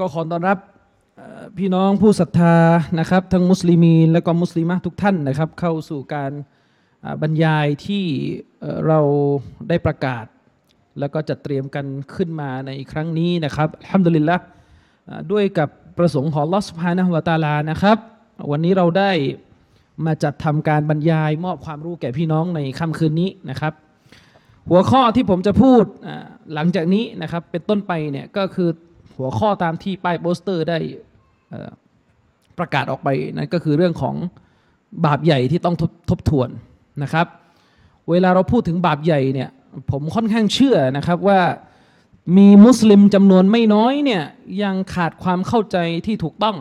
ก็ขอต้อนรับพี่น้องผู้ศรัทธานะครับทั้งมุสลิมีนและก็มุสลิมะทุกท่านนะครับเข้าสู่การบรรยายที่เราได้ประกาศแล้วก็จัดเตรียมกันขึ้นมาในครั้งนี้นะครับอัลฮัมดุลิลละห์ด้วยกับประสงค์ของอัลเลาะห์ซุบฮานะฮูวะตะอาลานะครับวันนี้เราได้มาจัดทำการบรรยายมอบความรู้แก่พี่น้องในค่ำคืนนี้นะครับหัวข้อที่ผมจะพูดหลังจากนี้นะครับเป็นต้นไปเนี่ยก็คือหัวข้อตามที่ป้ายโปสเตอร์ได้ประกาศออกไปนั่นก็คือเรื่องของบาปใหญ่ที่ต้องทบทวนนะครับเวลาเราพูดถึงบาปใหญ่เนี่ยผมค่อนข้างเชื่อนะครับว่ามีมุสลิมจำนวนไม่น้อยเนี่ยยังขาดความเข้าใจที่ถูกต้อง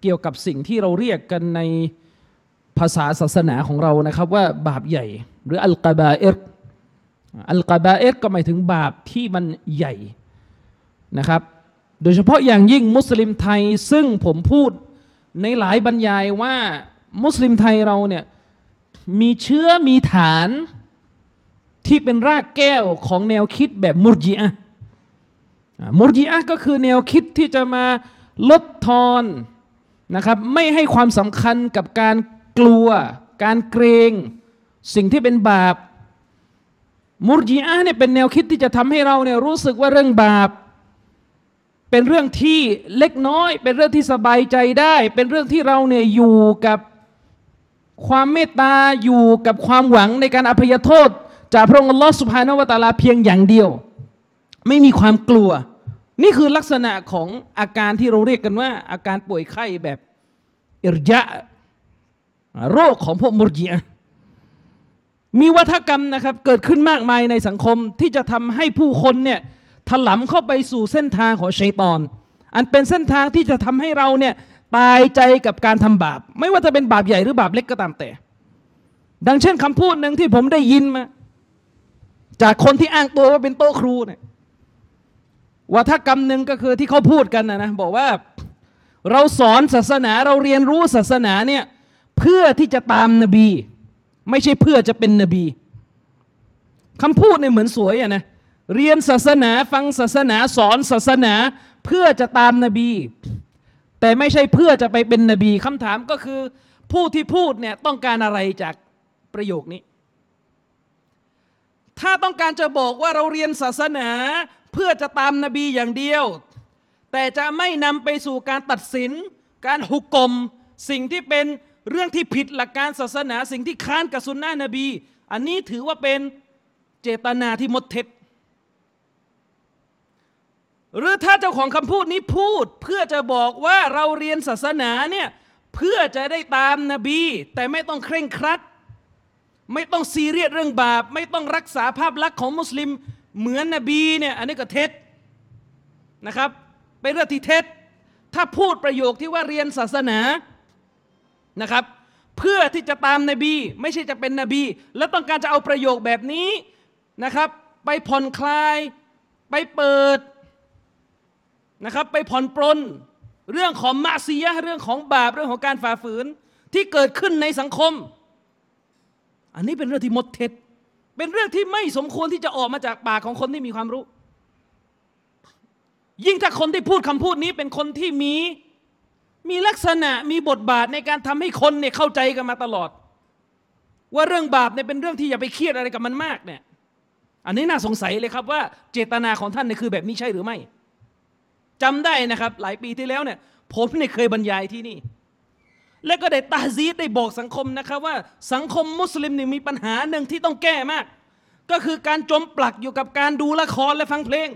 เกี่ยวกับสิ่งที่เราเรียกกันในภาษาศาสนาของเรานะครับว่าบาปใหญ่หรืออัลกะบาอิรก็หมายถึงบาปที่มันใหญ่นะครับโดยเฉพาะอย่างยิ่งมุสลิมไทยซึ่งผมพูดในหลายบรรยายว่ามุสลิมไทยเราเนี่ยมีเชื้อมีฐานที่เป็นรากแก้วของแนวคิดแบบมุรญิอะห์ก็คือแนวคิดที่จะมาลดทอนนะครับไม่ให้ความสำคัญกับการกลัวการเกรงสิ่งที่เป็นบาปมุรญิอะห์เนี่ยเป็นแนวคิดที่จะทำให้เราเนี่ยรู้สึกว่าเรื่องบาปเป็นเรื่องที่เล็กน้อยเป็นเรื่องที่สบายใจได้เป็นเรื่องที่เราเนี่ยอยู่กับความเมตตาอยู่กับความหวังในการอภัยโทษจากพระองค์อัลเลาะห์ซุบฮานะฮูวะตะอาลาเพียงอย่างเดียวไม่มีความกลัวนี่คือลักษณะของอาการที่เราเรียกกันว่าอาการป่วยไข้แบบอิรญะโรคของพวกมุรญิอะห์มีวัฒกรรมนะครับเกิดขึ้นมากมายในสังคมที่จะทำให้ผู้คนเนี่ยถลำเข้าไปสู่เส้นทางของชัยฏอนอันเป็นเส้นทางที่จะทำให้เราเนี่ยตายใจกับการทำบาปไม่ว่าจะเป็นบาปใหญ่หรือบาปเล็กก็ตามแต่ดังเช่นคำพูดหนึ่งที่ผมได้ยินมาจากคนที่อ้างตัวว่าเป็นโต๊ะครูเนี่ยวัฒกรรมหนึ่งก็คือที่เขาพูดกันนะบอกว่าเราสอนศาสนาเราเรียนรู้ศาสนาเนี่ยเพื่อที่จะตามนบีไม่ใช่เพื่อจะเป็นนบีคำพูดเนี่ยเหมือนสวยอะนะเรียนศาสนาฟังศาสนาสอนศาสนาเพื่อจะตามนบีแต่ไม่ใช่เพื่อจะไปเป็นนบีคำถามก็คือผู้ที่พูดเนี่ยต้องการอะไรจากประโยคนี้ถ้าต้องการจะบอกว่าเราเรียนศาสนาเพื่อจะตามนบีอย่างเดียวแต่จะไม่นำไปสู่การตัดสินการหุกมสิ่งที่เป็นเรื่องที่ผิดหลักการศาสนาสิ่งที่ค้านกับสุนนะนบีอันนี้ถือว่าเป็นเจตนาที่มดเท็จหรือถ้าเจ้าของคำพูดนี้พูดเพื่อจะบอกว่าเราเรียนศาสนาเนี่ยเพื่อจะได้ตามนบีแต่ไม่ต้องเคร่งครัดไม่ต้องซีเรียสเรื่องบาปไม่ต้องรักษาภาพลักษณ์ของมุสลิมเหมือนนบีเนี่ยอันนี้ก็เท็จนะครับเป็นเรื่องที่เท็จถ้าพูดประโยคที่ว่าเรียนศาสนานะครับเพื่อที่จะตามนบีไม่ใช่จะเป็นนบีและต้องการจะเอาประโยคแบบนี้นะครับไปผ่อนคลายไปเปิดนะครับไปผ่อนปลนเรื่องของมะซียะห์เรื่องของบาปเรื่องของการฝ่าฝืนที่เกิดขึ้นในสังคมอันนี้เป็นเรื่องที่มดเท็จเป็นเรื่องที่ไม่สมควรที่จะออกมาจากปากของคนที่มีความรู้ยิ่งถ้าคนที่พูดคำพูดนี้เป็นคนที่มีลักษณะมีบทบาทในการทำให้คนเนี่ยเข้าใจกันมาตลอดว่าเรื่องบาปเนี่ยเป็นเรื่องที่อย่าไปเครียดอะไรกับมันมากเนี่ยอันนี้น่าสงสัยเลยครับว่าเจตนาของท่านเนี่ยคือแบบนี้ใช่หรือไม่จำได้นะครับหลายปีที่แล้วเนี่ยผมเนี่ยเคยบรรยายที่นี่และก็ได้ตาซีดได้บอกสังคมนะครับว่าสังคมมุสลิมเนี่ยมีปัญหาหนึ่งที่ต้องแก้มากก็คือการจมปลักอยู่กับการดูละครและฟังเพลง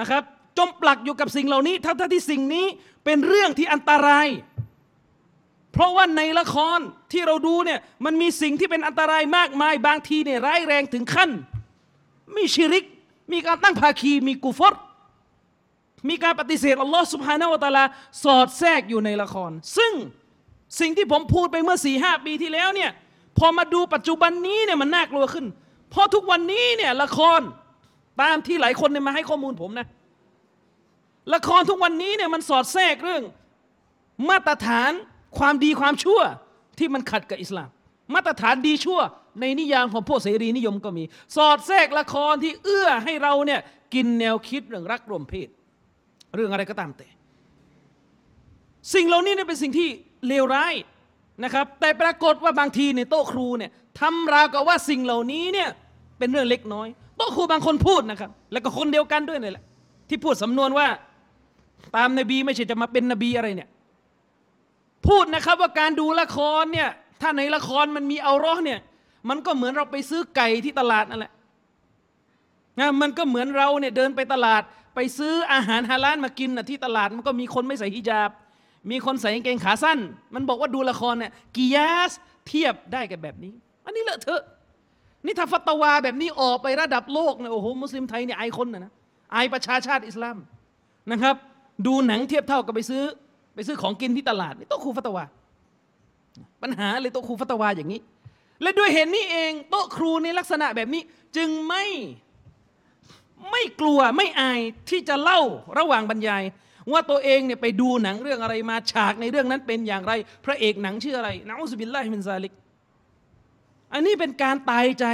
นะครับจมปลักอยู่กับสิ่งเหล่านี้ทั้งที่สิ่งนี้เป็นเรื่องที่อันตรายเพราะว่าในละครที่เราดูเนี่ยมันมีสิ่งที่เป็นอันตรายมากมายบางทีเนี่ยร้ายแรงถึงขั้นมีชิริกมีการตั้งภาคีมีกุฟร มีการปฏิเสธอัลลอฮฺซุบฮานะฮูวะตะอาลาสอดแทรกอยู่ในละครซึ่งสิ่งที่ผมพูดไปเมื่อ 4-5 ปีที่แล้วเนี่ยพอมาดูปัจจุบันนี้เนี่ยมันน่ากลัวขึ้นเพราะทุกวันนี้เนี่ยละครตามที่หลายคนเนี่ยมาให้ข้อมูลผมนะละครทุกวันนี้เนี่ยมันสอดแทรกเรื่องมาตรฐานความดีความชั่วที่มันขัดกับอิสลามมาตรฐานดีชั่วในนิยามของพวกเสรีนิยมก็มีสอดแทรกละครที่เอื้อให้เราเนี่ยกินแนวคิดเรื่องรักร่วมเพศเรื่องอะไรก็ตามแต่สิ่งเหล่านี้เนี่ยเป็นสิ่งที่เลวร้ายนะครับแต่ปรากฏว่าบางทีในโต๊ะครูเนี่ยทำราวกับว่าสิ่งเหล่านี้เนี่ยเป็นเรื่องเล็กน้อยโต๊ะครูบางคนพูดนะครับแล้วก็คนเดียวกันด้วยนี่แหละที่พูดสำนวนว่าตามนบีไม่ใช่จะมาเป็นนบีอะไรเนี่ยพูดนะครับว่าการดูละครเนี่ยถ้าในละครมันมีเอาร้อเนี่ยมันก็เหมือนเราไปซื้อไก่ที่ตลาดนั่นแหละนะมันก็เหมือนเราเนี่ยเดินไปตลาดไปซื้ออาหารฮาลาลมากินนะที่ตลาดมันก็มีคนไม่ใส่ฮิญาบมีคนใส่กางเกงขาสั้นมันบอกว่าดูละครเนี่ยกิยาสเทียบได้กับแบบนี้อันนี้เลอะเทอะนี่ถ้าฟัตวาแบบนี้ออกไประดับโลกเนี่ยโอ้โหมุสลิมไทยเนี่ยอายคนนะอายประชาชาติอิสลามนะครับดูหนังเทียบเท่ากับไปซื้อของกินที่ตลาดนี่โต๊ะครูฟัตวาปัญหาเลยโต๊ะครูฟัตวาอย่างนี้และด้วยเห็นนี้เองโต๊ะครูในลักษณะแบบนี้จึงไม่กลัวไม่อายที่จะเล่าระหว่างบรรยายว่าตัวเองเนี่ยไปดูหนังเรื่องอะไรมาฉากในเรื่องนั้นเป็นอย่างไรพระเอกหนังชื่ออะไรนะอูซุบิลลาฮิมินซาลิกอันนี้เป็นการตายใจ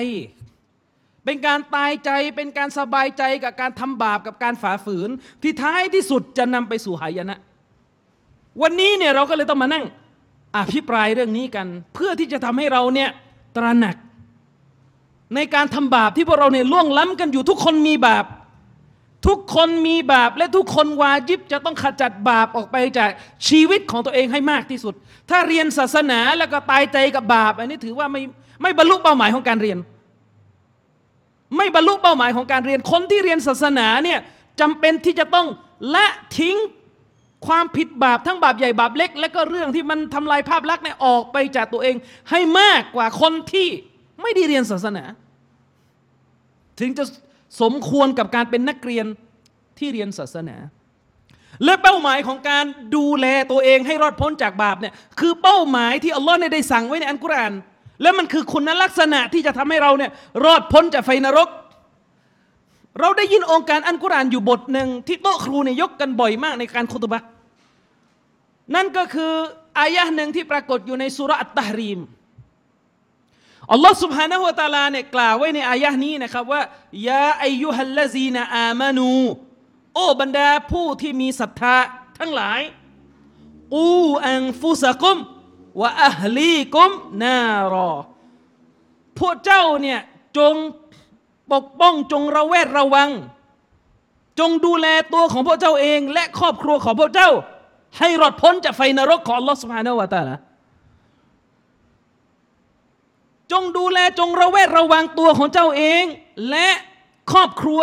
เป็นการตายใจเป็นการสบายใจกับการทำบาปกับการฝ่าฝืนที่ท้ายที่สุดจะนำไปสู่หายนะวันนี้เนี่ยเราก็เลยต้องมานั่งอภิปรายเรื่องนี้กันเพื่อที่จะทำให้เราเนี่ยตระหนักในการทำบาปที่พวกเราเนี่ยล่วงล้ำกันอยู่ทุกคนมีบาปทุกคนมีบาปและทุกคนวาญิบจะต้องขจัดบาปออกไปจากชีวิตของตัวเองให้มากที่สุดถ้าเรียนศาสนาแล้วก็ตายใจกับบาปอันนี้ถือว่าไม่บรรลุเป้าหมายของการเรียนไม่บรรลุเป้าหมายของการเรียนคนที่เรียนศาสนาเนี่ยจำเป็นที่จะต้องละทิ้งความผิดบาปทั้งบาปใหญ่บาปเล็กและก็เรื่องที่มันทำลายภาพลักษณ์เนี่ยออกไปจากตัวเองให้มากกว่าคนที่ไม่ได้เรียนศาสนาถึงจะสมควรกับการเป็นนักเรียนที่เรียนศาสนาและเป้าหมายของการดูแลตัวเองให้รอดพ้นจากบาปเนี่ยคือเป้าหมายที่อัลลอฮ์ได้สั่งไว้ในอัลกุรอานและมันคือคุณลักษณะที่จะทำให้เราเนี่ยรอดพ้นจากไฟนรกเราได้ยินองค์การอัลกุรอานอยู่บทหนึ่งที่โต๊ะครูเนี่ยยกกันบ่อยมากในการคุตบะห์นั่นก็คืออายะห์หนึ่งที่ปรากฏอยู่ในซูเราะห์อัตตะฮรีมอัลลอฮ์ سبحانه และ تعالى เนี่ยกล่าวไว้ในอายะห์นี้นะครับว่ายาอัยยูฮัลละซีนะอามานูโอ้บรรดาผู้ที่มีศรัทธาทั้งหลายอูอันฟุซะกุมวะอะฮลีกุมนาราพวกเจ้าเนี่ยจงปกป้องจงระแวดระวังจงดูแลตัวของพวกเจ้าเองและครอบครัวของพวกเจ้าให้รอดพ้นจากไฟนรกของอัลลอฮ์ سبحانه และ تعالىจงดูแลจงระแวดระวังตัวของเจ้าเองและครอบครัว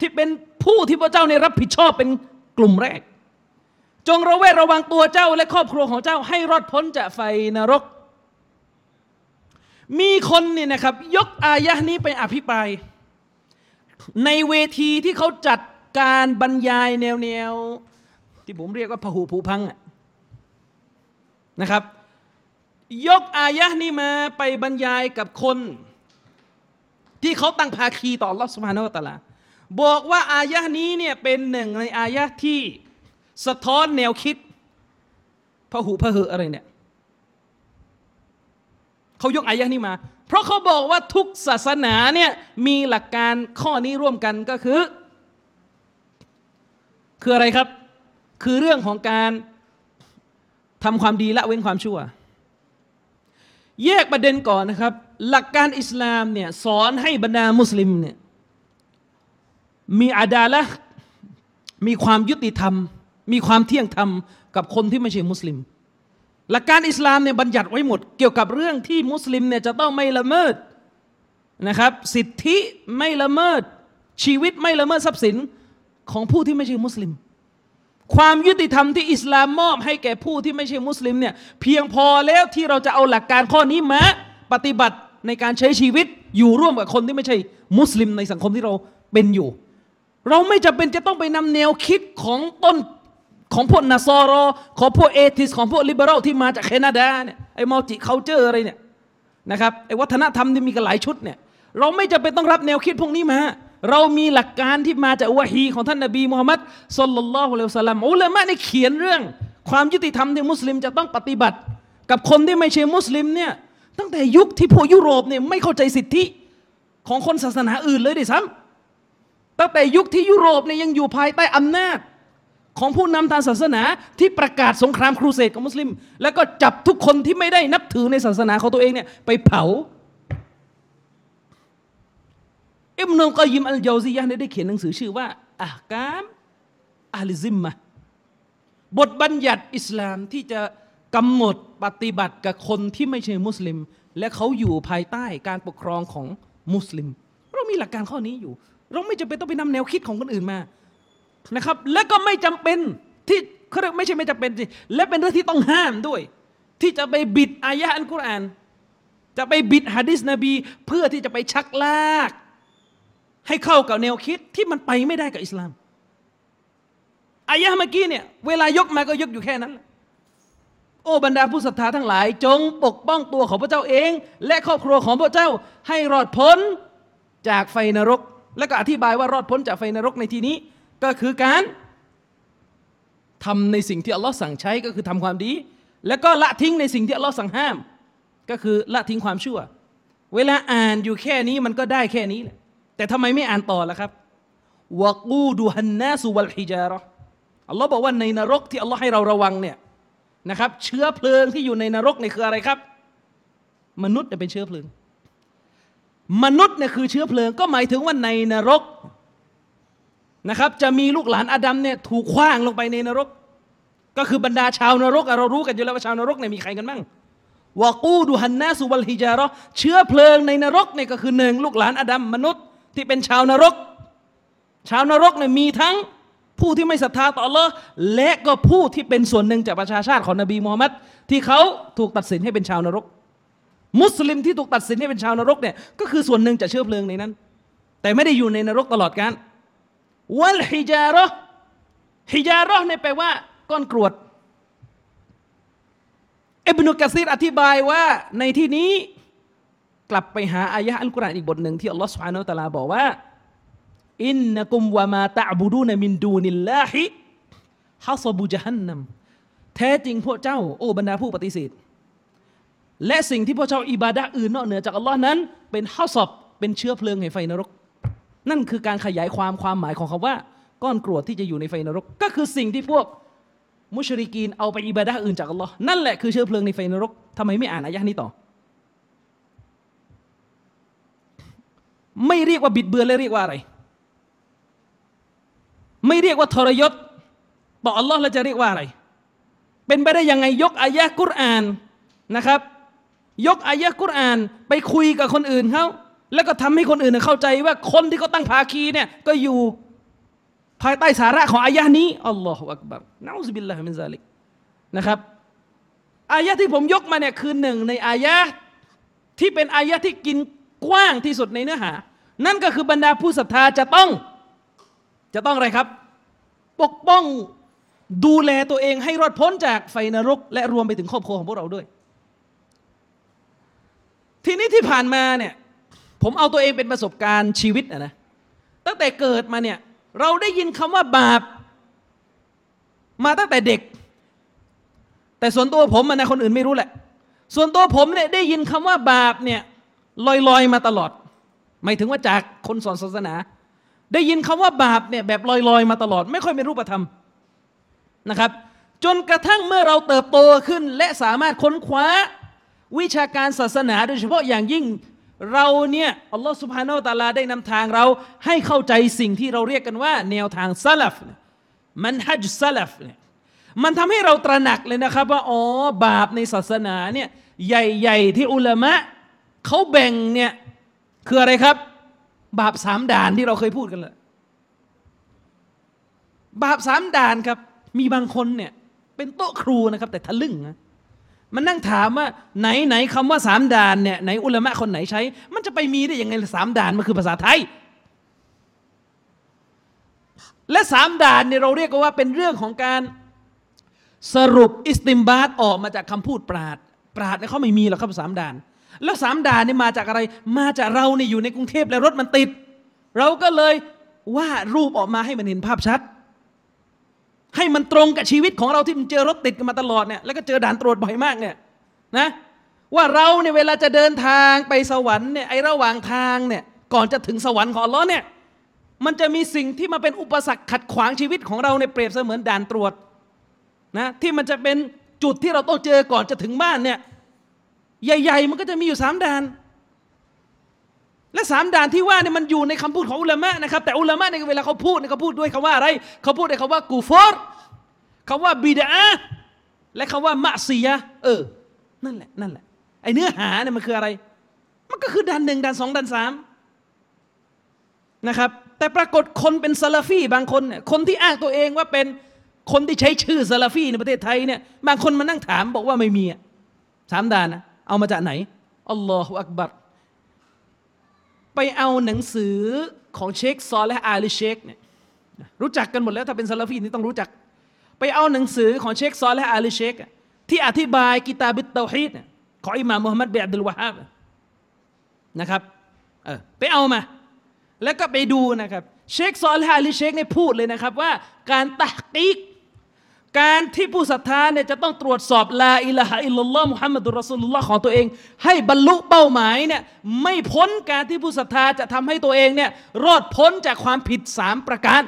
ที่เป็นผู้ที่พระเจ้าในรับผิดชอบเป็นกลุ่มแรกจงระแวดระวังตัวเจ้าและครอบครัวของเจ้าให้รอดพ้นจากไฟนรกมีคนเนี่ยนะครับยกอายะห์นี้ไปอภิปรายในเวทีที่เขาจัดการบรรยายแนวที่ผมเรียกว่าพหูผุพังนะครับยกอายะห์นี้มาไปบรรยายกับคนที่เขาตั้งภาคีต่ออัลเลาะห์ซุบฮานะฮูวะตะอาลาบอกว่าอายะห์นี้เนี่ยเป็นหนึ่งในอายะห์ที่สะท้อนแนวคิดพหุพเหอะไรเนี่ยเขายกอายะห์นี้มาเพราะเขาบอกว่าทุกศาสนาเนี่ยมีหลักการข้อนี้ร่วมกันก็คืออะไรครับคือเรื่องของการทำความดีละเว้นความชั่วแยกประเด็นก่อนนะครับหลักการอิสลามเนี่ยสอนให้บรรดามุสลิมเนี่ยมีอาดาละห์มีความยุติธรรมมีความเที่ยงธรรมกับคนที่ไม่ใช่มุสลิมหลักการอิสลามเนี่ยบัญญัติไว้หมดเกี่ยวกับเรื่องที่มุสลิมเนี่ยจะต้องไม่ละเมิดนะครับสิทธิไม่ละเมิดชีวิตไม่ละเมิดทรัพย์สินของผู้ที่ไม่ใช่มุสลิมความยุติธรรมที่อิสลามมอบให้แก่ผู้ที่ไม่ใช่มุสลิมเนี่ยเพียงพอแล้วที่เราจะเอาหลักการข้อนี้มาปฏิบัติในการใช้ชีวิตอยู่ร่วมกับคนที่ไม่ใช่มุสลิมในสังคมที่เราเป็นอยู่ เราไม่จำเป็นจะต้องไปนำแนวคิดของต้นของพวกนาซารอของพวกเอทิสของพวกลิเบอรัลที่มาจากแคนาดาเนี่ยไอ้มัลติคัลเจอร์อะไรเนี่ยนะครับไอ้วัฒนธรรมที่มีกันหลายชุดเนี่ยเราไม่จำเป็นต้องรับแนวคิดพวกนี้มาเรามีหลักการที่มาจากวะฮีของท่านนบีมุฮัมมัดศ็อลลัลลอฮุอะลัยฮิวะซัลลัมอุลามะห์ได้เขียนเรื่องความยุติธรรมที่มุสลิมจะต้องปฏิบัติกับคนที่ไม่ใช่มุสลิมเนี่ยตั้งแต่ยุคที่พวกยุโรปเนี่ยไม่เข้าใจสิทธิของคนศาสนาอื่นเลยด้วยซ้ำตั้งแต่ยุคที่ยุโรปเนี่ยยังอยู่ภายใต้อำนาจของผู้นำทางศาสนาที่ประกาศสงครามครูเสดของมุสลิมแล้วก็จับทุกคนที่ไม่ได้นับถือในศาสนาของตัวเองเนี่ยไปเผาอิบนุกอยยิมอัลญาวซียะห์ได้เขียนหนังสือชื่อว่าอะห์กามอะห์ลิซิมมะห์บทบัญญัติอิสลามที่จะกำหนดปฏิบัติกับคนที่ไม่ใช่มุสลิมและเขาอยู่ภายใต้การปกครองของมุสลิมเรามีหลักการข้อนี้อยู่เราไม่จำเป็นต้องไปนำแนวคิดของคนอื่นมานะครับและก็ไม่จำเป็นที่เขาเรียกไม่ใช่ไม่จำเป็นสิและเป็นเรื่องที่ต้องห้ามด้วยที่จะไปบิดอายะห์อัลกุรอานจะไปบิดหะดีษนบีเพื่อที่จะไปชักลากให้เข้ากับแนวคิดที่มันไปไม่ได้กับอิสลามอายะห์เมื่อกี้เนี่ยเวลายกมาก็ยกอยู่แค่นั้นโอ้บรรดาผู้ศรัทธาทั้งหลายจงปกป้องตัวของพระเจ้าเองและครอบครัวของพระเจ้าให้รอดพ้นจากไฟนรกและก็อธิบายว่ารอดพ้นจากไฟนรกในที่นี้ก็คือการทำในสิ่งที่อัลลอฮ์สั่งใช้ก็คือทำความดีและก็ละทิ้งในสิ่งที่อัลลอฮ์สั่งห้ามก็คือละทิ้งความชั่วเวลาอ่านอยู่แค่นี้มันก็ได้แค่นี้แหละแต่ทำไมไม่อ่านต่อล่ะครับวะกูดุฮันนาสุวัลฮิญาเราะห์อัลลอฮ์บอกว่าในนรกที่อัลลอฮ์ให้เราระวังเนี่ยนะครับเชื้อเพลิงที่อยู่ในนรกเนี่ยคืออะไรครับมนุษย์เนี่ยเป็นเชื้อเพลิงมนุษย์เนี่ยคือเชื้อเพลิงก็หมายถึงว่าในนรกนะครับจะมีลูกหลานอาดัมเนี่ยถูกขว้างลงไปในนรกก็คือบรรดาชาวนรกเรารู้กันอยู่แล้วว่าชาวนรกเนี่ยมีใครกันบ้างวะกูดุฮันนาสุวัลฮิญาเราะห์เชื้อเพลิงในนรกเนี่ยก็คือหนึ่งลูกหลานอาดัมมนุษย์ที่เป็นชาวนรกชาวนรกเนี่ยมีทั้งผู้ที่ไม่ศรัทธาต่ออัลเลาะห์และก็ผู้ที่เป็นส่วนหนึ่งจากประชาชาติของนบีมูฮัมมัดที่เขาถูกตัดสินให้เป็นชาวนรกมุสลิมที่ถูกตัดสินให้เป็นชาวนรกเนี่ยก็คือส่วนหนึ่งจากเชื้อเพลิงในนั้นแต่ไม่ได้อยู่ในนรกตลอดกาลวัลฮิญาเราะห์ฮิญาเราะห์เนี่ยแปลว่าก้อนกรวดอิบนุกะซีรอธิบายว่าในที่นี้กลับไปหาอายะห์อัลกุรอานอีกบทหนึ่งที่อัลลอฮฺซุบฮานะฮูวะตะอาลาบอกว่าอินนะกุมวะมาตะอ์บุดูนะมินดูนิลลาฮิฮะซะบุญะฮันนัมแท้จริงพวกเจ้าโอ้บรรดาผู้ปฏิเสธและสิ่งที่พวกเจ้าอิบาดะห์อื่นนอกเหนือจากอัลลอฮ์นั้นเป็นฮะซะบเป็นเชื้อเพลิงแห่งไฟนรกนั่นคือการขยายความหมายของคำว่าก้อนกรวดที่จะอยู่ในไฟนรกก็คือสิ่งที่พวกมุชริกีนเอาไปอิบาดะห์อื่นจากอัลลอฮ์นั่นแหละคือเชื้อเพลิงในไฟนรกทำไมไม่อ่านอายะห์นี้ต่อไม่เรียกว่าบิดเบือนและเรียกว่าอะไรไม่เรียกว่าทรยศต่ออัลลอฮ์แล้วจะเรียกว่าอะไรเป็นไปได้ยังไงยกอายะห์กุรอานนะครับยกอายะห์กุรอานไปคุยกับคนอื่นเขาแล้วก็ทำให้คนอื่นเข้าใจว่าคนที่เขาตั้งภาคีเนี่ยก็อยู่ภายใต้สาระของอายะห์นี้อัลลอฮฺอักบัรนะอูซุบิลลาฮิมินซาลิกนะครับอายะห์ที่ผมยกมาเนี่ยคือหนึ่งในอายะห์ที่เป็นอายะห์ที่กินกว้างที่สุดในเนื้อหานั่นก็คือบรรดาผู้ศรัทธาจะต้องอะไรครับปกป้องดูแลตัวเองให้รอดพ้นจากไฟนรกและรวมไปถึงครอบครัวของพวกเราด้วยทีนี้ที่ผ่านมาเนี่ยผมเอาตัวเองเป็นประสบการณ์ชีวิตนะตั้งแต่เกิดมาเนี่ยเราได้ยินคำว่าบาปมาตั้งแต่เด็กแต่ส่วนตัวผมนะคนอื่นไม่รู้แหละส่วนตัวผมเนี่ยได้ยินคำว่าบาปเนี่ยลอยๆมาตลอดหมายถึงว่าจากคนสอนศาสนาได้ยินคำว่าบาปเนี่ยแบบลอยๆมาตลอดไม่ค่อยเป็นรูปธรรมนะครับจนกระทั่งเมื่อเราเติบโตขึ้นและสามารถค้นคว้าวิชาการศาสนาโดยเฉพาะอย่างยิ่งเราเนี่ยอัลลอฮฺซุบฮานะฮูวะตะอาลาได้นำทางเราให้เข้าใจสิ่งที่เราเรียกกันว่าแนวทางซะลัฟมันฮัจซะลัฟเนี่ยมันทำให้เราตระหนักเลยนะครับว่าอ๋อบาปในศาสนาเนี่ยใหญ่ๆที่อุลามะเขาแบ่งเนี่ยคืออะไรครับบาปสามด่านที่เราเคยพูดกันแหละบาปสามด่านครับมีบางคนเนี่ยเป็นโต๊ะครูนะครับแต่ทะลึ่งนะมันนั่งถามว่าไหนคำว่าสามด่านเนี่ยไหนอุลามะคนไหนใช้มันจะไปมีได้ยังไงสามด่านมันคือภาษาไทย และสามด่านเนี่ยเราเรียกว่าเป็นเรื่องของการสรุปอิสติมบาตออกมาจากคำพูดปราดเนี่ยเขาไม่มีหรอกครับสามด่านแล้วสามด่านนี่มาจากอะไรมาจากเราเนี่ยอยู่ในกรุงเทพและรถมันติดเราก็เลยวาดรูปออกมาให้มันเห็นภาพชัดให้มันตรงกับชีวิตของเราที่มันเจอรถติดกันมาตลอดเนี่ยแล้วก็เจอด่านตรวจบ่อยมากเนี่ยนะว่าเราเนี่ยเวลาจะเดินทางไปสวรรค์เนี่ยไอ้ระหว่างทางเนี่ยก่อนจะถึงสวรรค์ของอัลเลาะห์เนี่ยมันจะมีสิ่งที่มาเป็นอุปสรรคขัดขวางชีวิตของเราในเปรียบเสมือนด่านตรวจนะที่มันจะเป็นจุดที่เราต้องเจอก่อนจะถึงบ้านเนี่ยใหญ่ๆมันก็จะมีอยู่3ด่านและ3ด่านที่ว่าเนี่ยมันอยู่ในคำพูดของอุลามะนะครับแต่อุลามะในเวลาเขาพูดเนี่ยเขาพูดด้วยคำว่าอะไรเขาพูดด้วยคำว่ากูฟอรคำว่าบิดาและคำว่ามะซียะนั่นแหละไอเนื้อหาเนี่ยมันคืออะไรมันก็คือด่านหนึ่งด่านสองด่านสามนะครับแต่ปรากฏคนเป็นซาลาฟีบางคนเนี่ยคนที่อ้างตัวเองว่าเป็นคนที่ใช้ชื่อซาลาฟีในประเทศไทยเนี่ยบางคนมานั่งถามบอกว่าไม่มีสามด่านนะเอามาจากไหนอัลลอฮฺอักบัรไปเอาหนังสือของเชคซอและอาลีเชคเนี่ยรู้จักกันหมดแล้วถ้าเป็นซาลาฟีนี่ต้องรู้จักไปเอาหนังสือของเชคซอและอาลีเชคที่อธิบายกิตาบิตเตาฮีดเนี่ยของอิหม่ามมุฮัมมัดบินอับดุลวะฮาบนะครับไปเอามาแล้วก็ไปดูนะครับเชคซอลฮาลิเชคเนี่ยพูดเลยนะครับว่าการตะฮ์กีกการที่ผู้ศรัทธาเนี่ยจะต้องตรวจสอบลาอิลาฮะอิลลัลลอฮ์มุฮัมมัดุรรอซูลุลลอฮ์ของตัวเองให้บรรลุเป้าหมายเนี่ยไม่พ้นการที่ผู้ศรัทธาจะทำให้ตัวเองเนี่ยรอดพ้นจากความผิด3ประการ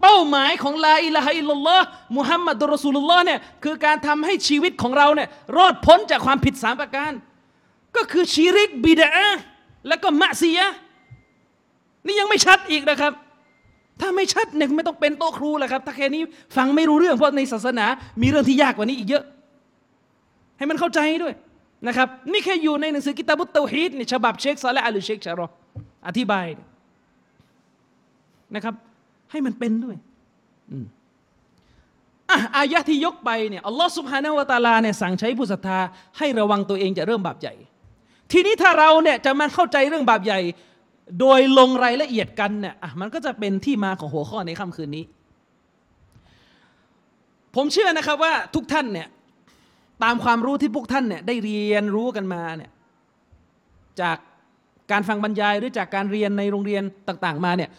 เป้าหมายของลาอิลาฮะอิลลัลลอฮ์มุฮัมมัดุรรอซูลุลลอฮ์เนี่ยคือการทำให้ชีวิตของเราเนี่ยรอดพ้นจากความผิด3ประการก็คือชิริกบิดอะห์แล้วก็มะซียะห์นี่ยังไม่ชัดอีกนะครับถ้าไม่ชัดเนี่ยไม่ต้องเป็นโต๊ะครูแหละครับถ้าแค่นี้ฟังไม่รู้เรื่องเพราะในศาสนามีเรื่องที่ยากกว่านี้อีกเยอะให้มันเข้าใจด้วยนะครับนี่แค่อยู่ในหนังสือกิตาบุตเตาฮีดเนี่ยฉบับเชคซอและอาลีเชคชะรออธิบายนะครับให้มันเป็นด้วยอายะที่ยกไปเนี่ยอัลลอฮฺซุบฮานะฮูวะตะอาลาเนี่ยสั่งใช้ผู้ศรัทธาให้ระวังตัวเองจะเริ่มบาปใหญ่ทีนี้ถ้าเราเนี่ยจะมาเข้าใจเรื่องบาปใหญ่โดยลงรายละเอียดกันเนี่ยมันก็จะเป็นที่มาของหัวข้อในค่ำคืนนี้ผมเชื่อนะครับว่าทุกท่านเนี่ยตามความรู้ที่พวกท่านเนี่ยได้เรียนรู้กันมาเนี่ยจากการฟังบรรยายหรือจากการเรียนในโรงเรียนต่างๆมาเนี่ย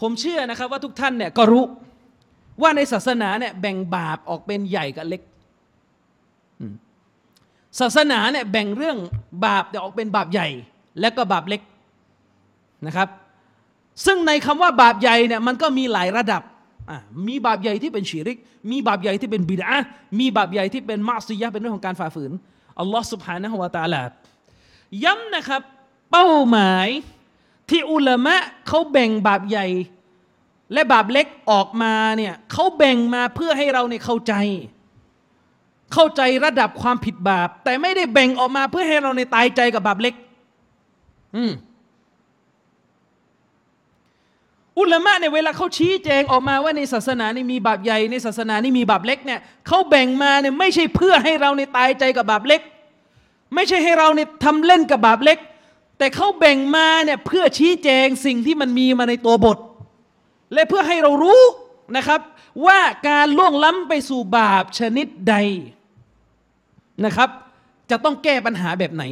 ผมเชื่อนะครับว่าทุกท่านเนี่ยก็รู้ว่าในศาสนาเนี่ยแบ่งบาปออกเป็นใหญ่กับเล็กศาสนาเนี่ยแบ่งเรื่องบาปออกเป็นบาปใหญ่และก็บาปเล็กนะครับซึ่งในคำว่าบาปใหญ่เนี่ยมันก็มีหลายระดับมีบาปใหญ่ที่เป็นชิริกมีบาปใหญ่ที่เป็นบิดอะห์มีบาปใหญ่ที่เป็นมะซียะห์เป็นเรื่องของการฝ่าฝืนอัลลอฮฺซุบฮานะฮูวะตะอาลาย้ำนะครับเป้าหมายที่อุลามะเขาแบ่งบาปใหญ่และบาปเล็กออกมาเนี่ยเขาแบ่งมาเพื่อให้เราเนี่ยเข้าใจระดับความผิดบาปแต่ไม่ได้แบ่งออกมาเพื่อให้เราในตายใจกับบาปเล็กอุลามะเนี่ยเวลาเขาชี้แจงออกมาว่าในศาสนานี่มีบาปใหญ่ในศาสนานี่มีบาปเล็กเนี่ยเขาแบ่งมาเนี่ยไม่ใช่เพื่อให้เราในตายใจกับบาปเล็กไม่ใช่ให้เราในทำเล่นกับบาปเล็กแต่เขาแบ่งมาเนี่ยเพื่อชี้แจงสิ่งที่มันมีมาในตัวบทและเพื่อให้เรารู้นะครับว่าการล่วงล้ำไปสู่บาปชนิดใดนะครับจะต้องแก้ปัญหาแบบไหน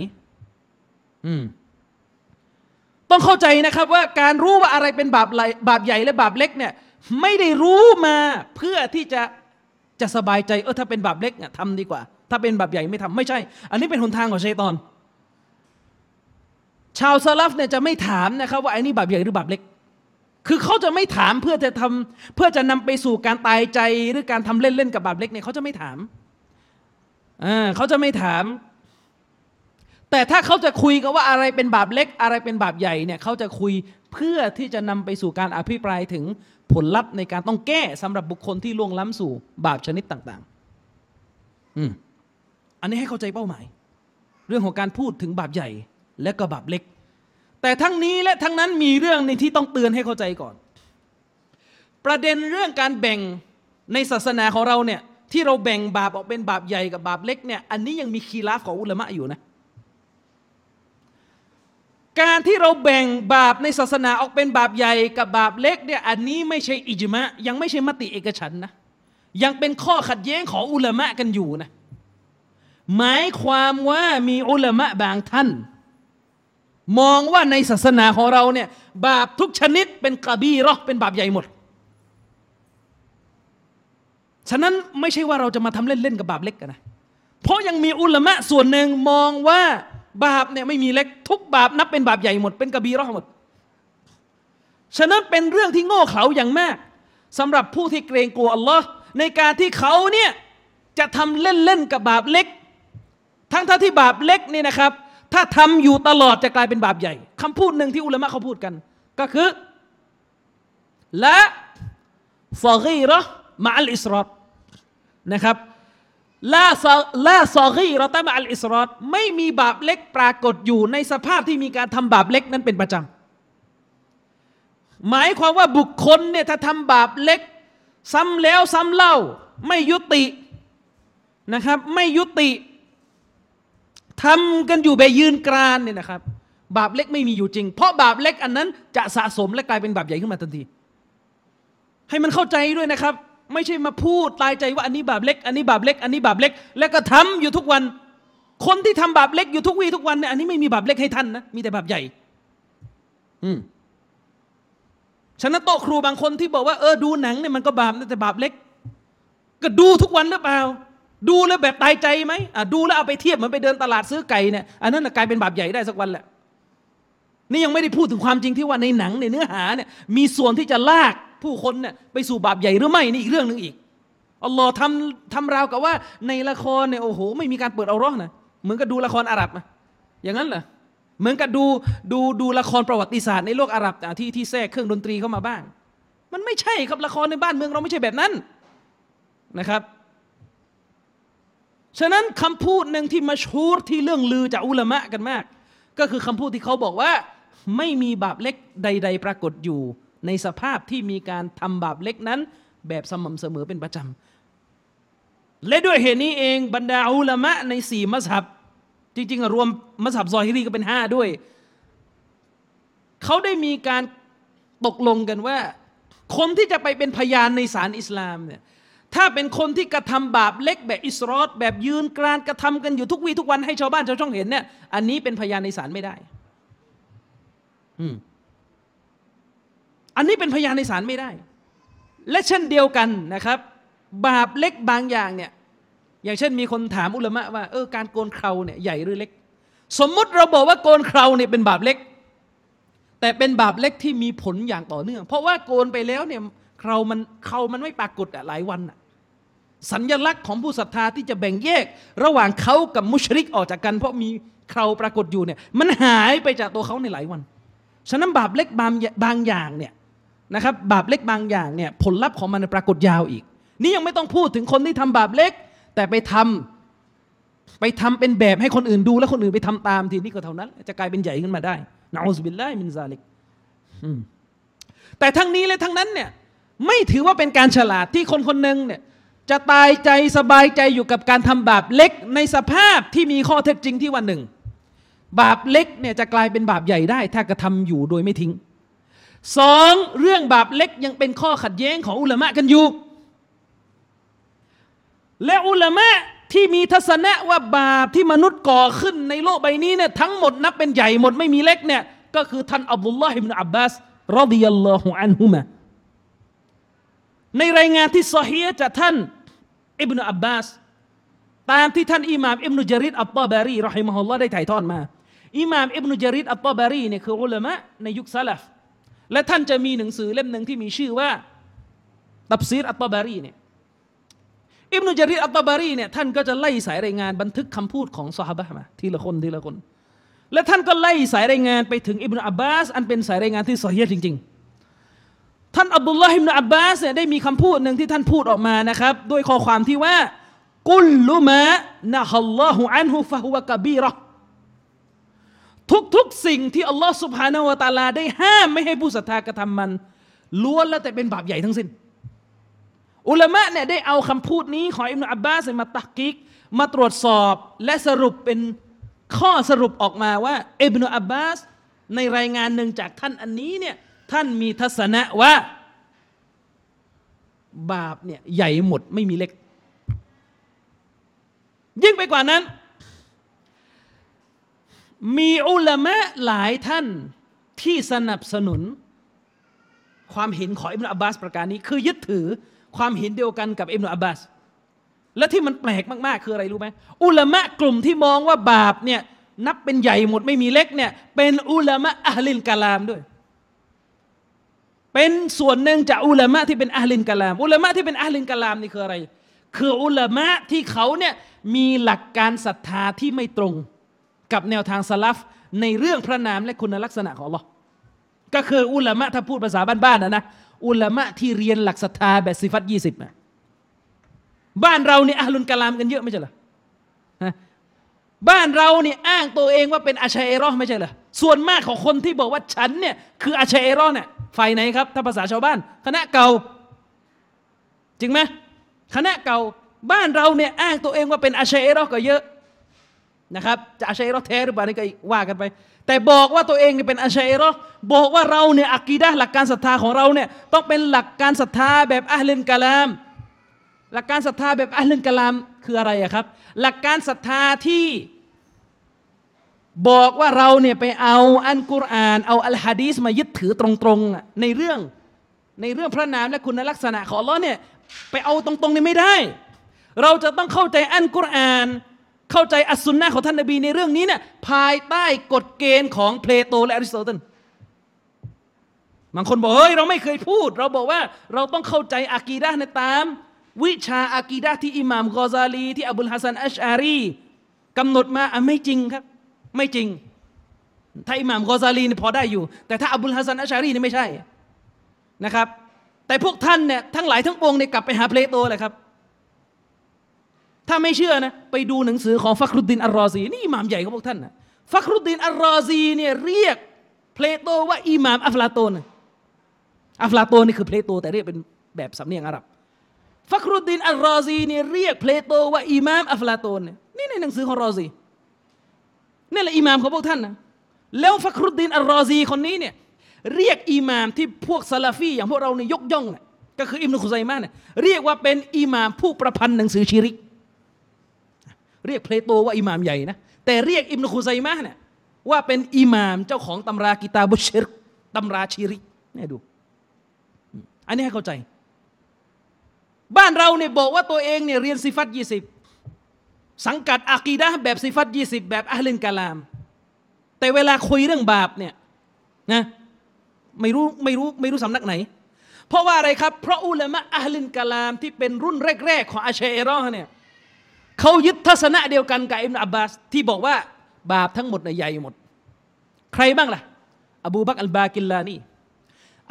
ต้องเข้าใจนะครับว่าการรู้ว่าอะไรเป็นบาปใหญ่และบาปเล็กเนี่ยไม่ได้รู้มาเพื่อที่จะสบายใจถ้าเป็นบาปเล็กทำดีกว่าถ้าเป็นบาปใหญ่ไม่ทำไม่ใช่อันนี้เป็นหนทางของชัยฏอนชาวซะลัฟเนี่ยจะไม่ถามนะครับว่าไอ้นี่บาปใหญ่หรือบาปเล็กคือเขาจะไม่ถามเพื่อจะนำไปสู่การตายใจหรือการทำเล่นๆกับบาปเล็กเนี่ยเขาจะไม่ถามเขาจะไม่ถามแต่ถ้าเขาจะคุยกันว่าอะไรเป็นบาปเล็กอะไรเป็นบาปใหญ่เนี่ยเขาจะคุยเพื่อที่จะนำไปสู่การอภิปรายถึงผลลัพธ์ในการต้องแก้สำหรับบุคคลที่ล่วงล้ำสู่บาปชนิดต่างๆอันนี้ให้เข้าใจเป้าหมายเรื่องของการพูดถึงบาปใหญ่และก็บาปเล็กแต่ทั้งนี้และทั้งนั้นมีเรื่องในที่ต้องเตือนให้เข้าใจก่อนประเด็นเรื่องการแบ่งในศาสนาของเราเนี่ยที่เราแบ่งบาปออกเป็นบาปใหญ่กับบาปเล็กเนี่ยอันนี้ยังมีคีลาฟของอุลามะอยู่นะ การที่เราแบ่งบาปในศาสนาออกเป็นบาปใหญ่กับบาปเล็กเนี่ยอันนี้ไม่ใช่อิจมะยังไม่ใช่มติเอกฉันท์นะยังเป็นข้อขัดแย้งของอุลามะกันอยู่นะหมายความว่ามีอุลามะบางท่านมองว่าในศาสนาของเราเนี่ยบาปทุกชนิดเป็นกะบีเราะห์เป็นบาปใหญ่หมดฉะนั้นไม่ใช่ว่าเราจะมาทำเล่นๆกับบาปเล็กกันนะเพราะยังมีอุลามะส่วนหนึ่งมองว่าบาปเนี่ยไม่มีเล็กทุกบาปนับเป็นบาปใหญ่หมดเป็นกะบีเราะห์หมดฉะนั้นเป็นเรื่องที่โง่เขลาอย่างมากสำหรับผู้ที่เกรงกลัวอัลลอฮ์ในการที่เขาเนี่ยจะทำเล่นๆกับบาปเล็กทั้งที่บาปเล็กนี่นะครับถ้าทำอยู่ตลอดจะกลายเป็นบาปใหญ่คำพูดหนึ่งที่อุลามะเขาพูดกันก็คือละซอกีเราะห์มะอัลอิสรอรนะครับละซอกีเราะห์มะอัลอิสรอรไม่มีบาปเล็กปรากฏอยู่ในสภาพที่มีการทำบาปเล็กนั้นเป็นประจำหมายความว่าบุคคลเนี่ยถ้าทำบาปเล็กซ้ำแล้วซ้ำเล่าไม่ยุตินะครับไม่ยุติทำกันอยู่ไปยืนกรานเนี่ยนะครับบาปเล็กไม่มีอยู่จริงเพราะบาปเล็กอันนั้นจะสะสมและกลายเป็นบาปใหญ่ขึ้นมาทันทีให้มันเข้าใจด้วยนะครับไม่ใช่มาพูดตายใจว่าอันนี้บาปเล็กอันนี้บาปเล็กอันนี้บาปเล็กแล้วก็ทำอยู่ทุกวันคนที่ทำบาปเล็กอยู่ทุกวี่ทุกวันเนี่ยอันนี้ไม่มีบาปเล็กให้ท่านนะมีแต่บาปใหญ่ฉะนั้นโต๊ะครูบางคนที่บอกว่าดูหนังเนี่ยมันก็บาปนะแต่บาปเล็กก็ดูทุกวันหรือเปล่าดูแล้วแบบตายใจไหมดูแล้วเอาไปเทียบเหมือนไปเดินตลาดซื้อไก่เนี่ยอันนั้นกลายเป็นบาปใหญ่ได้สักวันแหละนี่ยังไม่ได้พูดถึงความจริงที่ว่าในหนังในเนื้อหาเนี่ยมีส่วนที่จะลากผู้คนเนี่ยไปสู่บาปใหญ่หรือไม่นี่อีกเรื่องนึงอีกอัลลอฮ์ทำราวกับว่าในละครเนี่ยโอ้โหไม่มีการเปิดเอาร้องนะเหมือนกับดูละครอาหรับนะอย่างนั้นเหรอเหมือนกับดูละครประวัติศาสตร์ในโลกอาหรับที่แทรกเครื่องดนตรีเข้ามาบ้างมันไม่ใช่ครับละครในบ้านเมืองเราไม่ใช่แบบนั้นนะครับฉะนั้นคำพูดหนึ่งที่มัชฮูรที่เรื่องลือจากอุลามะกันมากก็คือคำพูดที่เขาบอกว่าไม่มีบาปเล็กใดๆปรากฏอยู่ในสภาพที่มีการทำบาปเล็กนั้นแบบสม่ำเสมอเป็นประจำและด้วยเหตุนี้เองบรรดาอุลามะใน4มัซฮับจริงๆรวมมัซฮับซอฮิรีก็เป็น5ด้วยเขาได้มีการตกลงกันว่าคนที่จะไปเป็นพยานในศาลอิสลามเนี่ยถ้าเป็นคนที่กระทำบาปเล็กแบบอิสรอรแบบยืนกรานกระทำกันอยู่ทุกวี่ทุกวันให้ชาวบ้านชาวช่องเห็นเนี่ยอันนี้เป็นพยานในศาลไม่ได้อันนี้เป็นพยานในศาลไม่ได้และเช่นเดียวกันนะครับบาปเล็กบางอย่างเนี่ยอย่างเช่นมีคนถามอุลามะว่าการโกนเคราเนี่ยใหญ่หรือเล็กสมมติเราบอกว่าโกนเคราเนี่ยเป็นบาปเล็กแต่เป็นบาปเล็กที่มีผลอย่างต่อเนื่องเพราะว่าโกนไปแล้วเนี่ยเขามันไม่ปรากฏหลายวันสัญลักษณ์ของผู้ศรัทธาที่จะแบ่งแยกระหว่างเขากับมุชริกออกจากกันเพราะมีเคราปรากฏอยู่เนี่ยมันหายไปจากตัวเขาในหลายวันฉะนั้นบาปเล็กบางอย่างเนี่ยนะครับบาปเล็กบางอย่างเนี่ยผลลัพธ์ของมันปรากฏยาวอีกนี่ยังไม่ต้องพูดถึงคนที่ทำบาปเล็กแต่ไปทำเป็นแบบให้คนอื่นดูแล้วคนอื่นไปทำตามทีนี้ก็เท่านั้นจะกลายเป็นใหญ่ขึ้นมาได้นะอูซบิลลาฮิมินซาลิกแต่ทั้งนี้และทั้งนั้นเนี่ยไม่ถือว่าเป็นการฉลาดที่คนคนหนึ่งเนี่ยจะตายใจสบายใจอยู่กับการทำบาปเล็กในสภาพที่มีข้อเท็จจริงที่วันหนึ่งบาปเล็กเนี่ยจะกลายเป็นบาปใหญ่ได้ถ้ากระทำอยู่โดยไม่ทิ้ง2เรื่องบาปเล็กยังเป็นข้อขัดแย้งของอุลามะกันอยู่และอุลามะที่มีทัศนะว่าบาปที่มนุษย์ก่อขึ้นในโลกใบนี้เนี่ยทั้งหมดนับเป็นใหญ่หมดไม่มีเล็กเนี่ยก็คือท่านอับดุลลอฮ์อิบนุอับบาสรอฎิยัลลอฮุอันฮุมาในรายงานที่ซอฮีฮ์จากท่านอิบนุอับบาสตามที่ท่านอิหม่ามอิบนุญะรีดอัตตอบารีรอฮิมะฮุลลอฮ์ได้ถ่ายทอดมาอิหม่ามอิบนุญะรีดอัตตอบารีเนี่ยคืออุลามะในยุคซะลัฟและท่านจะมีหนังสือเล่มหนึ่งที่มีชื่อว่าตัฟซีรอัตตอบารีเนี่ยอิบนุญะรีดอัตตอบารีเนี่ยท่านก็จะไล่สายรายงานบันทึกคำพูดของซอฮาบะห์มาทีละคนและท่านก็ไล่สายรายงานไปถึงอิบนุอับบาสอันเป็นสายรายงานที่ซอฮีฮ์จริงๆท่านอับดุลลอฮ์อิบนุอับบาสเนี่ยได้มีคำพูดหนึ่งที่ท่านพูดออกมานะครับด้วยข้อความที่ว่ากุลลุมะนะฮัลลอฮุอันฮุฟะฮุวะกะบีเราะห์ทุกสิ่งที่อัลลอฮ์ซุบฮานะฮูวะตะอาลาได้ห้ามไม่ให้ผู้ศรัทธากระทำมันล้วนแล้วแต่เป็นบาปใหญ่ทั้งสิ้นอุลามะเนี่ยได้เอาคำพูดนี้ของอิบนุอับบาสมาตักกิกมาตรวจสอบและสรุปเป็นข้อสรุปออกมาว่าอิบนุอับบาส ในรายงานหนึ่งจากท่านอันนี้เนี่ยท่านมีทัศนะว่าบาปเนี่ยใหญ่หมดไม่มีเล็กยิ่งไปกว่านั้นมีอุลามะหลายท่านที่สนับสนุนความเห็นของอิบนุอับบาสประการนี้คือยึดถือความเห็นเดียวกันกับอิบนุอับบาสและที่มันแปลกมากๆคืออะไรรู้ไหมอุลามะกลุ่มที่มองว่าบาปเนี่ยนับเป็นใหญ่หมดไม่มีเล็กเนี่ยเป็นอุลามะอะห์ลิลกะลามด้วยเป็นส่วนหนึ่งจากอุลามะที่เป็นอะห์ลิลกะลามอุลามะที่เป็นอะห์ลิลกะลามนี่คืออะไรคืออุลามะที่เขาเนี่ยมีหลักการศรัทธาที่ไม่ตรงกับแนวทางสลัฟในเรื่องพระนามและคุณลักษณะของ Allah ก็คืออุลามะถ้าพูดภาษาบ้านๆนะอุลามะที่เรียนหลักศรัทธาแบบซิฟัต20นะบ้านเราเนี่ยอะห์ลุลกะลามกันเยอะไม่ใช่เหรอบ้านเราเนี่ยอ้างตัวเองว่าเป็นอาชัยรอไม่ใช่เหรอส่วนมากของคนที่บอกว่าฉันเนี่ยคืออาชัยรอเนี่ยฝ่ายไหนครับถ้าภาษาชาวบ้านคณะเก่าจริงไหมคณะเก่าบ้านเราเนี่ยอ้างตัวเองว่าเป็นอาชัยรอก็เยอะนะครับจะอาชัยรอแท้หรือเปล่านี่ก็ว่ากันไปแต่บอกว่าตัวเองเนี่ยเป็นอาชัยรอบอกว่าเราเนี่ยอะกีดะห์หลักการศรัทธาของเราเนี่ยต้องเป็นหลักการศรัทธาแบบอะห์ลิลกะลามหลักการศรัทธาแบบอะห์ลิลกะลามคืออะไรอะครับหลักการศรัทธาที่บอกว่าเราเนี่ยไปเอาอัลกุรอานเอาอัลฮะดีษมายึดถือตรงๆในเรื่องพระนามและคุณลักษณะของอัลเลาะห์เนี่ยไปเอาตรงๆนี่ไม่ได้เราจะต้องเข้าใจอัลกุรอานเข้าใจอัสซุนนะห์ของท่านนบีในเรื่องนี้เนี่ยภายใต้กฎเกณฑ์ของเพลโตและอริสโตเติลบางคนบอกเฮ้ยเราไม่เคยพูดเราบอกว่าเราต้องเข้าใจอะกีดะห์ในตามวิชาอะกีดะห์ที่อิหม่ามกอซาลีที่อับุลฮะซันอัชอารีกำหนดมาไม่จริงครับไม่จริงถ้าอิหม่ามกอซาลีนี่พอได้อยู่แต่ถ้าอับุลฮะซันอัชอารีนี่ไม่ใช่นะครับแต่พวกท่านเนี่ยทั้งหลายทั้งปวงเนี่ยกลับไปหาเพลโตเลยครับถ้าไม่เชื่อนะไปดูหนังสือของฟักรุดดินอัลรอซีนี่อิหม่ามใหญ่ของพวกท่านนะฟักรุดดินอัลรอซีเนี่ยเรียกเพลโตว่าอิหม่ามอัฟลาโตนอัฟลาโตนนี่คือเพลโตแต่เรียกเป็นแบบสำเนียงอาหรับฟักรุดดินอัลรอซีเนี่ยเรียกเพลโตว่าอิหม่ามอัฟลาโตนนี่ในหนังสือของรอซีนั่นแหละอิหม่ามของพวกท่านนะแล้วฟักรุดดินอัลรอซีคนนี้เนี่ยเรียกอิหม่ามที่พวกซะลาฟีอย่างพวกเราเนี่ยยกย่องนะก็คืออิบนุคุซัยมะห์เนี่ยเรียกว่าเป็นอิหม่ามผู้ประพันธ์หนังสือชิริกเรียกเพลโตว่าอิหม่ามใหญ่นะแต่เรียกอิบนุคุซัยมะห์เนี่ยว่าเป็นอิหม่ามเจ้าของตำรากิตาบุชริกตำราชิริกเนี่ยดูอันนี้ให้เข้าใจบ้านเราเนี่ยบอกว่าตัวเองเนี่ยเรียนซิฟัต20สังกัดอะกีดะห์แบบซิฟัต20แบบอะห์ลิลกะลามแต่เวลาคุยเรื่องบาปเนี่ยนะไม่รู้สำนักไหนเพราะว่าอะไรครับเพราะอุลามะอะห์ลิลกะลามที่เป็นรุ่นแรกๆของอัชอะรีเนี่ยเขายึดทัศนะเดียวกันกับอิบนุอับบาสที่บอกว่าบาปทั้งหมดใหญ่หมดใครบ้างล่ะอบูบักรอัลบากิลลานี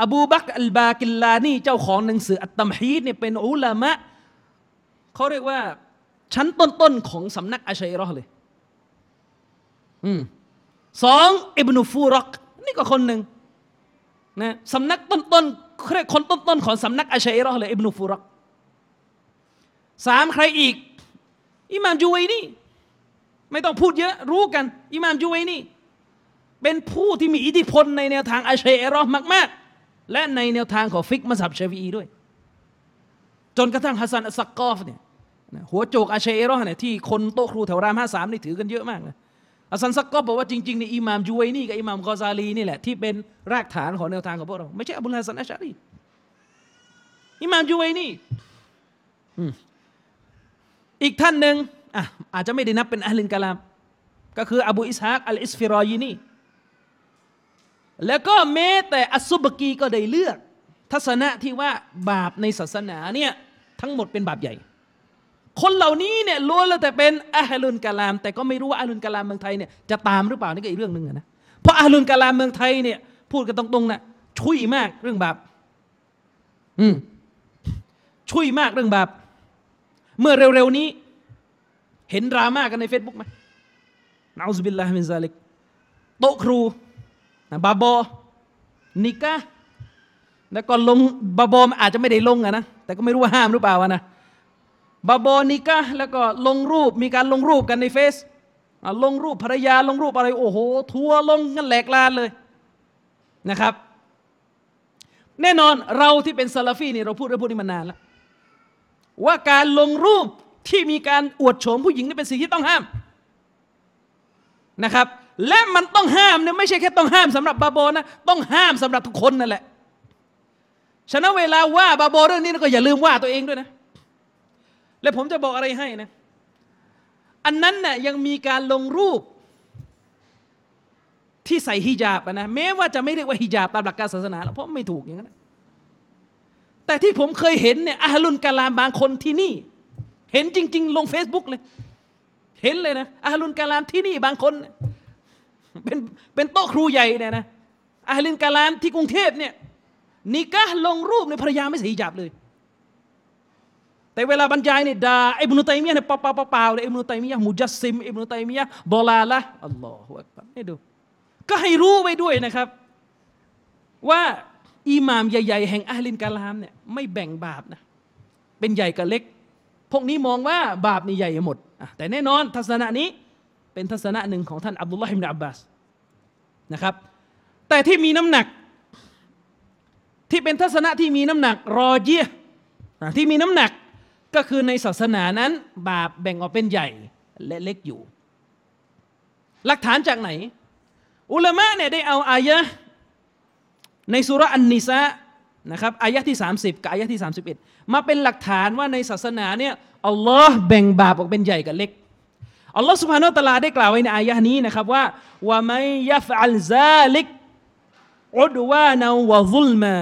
อบูบักรอัลบากิลลานีเจ้าของหนังสืออัตตัมฮีดเนี่ยเป็นอุลามะเขาเรียกว่าชั้นต้นๆของสำนักอัชอะรีเลยสองอิบนุฟูรักนี่ก็คนหนึ่งนะสำนักต้นๆเรียกคนต้นๆของสำนักอัชอะรีเลยอิบนุฟูรักสามใครอีกอิหม่ามจูไวนี่ไม่ต้องพูดเยอะรู้กันอิหม่ามจูไวนี่เป็นผู้ที่มีอิทธิพลในแนวทางอัชอะรีมากๆและในแนวทางของฟิกห์มัซฮับชาฟิอีด้วยจนกระทั่งฮัสซันอัสซักกอฟเนี่ยหัวโจกอัชอะรีเนี่ยที่คนโต๊ะครูแถวราม53นี่ถือกันเยอะมากนะฮัสซันอัสซักกอฟบอกว่าจริงๆเนี่ยอิหม่ามจูไวนี่กับอิหม่ามกอซาลีนี่แหละที่เป็นรากฐานของแนวทางของพวกเราไม่ใช่อับดุลฮัสซันอัชอะรีอิหม่ามจูไวนี่อีกท่านหนึ่งอาจจะไม่ได้นับเป็นอะห์ลิลกะลามก็คืออบูอิสฮากอัลอิสฟิรอยีนีแล้วก็แม้แต่อัสซุบกีก็ได้เลือกทัศนะที่ว่าบาปในศาสนาเนี่ยทั้งหมดเป็นบาปใหญ่คนเหล่านี้เนี่ยล้วนแล้วแต่เป็นอะห์ลุลกะลามแต่ก็ไม่รู้ว่าอะห์ลุลกะลามเมืองไทยเนี่ยจะตามหรือเปล่านี่ก็อีกเรื่องนึงนะเพราะอะห์ลุลกะลามเมืองไทยเนี่ยพูดกันตรงๆนะชุยมากเรื่องบาปชุยมากเรื่องบาปเมื่อเร็วๆนี้เห็นดราม่ากันใน Facebook มั้ยนะอูซุบิลลาฮิมินซาลิกโต๊ะครูนะบาบอนิกะห์แล้วก็ลงบาบออาจจะไม่ได้ลงอ่ะนะแต่ก็ไม่รู้ว่าห้ามหรือเปล่าอ่ะนะบาบอนิกะห์แล้วก็ลงรูปมีการลงรูปกันในเฟซลงรูปภรรยาลงรูปอะไรโอ้โหทัวลงกันแหลกลานเลย นะครับแน่นอนเราที่เป็นซาลาฟีนี่เราพูดเรื่องพวกนี้มานานแล้วว่าการลงรูปที่มีการอวดโฉมผู้หญิงนี่เป็นสิ่งที่ต้องห้ามนะครับและมันต้องห้ามเนี่ยไม่ใช่แค่ต้องห้ามสำหรับบาโบนะต้องห้ามสำหรับทุกคนนั่นแหละฉะนั้นเวลาว่าบาโบเรื่องนี้ก็อย่าลืมว่าตัวเองด้วยนะและผมจะบอกอะไรให้นะอันนั้นน่ะยังมีการลงรูปที่ใส่ฮิญาบนะแม้ว่าจะไม่เรียกว่าฮิญาบตามหลักการศาสนาเพราะไม่ถูกอย่างนั้นแต่ที่ผมเคยเห็นเนี่ยอะฮลุลกะลามบางคนที่นี่เห็นจริงๆลง Facebook เลยเห็นเลยนะอะฮลุลกะลามที่นี่บางคนเป็นโต๊ะครูใหญ่เนี่ยนะอะฮลุลกะลามที่กรุงเทพเนี่ยนิกะห์ลงรูปในภรรยาไม่ใส่ฮิญาบเลยแต่เวลาบรรยายเนี่ยด่าอิบนุตัยมียะห์เนี่ยเปล่าเลยอิบนุตัยมียะห์มุจัสซิมอิบนุตัยมียะห์ดอลาละห์อัลลอฮุอักบัรให้ดูก็ให้รู้ไว้ด้วยนะครับว่าอิหม่ามใหญ่ๆแห่งอะห์ลินกะลามเนี่ยไม่แบ่งบาปนะเป็นใหญ่กับเล็กพวกนี้มองว่าบาปนี่ใหญ่หมดแต่แน่นอนทัศนะนี้เป็นทัศนะหนึ่งของท่านอับดุลลอฮ์อิบนุอับบาสนะครับแต่ที่มีน้ำหนักที่เป็นทัศนะที่มีน้ำหนักรอญิฮ์ที่มีน้ำหนักก็คือในศาสนานั้นบาปแบ่งออกเป็นใหญ่และเล็กอยู่หลักฐานจากไหนอุลามะเนี่ยได้เอาอายะในสุเราะห์อันนิสานะครับอายะที่30กับอายะที่31มาเป็นหลักฐานว่าในศาสนาเนี่ยอัลลอฮ์แบ่งบาปออกเป็นใหญ่กับเล็กอัลลอฮ์ซุบฮานะฮูวะตะอาลาได้กล่าวไว้ในอายะนี้นะครับว่าวะมัยยัฟอัลซาลิกอุดวานะวะซุลมา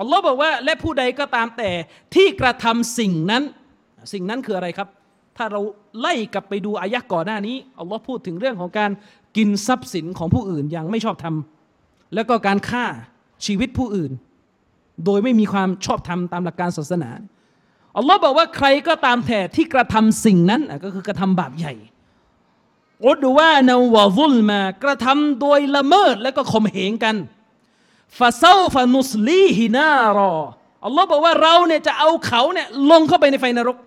อัลลอฮ์บอกว่าและผู้ใดก็ตามแต่ที่กระทำสิ่งนั้นคืออะไรครับถ้าเราไล่กลับไปดูอายะก่อนหน้านี้อัลลอฮ์พูดถึงเรื่องของการกินทรัพย์สินของผู้อื่นอย่างไม่ชอบธรรมแล้วก็การฆ่าชีวิตผู้อื่นโดยไม่มีความชอบธรรมตามหลักการศาสนาอัลลอฮ์บอกว่าใครก็ตามแต่ที่กระทำสิ่งนั้นก็คือกระทำบาปใหญ่อุดวานาวะซุลมากระทำโดยละเมิดและก็ข่มเหงกันฟาซาฟานุสลีฮินารออัลลอฮ์บอกว่าเราเนี่ยจะเอาเขาเนี่ยลงเข้าไปในไฟนรก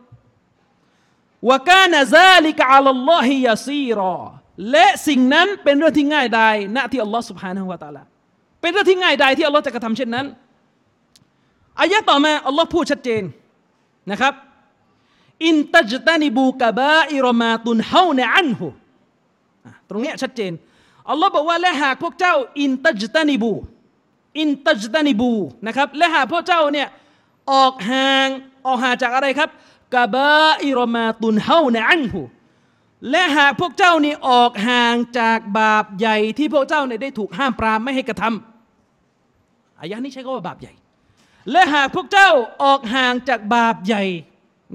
วะกานะซาลิกะอัลลอฮิยะซีรอและสิ่งนั้นเป็นเรื่องที่ง่ายดายณที่อัลลอฮ์ซุบฮานะฮูวะตะอาลาเป็นเรื่องที่ง่ายดายที่อัลลอฮ์จะกระทำเช่นนั้นอายะต่อมาอัลลอฮ์พูดชัดเจนนะครับอินตัจตะนิบูกะบาอิรมาตุนฮาวนะอันฮุตรงเนี้ยชัดเจนอัลลอฮ์บอกว่าและหากพวกเจ้าอินตัจตะนิบูนะครับและหากพวกเจ้าเนี่ยออกห่างจากอะไรครับกะบาอิรมาตุนฮาวนะอันฮุและหากพวกเจ้านี่ออกห่างจากบาปใหญ่ที่พวกเจ้าเนี่ยได้ถูกห้ามปรามไม่ให้กระทำอายะนี้ใช้คำว่าบาปใหญ่และหากพวกเจ้าออกห่างจากบาปใหญ่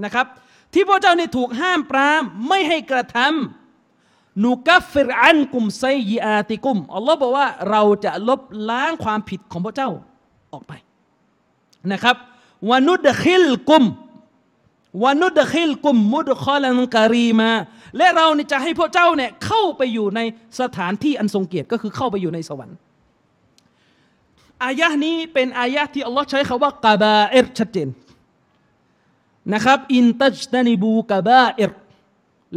นะครับที่พวกเจ้าเนี่ยถูกห้ามปรามไม่ให้กระทำนุกัฟฟิรอันกุมไซยิอาติกุมอัลลอฮ์บอกว่าเราจะลบล้างความผิดของพวกเจ้าออกไปนะครับวะนุดคิลกุมมุดคอลันการีมาและเราจะให้พวกเจ้าเนี่ยเข้าไปอยู่ในสถานที่อันทรงเกียรติก็คือเข้าไปอยู่ในสวรรค์อายะนี้เป็นอายะที่อัลลอฮ์ใช้คำว่ากะบาอิรชัดเจนนะครับอินตัจตะนิบูกะบาอิร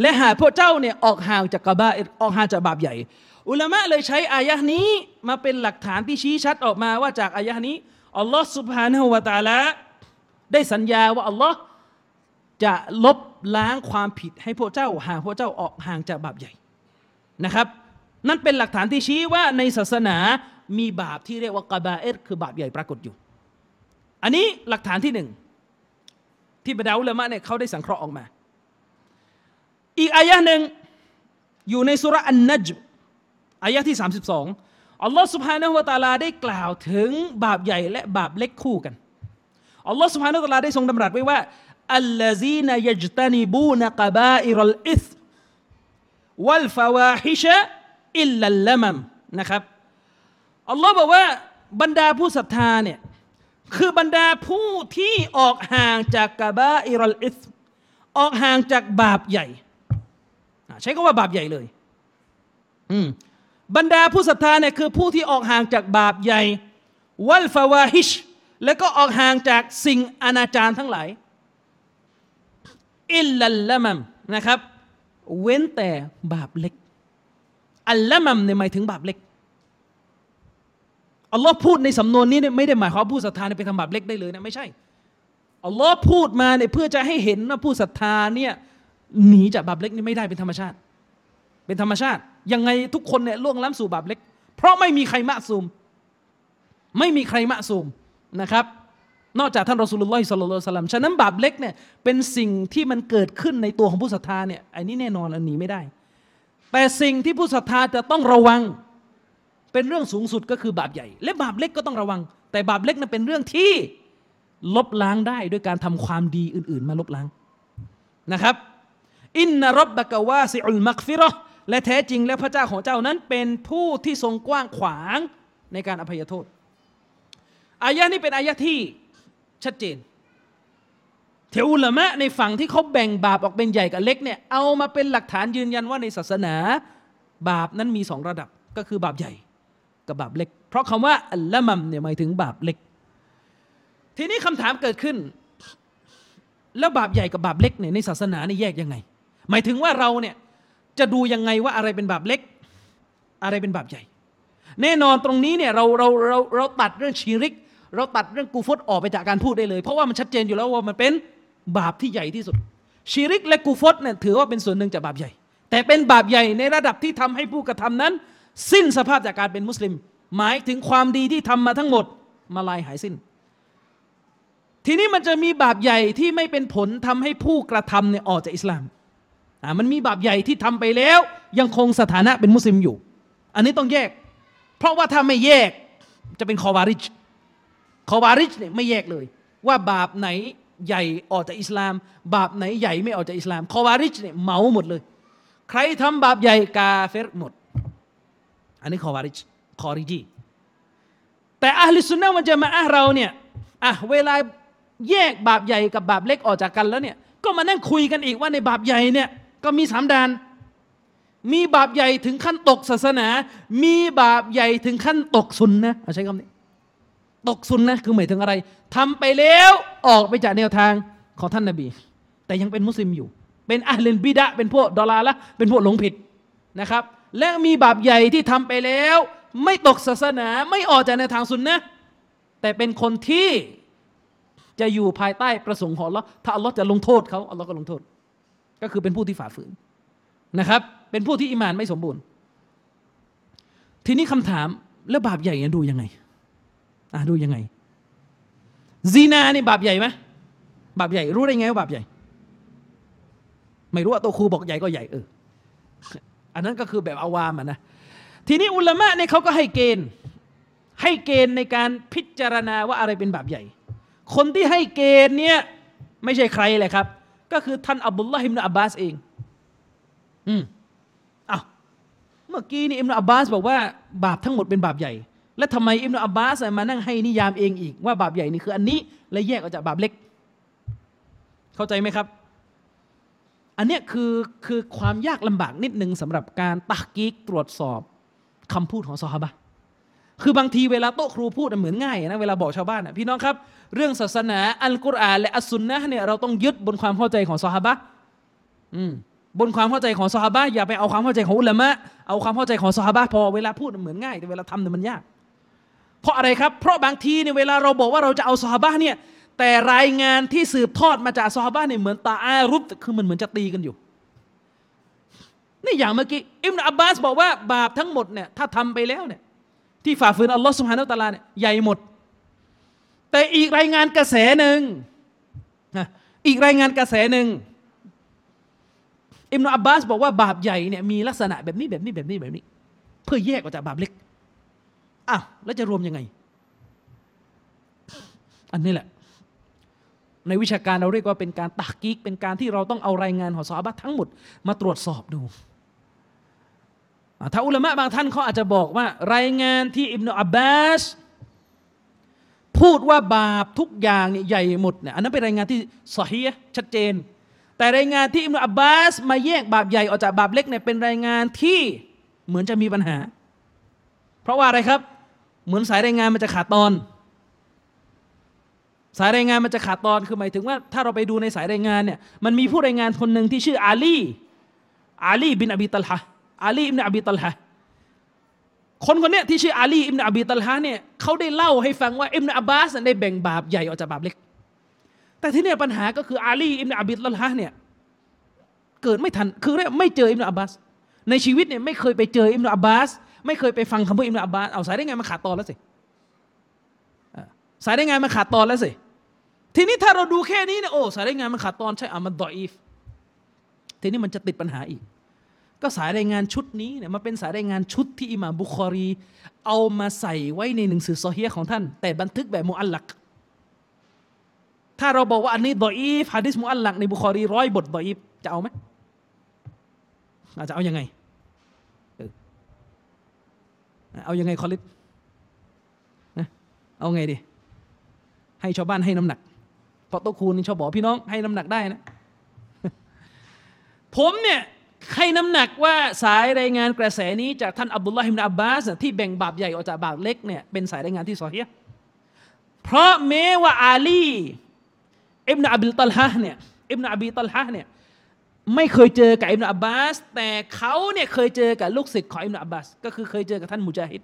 และหากพวกเจ้าเนี่ยออกห่างจากกะบาอิรออกห่างจากบาปใหญ่อุลามะเลยใช้อายะนี้มาเป็นหลักฐานที่ชี้ชัดออกมาว่าจากอายะนี้อัลลอฮ์ซุบฮานะฮูวะตะอาลาได้สัญญาว่าอัลลอฮ์จะลบล้างความผิดให้พวกเจ้าหากพวกเจ้าออกห่างจากบาปใหญ่นะครับนั่นเป็นหลักฐานที่ชี้ว่าในศาสนามีบาปที่เรียกว่ากะบาอิรคือบาปใหญ่ปรากฏอยู่อันนี้หลักฐานที่หนึ่งที่บรรดาอุลามะเนี่ยเขาได้สังเคราะห์ออกมาอีกอายะหนึ่งอยู่ในสุเราะห์อันนัจมอายะที่32อัลลอฮ์ซุบฮานะฮูวะตะอาลาได้กล่าวถึงบาปใหญ่และบาปเล็กคู่กันอัลลอฮ์ซุบฮานะฮูวะตะอาลาได้ทรงดำรัสไว้ว่าالذين يجتنبون قبائر الإثم والفواحش إلا اللمم นะครับอัลลอฮ์บอกว่าบรรดาผู้ศรัทธาเนี่ยคือบรรดาผู้ที่ออกห่างจากกะบาอิรอลอิสม์ออกห่างจากบาปใหญ่ใช้คำว่าบาปใหญ่เลยบรรดาผู้ศรัทธาเนี่ยคือผู้ที่ออกห่างจากบาปใหญ่วัลฟาวาฮิชแล้วก็ออกห่างจากสิ่งอนาจารทั้งหลายอิลลัลละมัมนะครับเว้นแต่บาปเล็กอัลละมัมเนี่ยหมายถึงบาปเล็ก อัลลอฮ์พูดในสำนวนนี้เนี่ยไม่ได้หมายความผู้ศรัทธาไปทำบาปเล็กได้เลยนะไม่ใช่อัลลอฮ์พูดมาเนี่ยเพื่อจะให้เห็นว่าผู้ศรัทธาเนี่ยหนีจากบาปเล็กนี่ไม่ได้เป็นธรรมชาติเป็นธรรมชาติยังไงทุกคนเนี่ยล่วงล้ำสู่บาปเล็กเพราะไม่มีใครมะซูมไม่มีใครมะซูมนะครับนอกจากท่านรอซูลุลลอฮิศ็อลลัลลอฮุอะลัยฮิวะซัลลัมฉะนั้นบาปเล็กเนี่ยเป็นสิ่งที่มันเกิดขึ้นในตัวของผู้ศรัทธาเนี่ยอันนี้แน่นอนหนีไม่ได้แต่สิ่งที่ผู้ศรัทธาจะต้องระวังเป็นเรื่องสูงสุดก็คือบาปใหญ่และบาปเล็กก็ต้องระวังแต่บาปเล็กนั้นเป็นเรื่องที่ลบล้างได้ด้วยการทำความดีอื่นๆมาลบล้างนะครับอินนะร็อบบะกะวาซิอุลมัฆฟิเราะห์และแท้จริงแล้วพระเจ้าของเจ้านั้นเป็นผู้ที่ทรงกว้างขวางในการอภัยโทษอายะห์นี้เป็นอายะห์ที่ชัดเจนเถอุละมะในฝั่งที่เขาแบ่งบาปออกเป็นใหญ่กับเล็กเนี่ยเอามาเป็นหลักฐานยืนยันว่าในศาสนาบาปนั้นมี2ระดับก็คือบาปใหญ่กับบาปเล็กเพราะคำว่าอัลละมัมเนี่ยหมายถึงบาปเล็กทีนี้คำถามเกิดขึ้นแล้วบาปใหญ่กับบาปเล็กเนี่ยในศาสนาเนี่ยแยกยังไงหมายถึงว่าเราเนี่ยจะดูยังไงว่าอะไรเป็นบาปเล็กอะไรเป็นบาปใหญ่แน่นอนตรงนี้เนี่ยเราตัดเรื่องชิริกเราตัดเรื่องกูฟรออกไปจากการพูดได้เลยเพราะว่ามันชัดเจนอยู่แล้วว่ามันเป็นบาปที่ใหญ่ที่สุดชิริกและกูฟรเนี่ยถือว่าเป็นส่วนหนึ่งจากบาปใหญ่แต่เป็นบาปใหญ่ในระดับที่ทำให้ผู้กระทำนั้นสิ้นสภาพจากการเป็นมุสลิมหมายถึงความดีที่ทำมาทั้งหมดมาลายหายสิ้นทีนี้มันจะมีบาปใหญ่ที่ไม่เป็นผลทำให้ผู้กระทำเนี่ยออกจากอิสลามมันมีบาปใหญ่ที่ทำไปแล้วยังคงสถานะเป็นมุสลิมอยู่อันนี้ต้องแยกเพราะว่าถ้าไม่แยกจะเป็นคอวาริจเนี่ยไม่แยกเลยว่าบาปไหนใหญ่ออกจากอิสลามบาปไหนใหญ่ไม่ออกจากอิสลามคอวาริจเนี่ยเมาหมดเลยใครทำบาปใหญ่กาเฟรหมดอันนี้คอวาริจคอริจีแต่อะห์ลิสุนนะห์วัลญะมาอะห์เราเนี่ยเวลาแยกบาปใหญ่กับบาปเล็กออกจากกันแล้วเนี่ยก็มานั่งคุยกันอีกว่าในบาปใหญ่เนี่ยก็มี3ด่านมีบาปใหญ่ถึงขั้นตกศาสนามีบาปใหญ่ถึงขั้นตกซุนนะใช้คำนี้ตกซุนนะคือหมายถึงอะไรทำไปแล้วออกไปจากแนวทางของท่านนบีแต่ยังเป็นมุสลิมอยู่เป็นอะห์ลิลบิดะห์เป็นพวกดอลาละห์เป็นพวกหลงผิดนะครับและมีบาปใหญ่ที่ทำไปแล้วไม่ตกศาสนาไม่ออกจากแนวทางซุนนะแต่เป็นคนที่จะอยู่ภายใต้ประสงค์ของอัลเลาะห์ถ้าอัลเลาะห์จะลงโทษเขาอัลเลาะห์ก็ลงโทษก็คือเป็นผู้ที่ฝ่าฝืนนะครับเป็นผู้ที่อีหม่านไม่สมบูรณ์ทีนี้คำถามแล้วบาปใหญ่ดูยังไงดูยังไงซินานี่บาปใหญ่ไหมบาปใหญ่รู้ได้ไงว่าบาปใหญ่ไม่รู้อะตัวครูบอกใหญ่ก็ใหญ่อันนั้นก็คือแบบอาวามนะทีนี้อุลามะเนี่ยเขาก็ให้เกณฑ์ในการพิจารณาว่าอะไรเป็นบาปใหญ่คนที่ให้เกณฑ์เนี่ยไม่ใช่ใครเลยครับก็คือท่านอับดุลลอฮ์อิบนุอับบาสเองเมื่อกี้นี่อิบนุอับบาสบอกว่าบาปทั้งหมดเป็นบาปใหญ่แล้วทำไมอิบนุอับบาสมานั่งให้นิยามเองอีกว่าบาปใหญ่นี่คืออันนี้และแยกออกจากบาปเล็กเข้าใจไหมครับอันนี้คือความยากลำบากนิดนึงสำหรับการตักกีกตรวจสอบคำพูดของซอฮาบะห์คือบางทีเวลาโต๊ะครูพูดเหมือนง่ายนะเวลาบอกชาวบ้านพี่น้องครับเรื่องศาสนาอัลกุรอานและอัสซุนนะห์เนี่ยเราต้องยึดบนความเข้าใจของซอฮาบะห์บนความเข้าใจของซอฮาบะห์อย่าไปเอาความเข้าใจของอุลามะห์เอาความเข้าใจของซอฮาบะห์พอเวลาพูดเหมือนง่ายแต่เวลาทำเนี่ยมันยากเพราะอะไรครับเพราะบางทีเนี่ยเวลาเราบอกว่าเราจะเอาซอฮาบะห์เนี่ยแต่รายงานที่สืบทอดมาจากซอฮาบะห์เนี่ยเหมือนตาอารุฟคือมันเหมือนจะตีกันอยู่นี่อย่างเมื่อกี้อิบนุอับบาสบอกว่าบาปทั้งหมดเนี่ยถ้าทำไปแล้วเนี่ยที่ฝ่าฝืนอัลลอฮ์ซุบฮานะฮูวะตะอาลาเนี่ยใหญ่หมดแต่อีกรายงานกระแสหนึ่งอีกรายงานกระแสหนึ่งอิบนุอับบาสบอกว่าบาปใหญ่เนี่ยมีลักษณะแบบนี้เพื่อแยกออกจากบาปเล็กแล้วจะรวมยังไงอันนี้แหละในวิชาการเราเรียกว่าเป็นการตักกีกเป็นการที่เราต้องเอารายงานของซอฮาบะห์ทั้งหมดมาตรวจสอบดูถ้าอุลามะบางท่านเขาอาจจะบอกว่ารายงานที่อิบนุอับบาสพูดว่าบาปทุกอย่างเนี่ยใหญ่หมดเนี่ยอันนั้นเป็นรายงานที่ซอฮีฮ์ชัดเจนแต่รายงานที่อิบนุอับบาสมาแยกบาปใหญ่ออกจากบาปเล็กเนี่ยเป็นรายงานที่เหมือนจะมีปัญหาเพราะว่าอะไรครับเหมือนสายรายงานมันจะขาดตอนคือหมายถึงว่าถ้าเราไปดูในสายรายงานเนี่ยมันมีผู้รายงานคนหนึ่งที่ชื่ออาลีบินอบีตัลฮะอาลีบินอบีตัลฮะ คนเนี้ยที่ชื่ออาลีอิบนุอบีตัลฮะเนี่ยเขาได้เล่าให้ฟังว่าอิบนุอับบาสได้แบ่งบาปใหญ่ออกจากบาปเล็กแต่ที่เนี่ยปัญหาก็คืออาลีอิบนุอบีตัลฮะเนี่ยเกิดไม่ทันคือไม่เจออิบนุอับบาสในชีวิตเนี่ยไม่เคยไปเจออิบนุอับบาสไม่เคยไปฟังคำพูดอิบนุอับบาสเอาสายได้ไงมันขาดตอนแล้วสิสายได้ไงมันขาดตอนแล้วสิทีนี้ถ้าเราดูแค่นี้เนี่ยโอ้สายได้ไงมันขาดตอนใช่อ่ะมันดออีฟทีนี้มันจะติดปัญหาอีกก็สายรายงานชุดนี้เนี่ยมันเป็นสายรายงานชุดที่อิหม่ามบุคอรีเอามาใส่ไว้ในหนังสือซอฮีฮ์ของท่านแต่บันทึกแบบมุอัลลักถ้าเราบอกว่าอันนี้ดออีฟหะดีษมุอัลลักในบุคอรี100บทดออีฟจะเอาไหมจะเอายังไงเอายังไงคอลิดนะเอาไงดีให้ชาวบ้านให้น้ำหนักเพราะโต๊ะครูนี่ชอบบอกพี่น้องให้น้ำหนักได้นะผมเนี่ยให้น้ำหนักว่าสายรายงานกระแสนี้จากท่านอับดุลลาห์อิบนุอับบาสที่แบ่งบาปใหญ่ออกจากบาปเล็กเนี่ยเป็นสายรายงานที่ซอฮีฮ์เพราะแม้ว่าอาลีอิบนุอบีตัลฮะห์เนี่ยอิบนุอบีตัลฮะห์เนี่ยไม่เคยเจอกับอิบนุอับบาสแต่เขาเนี่ยเคยเจอกับลูกศิษย์ของอิบนุอับบาสก็คือเคยเจอกับท่านมุจาฮิ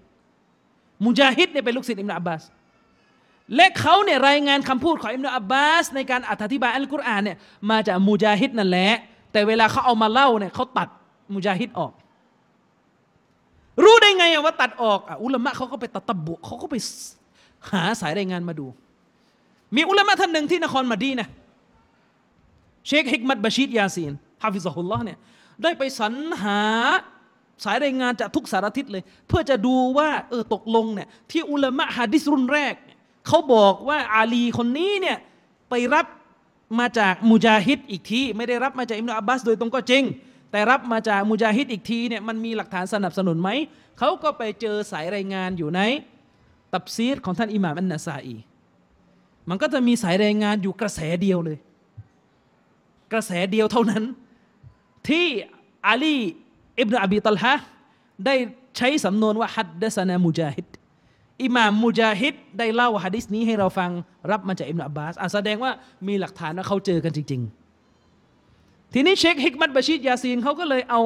ดเนี่ยเป็นลูกศิษย์อิบนุอับบาสและเขาเนี่ยรายงานคำพูดของอิบนุอับบาสในการอธิบายอัลกุรอานเนี่ยมาจากมุจาฮิดนั่นแหละแต่เวลาเขาเอามาเล่าเนี่ยเขาตัดมุจาฮิดออกรู้ได้ไงว่าตัดออกอุลามะเขาก็ไปตัดตะบุเขาก็ไปหาสายรายงานมาดูมีอุลามะท่านหนึ่งที่นครมะดีนะห์เชคฮิกมัตบะชีดยาซีนฮาฟิซะฮุลลอฮ์เนี่ยได้ไปสรรหาสายรายงานจากทุกสารทิศเลยเพื่อจะดูว่าตกลงเนี่ยที่อุลามะหะดิษรุ่นแรกเขาบอกว่าอาลีคนนี้เนี่ยไปรับมาจากมุจาฮิดอีกทีไม่ได้รับมาจากอิบนุอับบาสโดยตรงก็จริงแต่รับมาจากมุจาฮิดอีกทีเนี่ยมันมีหลักฐานสนับสนุนไหมเขาก็ไปเจอสายรายงานอยู่ในตับซีรของท่านอิหม่ามอันนะซาอีมันก็จะมีสายรายงานอยู่กระแสเดียวเลยกระแสเดียวเท่านั้นที่อาลีอิบนุอบีตัลฮะห์ได้ใช้สำนวนว่าฮัดดะซะนามุจาฮิดอิหม่ามมุจาฮิดได้เล่าหะดีษนี้ให้เราฟังรับมาจากอิบนุอับบาสแสดงว่ามีหลักฐานว่าเขาเจอกันจริงๆทีนี้เชคฮิกมัตบะชีดยาซีนเขาก็เลยเอา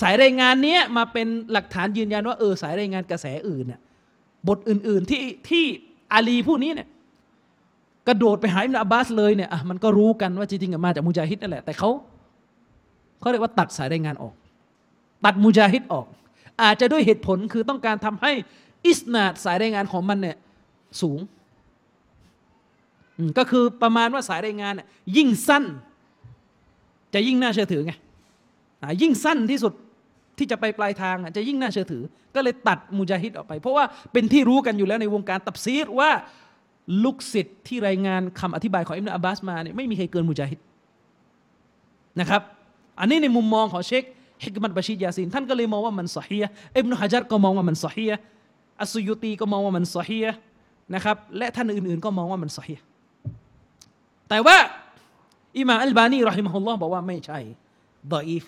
สายรายงานนี้มาเป็นหลักฐานยืนยันว่าสายรายงานกระแสอื่นน่ะบทอื่นๆที่อาลีผู้นี้เนี่ยกระโดดไปหาอิบนุอับบาสเลยเนี่ยมันก็รู้กันว่าจริงๆมาจากมุจาฮิดนั่นแหละแต่เขาเรียกว่าตัดสายรายงานออกตัดมุจาฮิดออกอาจจะด้วยเหตุผลคือต้องการทำให้อิสนาดสายรายงานของมันเนี่ยสูงก็คือประมาณว่าสายรายงานเนี่ยยิ่งสั้นจะยิ่งน่าเชื่อถือไงยิ่งสั้นที่สุดที่จะไปปลายทางจะยิ่งน่าเชื่อถือก็เลยตัดมุจาฮิดออกไปเพราะว่าเป็นที่รู้กันอยู่แล้วในวงการตับซีรว่าลูกศิษย์ที่รายงานคำอธิบายของอิบนุอับบาสมาเนี่ยไม่มีใครเกินมุจาฮิดนะครับอันนี้ในมุมมองของเชคฮิกมัตบะชีดยาซีนท่านก็เลยมองว่ามันซอฮีฮ์อิบนุฮะญัรก็มองว่ามันซอฮีฮ์อัสซุยูตีก็มองว่ามันซอฮีฮ์นะครับและท่านอื่นๆก็มองว่ามันซอฮีฮ์แต่ว่าอิหม่ามอัลบานีเราะฮิมะฮุลลอฮ์บอกว่าไม่ใช่ดออีฟ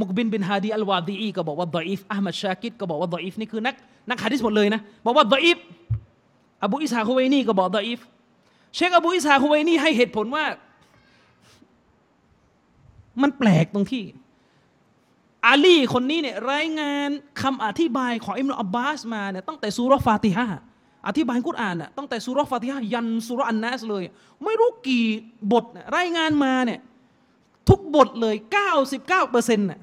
มุกบินบินฮาดีอัลวาดีอีก็บอกว่าดออีฟอะห์มัดชากิรก็บอกว่าดออีฟนี่คือนักหะดีษหมดเลยนะบอกว่าดออีฟอบูอิสฮาคุวัยนีก็บอกดออีฟเชคอบูอิสฮาคุวัยนีให้เหตุผลว่ามันแปลกตรงที่อาลีคนนี้เนี่ยรายงานคำอธิบายของอิบนุอับบาสมาเนี่ยตั้งแต่ซูเราะห์ฟาติฮะห์อธิบายกุรอานน่ะตั้งแต่ซูเราะห์ฟาติฮะห์ยันซูเราะห์อันนาสเลยไม่รู้กี่บทรายงานมาเนี่ยทุกบทเลย 99% น่ะ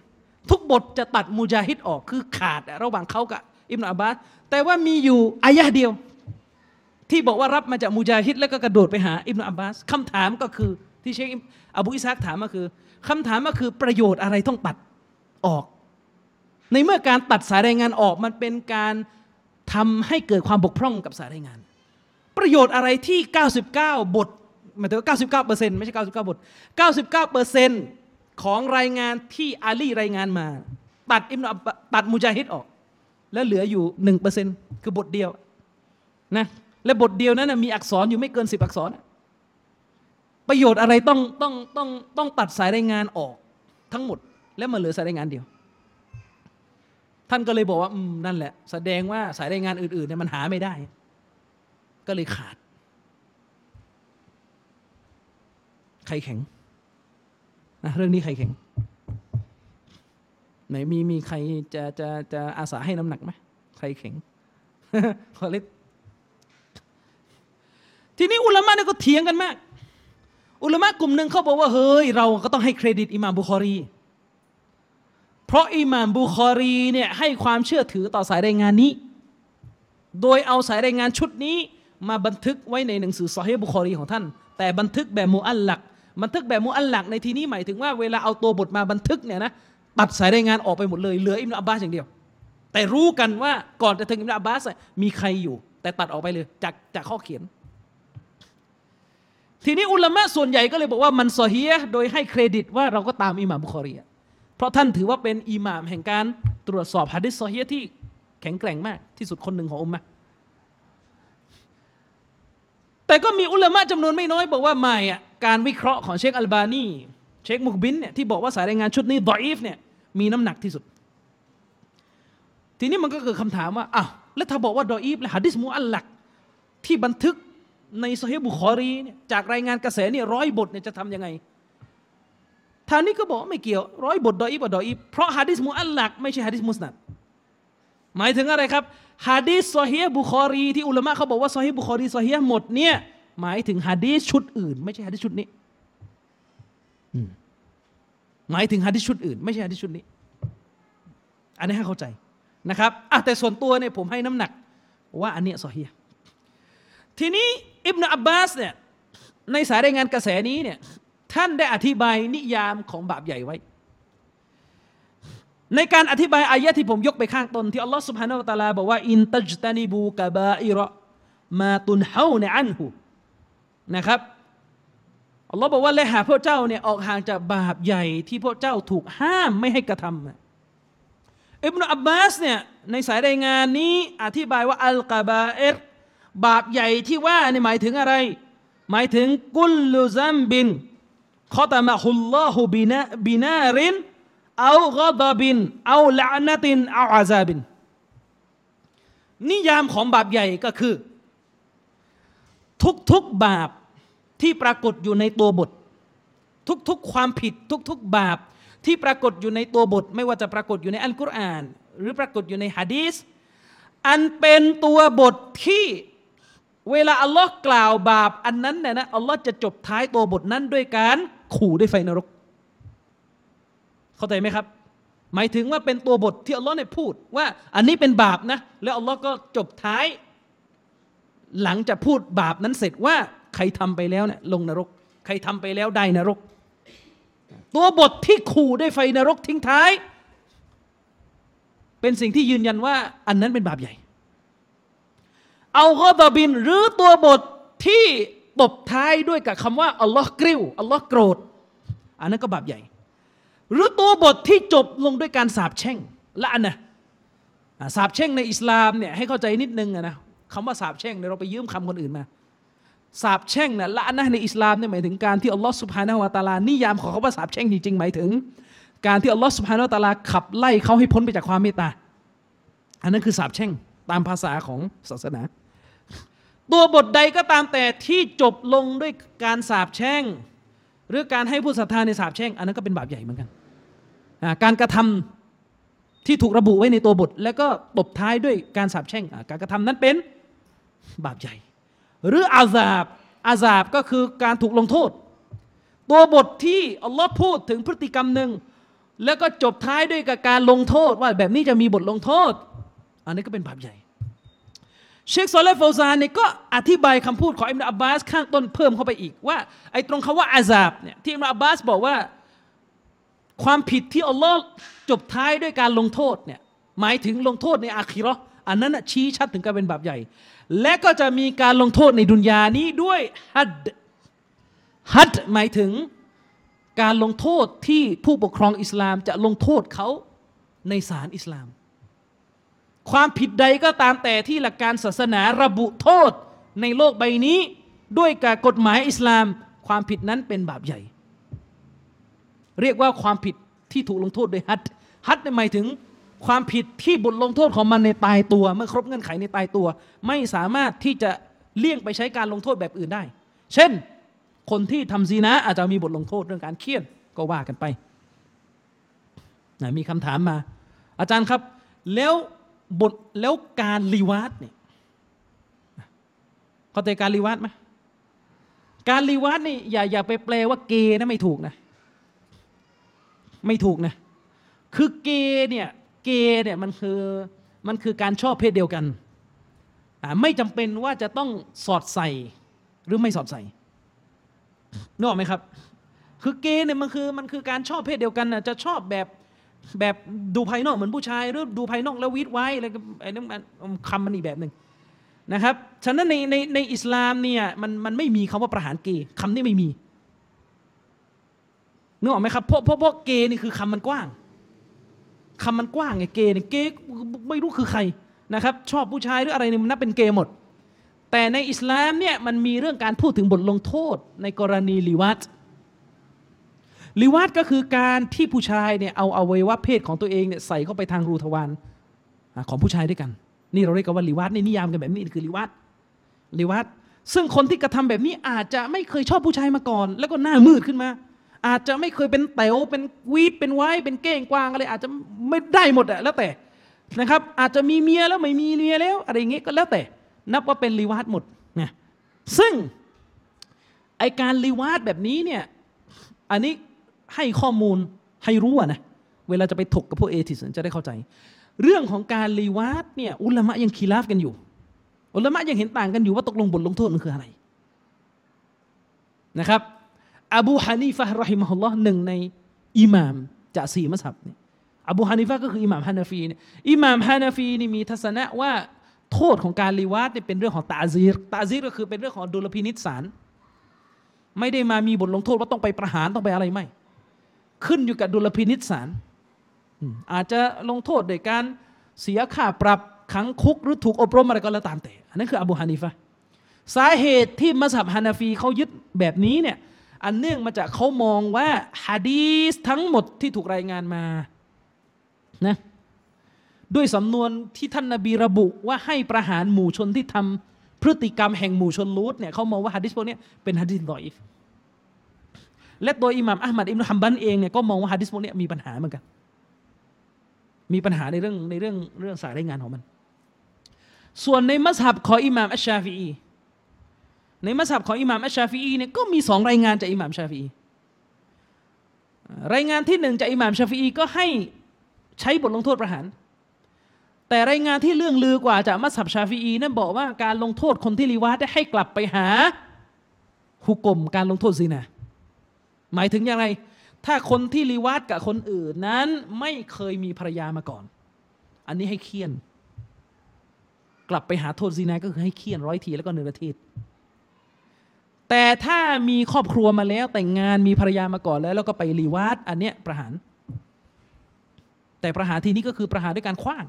ทุกบทจะตัดมุจาฮิดออกคือขาดระหว่างเขากับอิบนุอับบาสแต่ว่ามีอยู่อายะห์เดียวที่บอกว่ารับมาจากมุจาฮิดแล้วก็กระโดดไปหาอิบนุอับบาสคำถามก็คือที่เชคอบูอิสฮากถามก็คือคำถามก็คือประโยชน์อะไรต้องตัดออกในเมื่อการตัดสายรายงานออกมันเป็นการทำให้เกิดความบกพร่องกับสายรายงานประโยชน์อะไรที่99บทหมายถึงว่า 99% ไม่ใช่99บท 99% ของรายงานที่อาลีรายงานมาตัดมุจาฮิดออกแล้วเหลืออยู่ 1% คือบทเดียวนะและบทเดียวนั้นมีอักษรอยู่ไม่เกิน10อักษรประโยชน์อะไรต้องตัดสายรายงานออกทั้งหมดแล้วมาเหลือสายรายงานเดียวท่านก็เลยบอกว่านั่นแหละแสดงว่าสายรายงานอื่นๆเนี่ยมันหาไม่ได้ก็เลยขาดใครแข็งนะเรื่องนี้ใครแข็งไหนมีใครจะอาสาให้น้ำหนักไหม ใครเข่งคอลิดทีนี้อุลามะเนี่ยก็เถียงกันมากอุลามะกลุ่มหนึ่งเขาบอกว่าเฮ้ยเราก็ต้องให้เครดิตอิหม่ามบุคอรีเพราะอิหม่ามบุคอรีเนี่ยให้ความเชื่อถือต่อสายรายงานนี้โดยเอาสายรายงานชุดนี้มาบันทึกไว้ในหนังสือซอฮีฮ์บุคอรีของท่านแต่บันทึกแบบมุอัลลักบันทึกแบบมุอัลลักในที่นี้หมายถึงว่าเวลาเอาตัวบทมาบันทึกเนี่ยนะตัดสายรายงานออกไปหมดเลยเหลืออิบนุอับบาสอย่างเดียวแต่รู้กันว่าก่อนจะถึงอิบนุอับบาสมีใครอยู่แต่ตัดออกไปเลยจากข้อเขียนทีนี้อุลามะส่วนใหญ่ก็เลยบอกว่ามันซอฮีฮ์โดยให้เครดิตว่าเราก็ตามอิหม่ามบุคอรีเพราะท่านถือว่าเป็นอิหม่ามแห่งการตรวจสอบหะดีษซอฮีฮ์ที่แข็งแกร่งมากที่สุดคนหนึ่งของอุมมะห์แต่ก็มีอุลามะจำนวนไม่น้อยบอกว่าไม่อ่ะการวิเคราะห์ของเชคอัลบานีเชคมุกบินเนี่ยที่บอกว่าสายรายงานชุดนี้ดออีฟเนี่ยมีน้ำหนักที่สุดทีนี้มันก็เกิดคำถามว่าอ้าวแล้วถ้าบอกว่าดออีฟและหะดีษมุอัลลักที่บันทึกในซอฮีฮ์บุคอรีเนี่ยจากรายงานกระแสเนี่ย100บทเนี่ยจะทำยังไงทางนี้ก็บอกไม่เกี่ยว100บทดออีฟกับดออีฟเพราะหะดีษมุอัลลักไม่ใช่หะดีษมุสนัดหมายถึงอะไรครับหะดีษซอฮีฮ์บุคอรีที่อุลามะเขาบอกว่าซอฮีฮ์บุคอรีซอฮีฮ์หมดเนี่ยหมายถึงหะดีษชุดอื่นไม่ใช่หะดีษชุดนี้หมายถึงหะดีษชุดอื่นไม่ใช่หะดีษชุดนี้อันนี้ให้เข้าใจนะครับแต่ส่วนตัวเนี่ยผมให้น้ำหนักว่าอันเนี้ยซอฮีฮ์ทีนี้อิบนุอับบาสเนี่ยในสายรายงานกระแสนี้เนี่ยท่านได้อธิบายนิยามของบาปใหญ่ไว้ในการอธิบายอายะที่ผมยกไปข้างต้นที่อัลลอฮฺ سبحانه และ تعالى บอกว่าอินตัจตานิบูกะบาอิระมาตุนฮาวนะอันหูนะครับอัลลอฮฺบอกว่าและหากพวกเจ้าเนี่ยออกห่างจากบาปใหญ่ที่พวกเจ้าถูกห้ามไม่ให้กระทำอิบนุอับบาสเนี่ยในสายรายงานนี้อธิบายว่าอัลกะบาอิรบาปใหญ่ที่ว่าเนี่ยหมายถึงอะไรหมายถึงกุลลุซัมบินคอตามะฮุลลอฮฺบินารินเอากอดบินเอาละนะตินเอาอาซาบินนิยามของบาปใหญ่ก็คือทุกๆบาปที่ปรากฏอยู่ในตัวบททุกๆความผิดทุกๆบาปที่ปรากฏอยู่ในตัวบทไม่ว่าจะปรากฏอยู่ในอัลกุรอานหรือปรากฏอยู่ในหะดีษอันเป็นตัวบทที่เวลาอัลลอฮ์กล่าวบาปอันนั้นเนี่ยนะอัลลอฮ์จะจบท้ายตัวบทนั้นด้วยการขู่ด้วยไฟนรกเข้าใจไหมครับหมายถึงว่าเป็นตัวบทที่อัลลอฮ์เนี่ยพูดว่าอันนี้เป็นบาปนะแล้วอัลลอฮ์ก็จบท้ายหลังจากพูดบาปนั้นเสร็จว่าใครทำไปแล้วเนี่ยลงนรกใครทำไปแล้วได้นรกตัวบทที่ขู่ด้วยไฟนรกทิ้งท้ายเป็นสิ่งที่ยืนยันว่าอันนั้นเป็นบาปใหญ่เอากอฎบินหรือตัวบทที่ตบท้ายด้วยกับคำว่าอัลลอฮ์กริ้วอัลลอฮ์โกรธอันนั้นก็บาปใหญ่หรือตัวบทที่จบลงด้วยการสาปแช่งละนะสาปแช่งในอิสลามเนี่ยให้เข้าใจนิดนึงนะคำว่าสาปแช่งเนี่ยเราไปยืมคำคนอื่นมาสาปแช่งเนี่ยละนะในอิสลามเนี่ยหมายถึงการที่อัลลอฮฺซุบฮานะฮูวะตะอาลานิยามของคำว่าสาปแช่งจริงๆหมายถึงการที่อัลลอฮฺซุบฮานะฮูวะตะอาลาขับไล่เขาให้พ้นไปจากความเมตตาอันนั้นคือสาปแช่งตามภาษาของศาสนาตัวบทใดก็ตามแต่ที่จบลงด้วยการสาปแช่งหรือการให้ผู้ศรัทธาในสาปแช่งอันนั้นก็เป็นบาปใหญ่เหมือนกันการกระทำที่ถูกระบุไว้ในตัวบทแล้วก็ตบท้ายด้วยการสาปแช่งการกระทำนั้นเป็นบาปใหญ่หรืออาซาบก็คือการถูกลงโทษตัวบทที่อัลลอฮ์พูดถึงพฤติกรรมหนึ่งแล้วก็จบท้ายด้วยกับการลงโทษว่าแบบนี้จะมีบทลงโทษอันนี้ก็เป็นบาปใหญ่เชคซอเลห์ ฟาวซานเนี่ยก็อธิบายคำพูดของอิบนุอับบาสข้างต้นเพิ่มเข้าไปอีกว่าไอ้ตรงคำว่าอาซาบเนี่ยที่อิบนุอับบาสบอกว่าความผิดที่อัลลอฮ์จบท้ายด้วยการลงโทษเนี่ยหมายถึงลงโทษในอาคิเราะห์อันนั้นชี้ชัดถึงการเป็นบาปใหญ่และก็จะมีการลงโทษในดุนยานี้ด้วยฮัดหมายถึงการลงโทษที่ผู้ปกครองอิสลามจะลงโทษเขาในศาลอิสลามความผิดใดก็ตามแต่ที่หลักการศาสนาระบุโทษในโลกใบนี้ด้วยกับกฎหมายอิสลามความผิดนั้นเป็นบาปใหญ่เรียกว่าความผิดที่ถูกลงโทษโดยฮัดหมายถึงความผิดที่บทลงโทษของมันในตายตัวเมื่อครบเงื่อนไขในตายตัวไม่สามารถที่จะเลี่ยงไปใช้การลงโทษแบบอื่นได้เช่นคนที่ทำซีนะอาจจะมีบทลงโทษเรื่องการเฆี่ยนก็ว่ากันไปมีคำถามมาอาจารย์ครับแล้ว บทแล้วการรีวาร์ดเนี่ยเข้าใจการรีวาร์ดไหมการรีวาร์ดนี่อย่าไปแปลว่าเกย์นะไม่ถูกนะไม่ถูกนะคือเกย์เนี่ยมันคือการชอบเพศเดียวกันไม่จำเป็นว่าจะต้องสอดใส่หรือไม่สอดใส่นึกออกไหมครับคือเกย์เนี่ยมันคือการชอบเพศเดียวกันนะจะชอบแบบดูภายนอกเหมือนผู้ชายหรือดูภายนอกแล้ววิดไว้อะไรนั่นคำมันอีกแบบหนึ่งนะครับฉะนั้นในอิสลามเนี่ยมันไม่มีคำว่าประหารเกย์คำนี้ไม่มีนึกออกไหมครับเพราะเกย์นี่คือคำมันกว้างไงเกย์ไม่รู้คือใครนะครับชอบผู้ชายหรืออะไรเนี่ยมันนับเป็นเกย์หมดแต่ในอิสลามเนี่ยมันมีเรื่องการพูดถึงบทลงโทษในกรณีลิวาดก็คือการที่ผู้ชายเนี่ยเอาอวัยวะเพศของตัวเองเนี่ยใส่เข้าไปทางรูทวารของผู้ชายด้วยกันนี่เราเรียกกันว่าลิวาดนี่นิยามกันแบบนี้คือลิวาดซึ่งคนที่กระทำแบบนี้อาจจะไม่เคยชอบผู้ชายมาก่อนแล้วก็หน้ามืดขึ้นมาอาจจะไม่เคยเป็นเต๋วเป็นวีดเป็นไว้เป็นเก้งกวางอะไรอาจจะไม่ได้หมดอะแล้วแต่นะครับอาจจะมีเมียแล้วไม่มีเมียแล้วอะไรอย่างเงี้ยก็แล้วแต่นับว่าเป็นลิวาดหมดนะซึ่งไอการลิวาดแบบนี้เนี่ยอันนี้ให้ข้อมูลให้รู้นะเวลาจะไปถกกับพวกเอทิสจะได้เข้าใจเรื่องของการลิวาดเนี่ยอุลามะยังคีลาฟกันอยู่อุลามะยังเห็นต่างกันอยู่ว่าตกลงบทลงโทษมันคืออะไรนะครับอบูฮานีฟะห์รอฮิมะฮุลลอฮ์หนึ่งในอิหม่ามจาก4มัซฮับเนี่ยอบูฮานีฟะห์ก็คืออิหม่ามฮานาฟีเนี่ยอิหม่ามฮานาฟีนี่มีทัศนะว่าโทษของการลิวาดเนี่ยเป็นเรื่องของตะอซีรก็คือเป็นเรื่องของดุลพินิจศาลไม่ได้มามีบทลงโทษว่าต้องไปประหารต้องไปอะไรไม่ขึ้นอยู่กับดุลพินิจศาลอาจจะลงโทษโดยการเสียค่าปรับขังคุกหรือถูกอบรมอะไรก็แล้วตามแต่อันนั้นคืออบูฮานีฟะห์สาเหตุที่มัซฮับฮานาฟีเขายึดแบบนี้เนี่ยอันเนื่องมาจากเขามองว่าหะดีษทั้งหมดที่ถูกรายงานมานะด้วยสำนวนที่ท่านนบีระบุว่าให้ประหารหมู่ชนที่ทำพฤติกรรมแห่งหมู่ชนลูตเนี่ยเขามองว่าหะดีษพวกนี้เป็นหะดีษดออีฟและตัวอิหม่ามอะห์มัดอิบนุฮัมบัลเองเนี่ยก็มองว่าหะดีษพวกนี้มีปัญหาเหมือนกันมีปัญหาในเรื่องสายรายงานของมันส่วนในมัซฮับของอิหม่ามอัชชาฟิอีในมัซฮับของอิหม่ามอัชชาฟิอีเนี่ยก็มี2รายงานจากอิหม่ามชาฟิอีรายงานที่1จากอิหม่ามชาฟิอีก็ให้ใช้บทลงโทษประหารแต่รายงานที่เรื่องลือกว่าจากมัซฮับชาฟิอีนั้นบอกว่าการลงโทษคนที่ลิวาดได้ให้กลับไปหาฮุกมการลงโทษซินาหมายถึงอย่างไรถ้าคนที่ลิวาดกับคนอื่นนั้นไม่เคยมีภรรยามาก่อนอันนี้ให้เคี่ยนกลับไปหาโทษซินาก็คือให้เคี่ยน100 ทีแล้วก็1 อาทิตย์แต่ถ้ามีครอบครัวมาแล้วแต่งงานมีภรรยามาก่อนแล้วก็ไปลิวาดอันเนี้ยประหารแต่ประหารทีนี้ก็คือประหารด้วยการขว้าง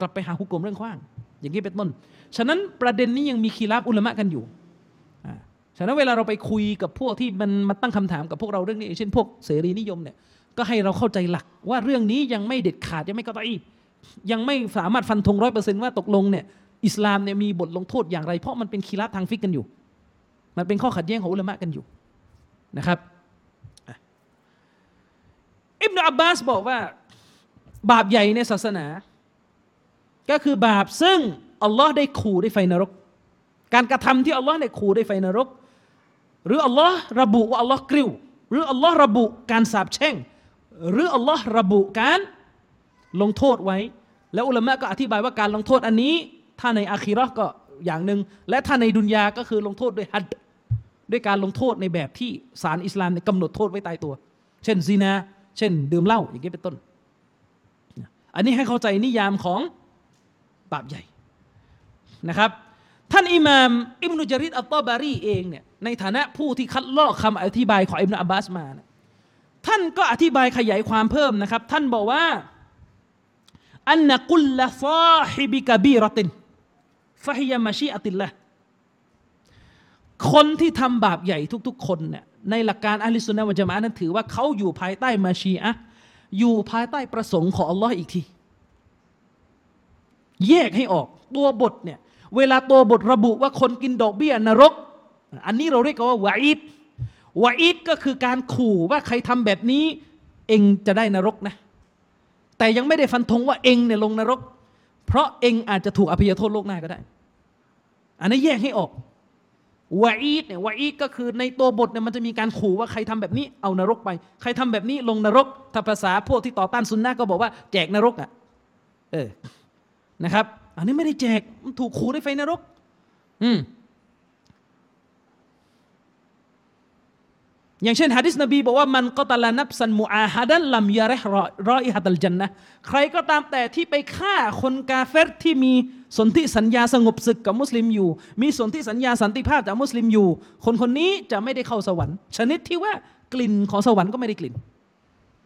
กลับไปหาฮุกมเรื่องขว้างอย่างนี้เป็นต้นฉะนั้นประเด็นนี้ยังมีคีลาฟอุลามะกันอยู่ฉะนั้นเวลาเราไปคุยกับพวกที่มันมาตั้งคำถามกับพวกเราเรื่องนี้เช่นพวกเสรีนิยมเนี่ยก็ให้เราเข้าใจหลักว่าเรื่องนี้ยังไม่เด็ดขาดยังไม่กระต่ายยังไม่สามารถฟันธง 100% ว่าตกลงเนี่ยอิสลามเนี่ยมีบทลงโทษอย่างไรเพราะมันเป็นคีลาฟทางฟิกกันอยู่มันเป็นข้อขัดแย้งของอุลามะกันอยู่นะครับอิบนุอับบาสบอกว่าบาปใหญ่ในศาสนาก็คือบาปซึ่งอัลลอฮ์ได้ขู่ด้วยไฟนรกการกระทำที่อัลลอฮ์ได้ขู่ด้วยไฟนรกหรืออัลลอฮ์ระบุว่าอัลลอฮ์กริ้วหรืออัลลอฮ์ระบุการสาปแช่งหรืออัลลอฮ์ระบุการลงโทษไว้แล้วอุลามะก็อธิบายว่าการลงโทษอันนี้ถ้าในอาคีเราะห์ก็อย่างนึงและถ้าในดุนยาก็คือลงโทษด้วยฮัดด้วยการลงโทษในแบบที่ศาลอิสลามกำหนดโทษไว้ตายตัวเช่นซินาเช่นดื่มเหล้าอย่างนี้เป็นต้นอันนี้ให้เข้าใจนิยามของบาปใหญ่นะครับท่านอิหม่ามอิบนุญะรีดอัตตอบารีเองเนี่ยในฐานะผู้ที่คัดลอกคำอธิบายของอิบนุอับบาสมาท่านก็อธิบายขยายความเพิ่มนะครับท่านบอกว่าอันนะกุลละซาฮิบิกะบีเราะตินฟะฮิยะมะชีอะติลลาห์คนที่ทำบาปใหญ่ทุกๆคนเนี่ยในหลักการอะห์ลิสซุนนะฮ์วัลญะมาอะฮ์นั้นถือว่าเขาอยู่ภายใต้มะชีอะฮ์อยู่ภายใต้ประสงค์ของอัลลอฮ์อีกทีแยกให้ออกตัวบทเนี่ยเวลาตัวบทระบุว่าคนกินดอกเบี้ยนรกอันนี้เราเรียกว่าวะอีดก็คือการขู่ว่าใครทำแบบนี้เองจะได้นรกนะแต่ยังไม่ได้ฟันธงว่าเองเนี่ยลงนรก เพราะเองอาจจะถูกอภัยโทษโลกหน้าก็ได้อันนี้แยกให้ออกวะอีดเนี่ยวะอีดก็คือในตัวบทเนี่ยมันจะมีการขู่ว่าใครทำแบบนี้เอานรกไปใครทำแบบนี้ลงนรกถ้าภาษาพวกที่ต่อต้านซุนนะห์ก็บอกว่าแจกนรกอ่ะนะครับอันนี้ไม่ได้แจกมันถูกขู่ด้วยไฟนรกอย่างเช่นหะดีษนบีบอกว่ามันกอตะละนัฟซันมุอาฮะดันลัมยะริฮรออิฮะตัลญันนะห์ใครก็ตามแต่ที่ไปฆ่าคนกาเฟรที่มีสนธิสัญญาสงบศึกกับมุสลิมอยู่มีสนธิสัญญาสันติภาพจากมุสลิมอยู่คนคนนี้จะไม่ได้เข้าสวรรค์ชนิดที่ว่ากลิ่นของสวรรค์ก็ไม่ได้กลิ่น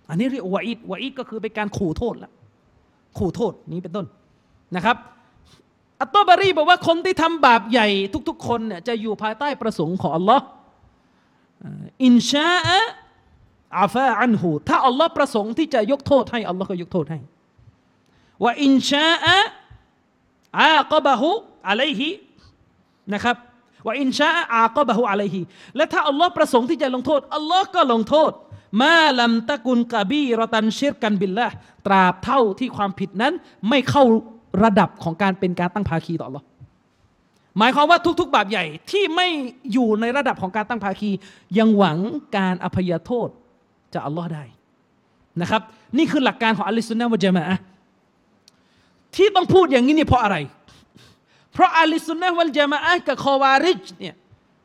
อันนี้เรียกวะอีดวะอีดก็คือเป็นการขู่โทษละขู่โทษนี้เป็นต้นนะครับอัตตอบารีบอกว่าคนที่ทำบาปใหญ่ทุกๆคนเนี่ยจะอยู่ภายใต้ประสงค์ของอัลลอฮ์อินชาอาฟาอันหูถ้าอัลลอฮ์ประสงค์ที่จะยกโทษให้อัลลอฮ์ก็ยกโทษให้ว่าอินชาอาคบะฮูอะลัยฮินะครับว่าอินชาอาคบะฮูอะลัยฮิและถ้าอัลลอฮ์ประสงค์ที่จะลงโทษอัลลอฮ์ก็ลงโทษมาลัมตะกุนกะบีเราะตันชิรกันบิลละห์ตราบเท่าที่ความผิดนั้นไม่เข้าระดับของการเป็นการตั้งภาคีต่ออัลลอฮ์หมายความว่าทุกๆบาปใหญ่ที่ไม่อยู่ในระดับของการตั้งภาคียังหวังการอภัยโทษจากอัลลอฮ์ได้นะครับนี่คือหลักการของอัลลิซุนนะห์วัลญะมาอะห์ที่ต้องพูดอย่างนี้เนี่ยเพราะอะไรเพราะอัลลิซุนนะห์วัลญะมาอะห์กับคอวาริจเนี่ย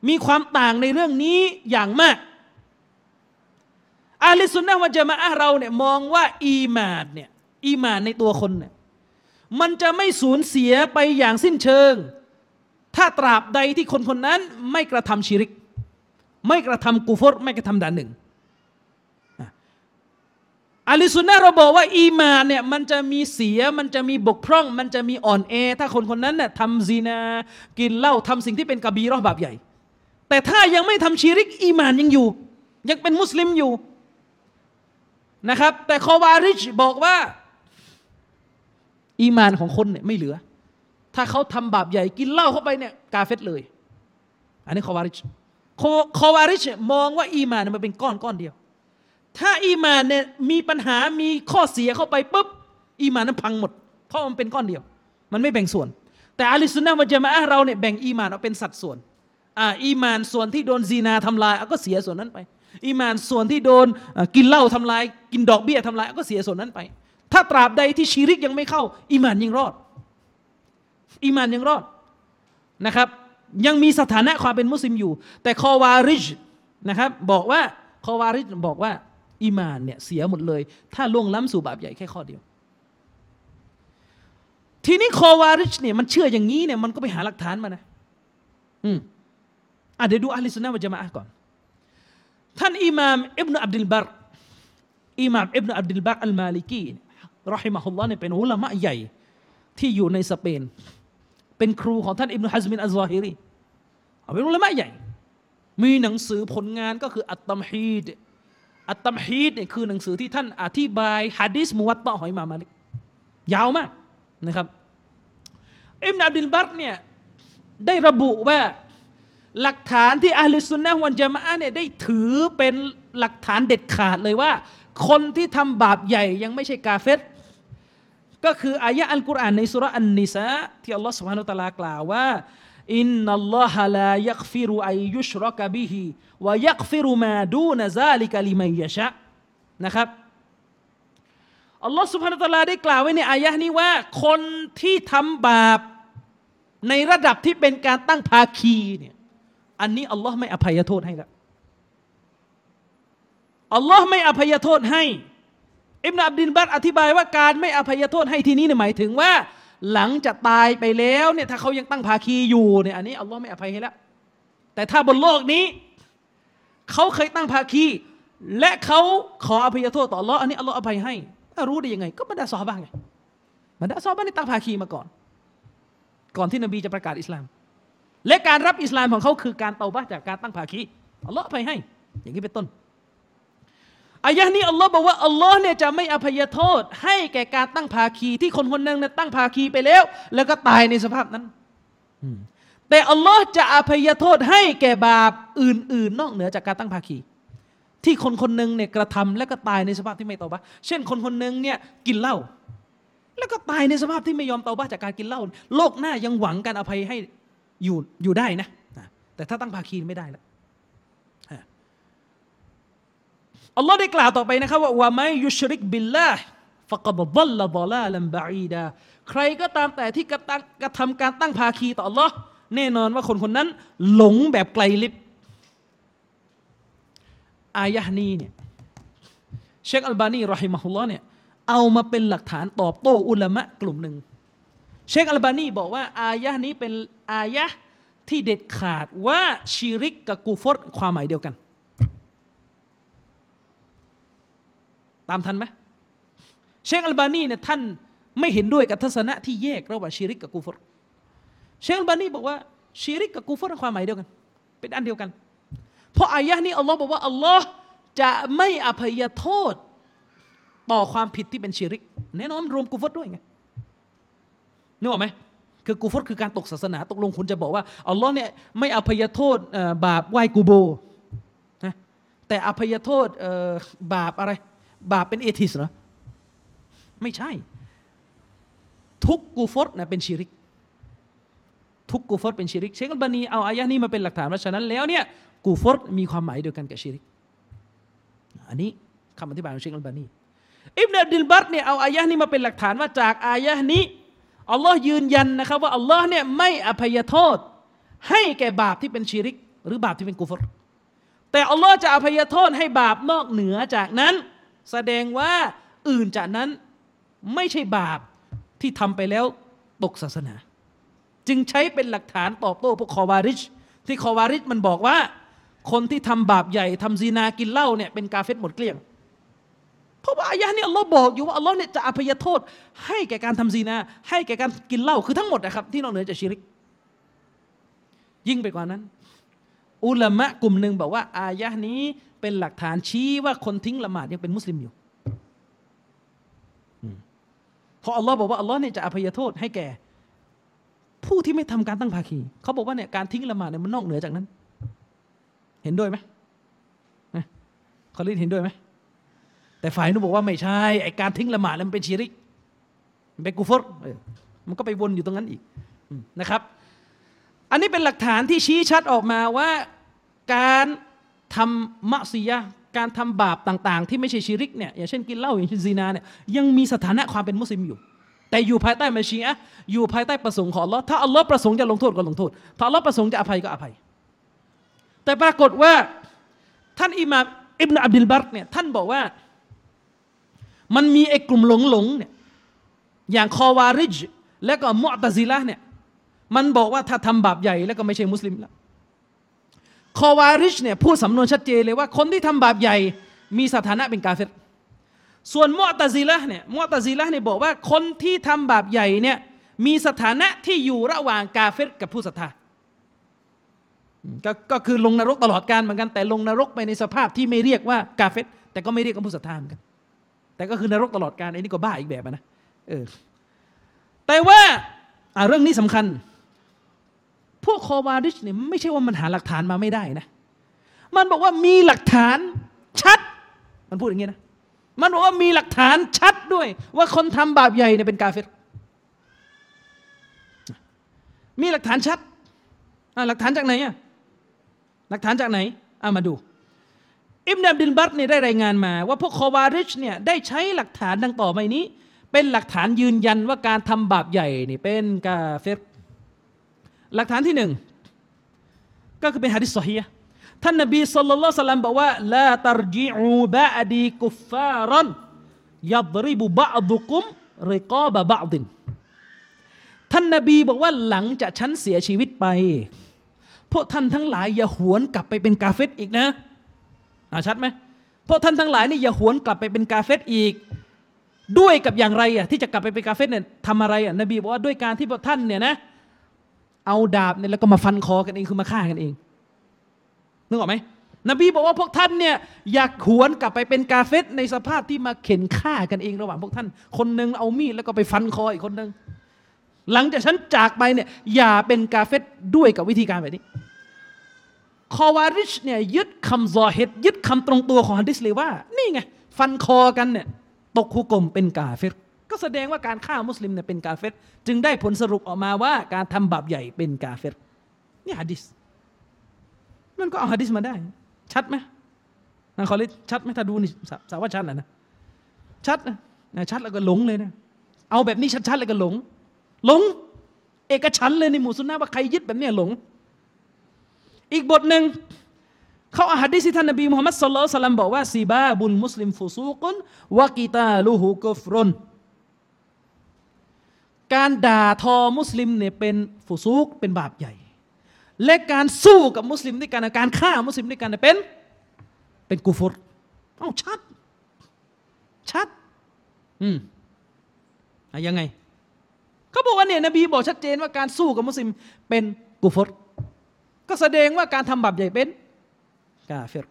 มีความต่างในเรื่องนี้อย่างมากอัลลิซุนนะห์วัลญะมาอะห์เราเนี่ยมองว่าอีหม่านในตัวคนเนี่ยมันจะไม่สูญเสียไปอย่างสิ้นเชิงถ้าตราบใดที่คนคนนั้นไม่กระทำชิริกไม่กระทำกุฟรไม่กระทำด่านหนึ่งอัลลิซุนนะห์เราบอกว่าอีหม่านเนี่ยมันจะมีเสียมันจะมีบกพร่องมันจะมีอ่อนแอถ้าคนคนนั้นน่ะทำซินากินเหล้าทำสิ่งที่เป็นกะบีเราะห์บาปใหญ่แต่ถ้ายังไม่ทำชิริกอีหม่านยังอยู่ยังเป็นมุสลิมอยู่นะครับแต่คอวาริจบอกว่าอีมานของคนเนี่ยไม่เหลือถ้าเขาทำบาปใหญ่กินเหล้าเข้าไปเนี่ยกาเฟรเลยอันนี้คอวาริชมองว่าอีมานมันเป็นก้อนเดียวถ้าอีมานเนี่ยมีปัญหามีข้อเสียเข้าไปปุ๊บอีมานนั้นพังหมดเพราะมันเป็นก้อนเดียวมันไม่แบ่งส่วนแต่อัลลิซุนนะห์วัลญะมาอะห์เราเนี่ยแบ่งอีมานออกเป็นสัดส่วนอีมานส่วนที่โดนซีนาทำลายก็เสียส่วนนั้นไปอีมานส่วนที่โดนกินเหล้าทำลายกินดอกเบี้ยทำลายก็เสียส่วนนั้นไปถ้าตราบใดที่ชิริกยังไม่เข้าอีมานยังรอดนะครับยังมีสถานะความเป็นมุสลิมอยู่แต่คอวาริจนะครับบอกว่าคอวาริจบอกว่าอีมานเนี่ยเสียหมดเลยถ้าล่วงล้ำสู่บาปใหญ่แค่ข้อเดียวทีนี้คอวาริจเนี่ยมันเชื่ออย่างนี้เนี่ยมันก็ไปหาหลักฐานมานะเดี๋ยวดูอัลลิซุนนะห์วัลญะมาอะห์ก่อนท่านอิหม่ามอิบนุอับดุลบาร์อัลมาลิกีเราะฮิมะฮุลลอฮ์เนี่ยเป็นอุลามะใหญ่ที่อยู่ในสเปนเป็นครูของท่านอิบนุฮัซมินอัซซอฮิรีเป็นอุลามะใหญ่มีหนังสือผลงานก็คืออัตตัมฮีดเนี่ยคือหนังสือที่ท่านอธิบายหะดีษมุวัตตะอ์ของอิหม่ามมาลิกยาวมากนะครับอิบนุอับดุลบาร์เนี่ยได้ระบุว่าหลักฐานที่อะห์ลุสซุนนะห์วัลญะมาอะห์เนี่ยได้ถือเป็นหลักฐานเด็ดขาดเลยว่าคนที่ทำบาปใหญ่ยังไม่ใช่กาเฟรก็คืออายะอัลกุรอานในซูเราะห์อันนิสาที่อัลลอฮ์ซุบฮานะฮูวะตะอาลากล่าวว่าอินนัลลอฮะลายักฟิรุอัยยุชเราะกะบิฮิวะยักฟิรุมาดูนะซาลิกะลิมันยะชานะครับอัลลอฮ์ซุบฮานะฮูวะตะอาลาได้กล่าวไว้ในอายะนี้ว่าคนที่ทำบาปในระดับที่เป็นการตั้งภาคีเนี่ยอันนี้อัลลอฮ์ไม่อภัยโทษให้แล้วอัลลอฮ์ไม่อภัยโทษให้อิบนุอับดุลบาร์อธิบายว่าการไม่อภัยโทษให้ที่นี้หมายถึงว่าหลังจากตายไปแล้วเนี่ยถ้าเขายังตั้งภาคีอยู่เนี่ยอันนี้อัลลอฮ์ไม่อภัยให้แล้วแต่ถ้าบนโลกนี้เขาเคยตั้งภาคีและเขาขออภัยโทษต่ออัลลอฮ์อันนี้อัลลอฮ์อภัยให้รู้ได้ยังไงก็บรรดาซอฮาบะห์ไงบรรดาซอฮาบะห์นี่ตั้งภาคีมาก่อนที่นบีจะประกาศอิสลามและการรับอิสลามของเขาคือการเตาบะห์จากการตั้งภาคีอัลลอฮ์อภัยให้อย่างนี้เป็นต้นอายะห์นี้อัลลอฮ์บอกว่าอัลลอฮ์เนี่ยจะไม่อภัยโทษให้แก่การตั้งภาคีที่คนคนหนึ่งเนี่ยตั้งภาคีไปแล้วก็ตายในสภาพนั้นแต่อัลลอฮ์จะอภัยโทษให้แก่บาปอื่นๆนอกเหนือจากการตั้งภาคีที่คนคนหนึ่งเนี่ยกระทำแล้วก็ตายในสภาพที่ไม่ตอบะเช่นคนคนหนึ่งเนี่ยกินเหล้า แล้วก็ตายในสภาพที่ไม่ยอมเตาบ้าจากการกินเหล้าโลกหน้ายังหวังการอภัยให้อยู่ได้นะแต่ถ้าตั้งภาคีไม่ได้แล้วอัลลอฮ์ได้กล่าวต่อไปนะครับว่าวะมัยยุชริกบิลลาห์ฟะกอดฎอลละฎอลาลันบะอีดาใครก็ตามแต่ที่กระทำการตั้งภาคีต่ออัลลอฮ์แน่นอนว่าคนๆนั้นหลงแบบไกลลิบอายะห์นี้เนี่ยเชคอัลบานีรอฮิมะฮุลลอฮ์เนี่ยเอามาเป็นหลักฐานตอบโต้อุลามะกลุ่มหนึ่งเชคอัลบานีบอกว่าอายะห์นี้เป็นอายะห์ที่เด็ดขาดว่าชิริกกับกูฟรความหมายเดียวกันตามทันไหมเชคอัลบานีเนี่ยท่านไม่เห็นด้วยกับทัศนะที่แยกระหว่างชิริกกับกูฟรเชคอัลบานีบอกว่าชิริกกับกูฟรความหมายเดียวกันเป็นอันเดียวกันเพราะอายะห์นี้อัลลอฮ์บอกว่าอัลลอฮ์จะไม่อภัยโทษต่อความผิดที่เป็นชิริกแน่นอนรวมกูฟรด้วยไงนึกออกไหมคือกูฟรคือการตกศาสนาตกลงคุณจะบอกว่าอัลลอฮ์เนี่ยไม่อภัยโทษบาปไหว้กูโบนะแต่อภัยโทษบาปอะไรบาปเป็นเอทิสเหรอไม่ใช่ทุกกูฟรนะเป็นชิริกทุกกูฟรเป็นชิริกเชคอัลบานีเอาอายะห์นี้มาเป็นหลักฐานว่าฉะนั้นแล้วเนี่ยกูฟรมีความหมายเดียวกันกับชิริกอันนี้คำอธิบายของเชคอัลบานีอิบนุอับดุลบาร์เนี่ยเอาอายะห์นี้มาเป็นหลักฐานว่าจากอายะห์นี้อัลลอฮ์ยืนยันนะครับว่าอัลลอฮ์เนี่ยไม่อภัยโทษให้แก่บาปที่เป็นชิริกหรือบาปที่เป็นกุฟรแต่อัลลอฮ์จะอภัยโทษให้บาปนอกเหนือจากนั้นแสดงว่าอื่นจากนั้นไม่ใช่บาปที่ทำไปแล้วตกศาสนาจึงใช้เป็นหลักฐานตอบโต้พวกคอวาริจที่คอวาริจมันบอกว่าคนที่ทำบาปใหญ่ทำซินากินเหล้าเนี่ยเป็นกาเฟรหมดเกลี้ยงเพราะว่าอายะห์นี้อัลลอฮ์บอกอยู่ว่าอัลลอฮ์เนี่ยจะอภัยโทษให้แก่การทำซีนาให้แก่การกินเหล้าคือทั้งหมดนะครับที่นอกเหนือจากชิริกยิ่งไปกว่านั้นอุลามะกลุ่มหนึ่งบอกว่าอายะห์นี้เป็นหลักฐานชี้ว่าคนทิ้งละหมาดยังเป็นมุสลิมอยู่เพราะอัลลอฮ์บอกว่าอัลลอฮ์เนี่ยจะอภัยโทษให้แก่ผู้ที่ไม่ทำการตั้งภาคีเขาบอกว่าเนี่ยการทิ้งละหมาดเนี่ยมันนอกเหนือจากนั้นเห็นด้วยไหมคอลินเห็นด้วยไหมแต่ฝ่ายนู้นบอกว่าไม่ใช่ไอการทิ้งละหมาดมันเป็นชิริกมันเป็นกุฟรมันก็ไปวนอยู่ตรงนั้นอีกนะครับอันนี้เป็นหลักฐานที่ชี้ชัดออกมาว่าการทำมะซียะห์การทำบาปต่างๆที่ไม่ใช่ชิริกเนี่ยอย่างเช่นกินเหล้าอย่างเช่นซินาเนี่ยยังมีสถานะความเป็นมุสลิมอยู่แต่อยู่ภายใต้มัชชีอะห์อยู่ภายใต้ประสงค์ของอัลลอฮ์ถ้าอัลลอฮ์ประสงค์จะลงโทษก็ลงโทษถ้าอัลลอฮ์ประสงค์จะอภัยก็อภัยแต่ปรากฏว่าท่านอิหม่ามอิบนุอับดุลบาร์เนี่ยท่านบอกว่ามันมีไอ้กลุ่มหลงๆเนี่ยอย่างคอวาริจและก็มุอ์ตะซิละห์เนี่ยมันบอกว่าถ้าทำบาปใหญ่แล้วก็ไม่ใช่มุสลิมแล้วคอวาริจเนี่ยพูดสำนวนชัดเจนเลยว่าคนที่ทำบาปใหญ่มีสถานะเป็นกาเฟรส่วนมุอ์ตะซิละห์เนี่ยมุอ์ตะซิละห์เนี่ยบอกว่าคนที่ทำบาปใหญ่เนี่ยมีสถานะที่อยู่ระหว่างกาเฟรกับผู้ศรัทธาก็คือลงนรกตลอดกาลเหมือนกันแต่ลงนรกไปในสภาพที่ไม่เรียกว่ากาเฟรแต่ก็ไม่เรียกว่าผู้ศรัทธาเหมือนกันแต่ก็คือนรกตลอดกาลไอ้นี่ก็บ้าอีกแบบนะแต่ว่าเรื่องนี้สำคัญพวกคอวาริชเนี่ยไม่ใช่ว่ามันหาหลักฐานมาไม่ได้นะมันบอกว่ามีหลักฐานชัดมันพูดอย่างงี้นะมันบอกว่ามีหลักฐานชัดด้วยว่าคนทำบาปใหญ่เนี่ยเป็นกาเฟรมีหลักฐานชัดหลักฐานจากไหนอ่ะหลักฐานจากไหนมาดูอิบนุอับดุลบาร์เนี่ยได้รายงานมาว่าพวกคอวาริชเนี่ยได้ใช้หลักฐานดังต่อไปนี้เป็นหลักฐานยืนยันว่าการทำบาปใหญ่นี่เป็นกาเฟรหลักฐานที่หนึ่งก็คือเป็นหะดีษซอฮีฮ์ท่านนบีศ็อลลัลลอฮุอะลัยฮิวะซัลลัมบอกว่าลาตัรญิอูบะอดีกุฟฟารันยัดริบุบะอดุกุมริกาบะบะอดินท่านนบีบอกว่าหลังจากฉันเสียชีวิตไปพวกท่านทั้งหลายอย่าหวนกลับไปเป็นกาเฟรอีกนะชัดไหมเพราะท่านทั้งหลายนี่อย่าหวนกลับไปเป็นกาเฟรอีกด้วยกับอย่างไรอ่ะที่จะกลับไปเป็นกาเฟรเนี่ยทำอะไรอ่ะนบีบอกว่าด้วยการที่พวกท่านเนี่ยนะเอาดาบเนี่ยแล้วก็มาฟันคอกันเองคือมาฆ่ากันเองนึกออกไหมนบีบอกว่าพวกท่านเนี่ยอยากหวนกลับไปเป็นกาเฟรในสภาพที่มาเข็นฆ่ากันเองระหว่างพวกท่านคนนึงเอามีดแล้วก็ไปฟันคออีกคนนึงหลังจากฉันจากไปเนี่ยอย่าเป็นกาเฟรด้วยกับวิธีการแบบนี้คอวาริชเนี่ยยึดคำซอเฮดยึดคำตรงตัวของหะดีษเลยว่านี่ไงฟันคอกันเนี่ยตกคุกกลมเป็นกาเฟร ก็แสดงว่าการฆ่ามุสลิมเนี่ยเป็นกาเฟรจึงได้ผลสรุปออกมาว่าการทำบาปใหญ่เป็นกาเฟรนี่หะดีษมันก็เอาหะดีษมาได้ชัดไหมนะขอเรียกชัดไหมถ้าดูนี่สาวว่าชัดนะชัดนะชัดแล้วก็หลงเลยนะเอาแบบนี้ชัดๆเลยก็หลงเอกฉันท์เลยในหมู่ซุนนะห์ว่าใครยึดแบบนี้หลงอีกบทหนึ่งเขาเอาหะดีษที่ท่านนบีมุฮัมมัดศ็อลลัลลอฮุอะลัยฮิวะซัลลัมบอกว่าซิบาบุลมุสลิมฟุซูกุนวะกิตาลุฮุกุฟรุนการด่าทอมุสลิมเนี่ยเป็นฟุซูกเป็นบาปใหญ่และการสู้กับมุสลิมด้วยกันการฆ่ามุสลิมด้วยกันเป็นกุฟรอ้าวชัดยังไงเขาบอกว่าเนี่ยนบีบอกชัดเจนว่าการสู้กับมุสลิมเป็นกุฟรก็แสดงว่าการทำบาปใหญ่เป็นกาเฟร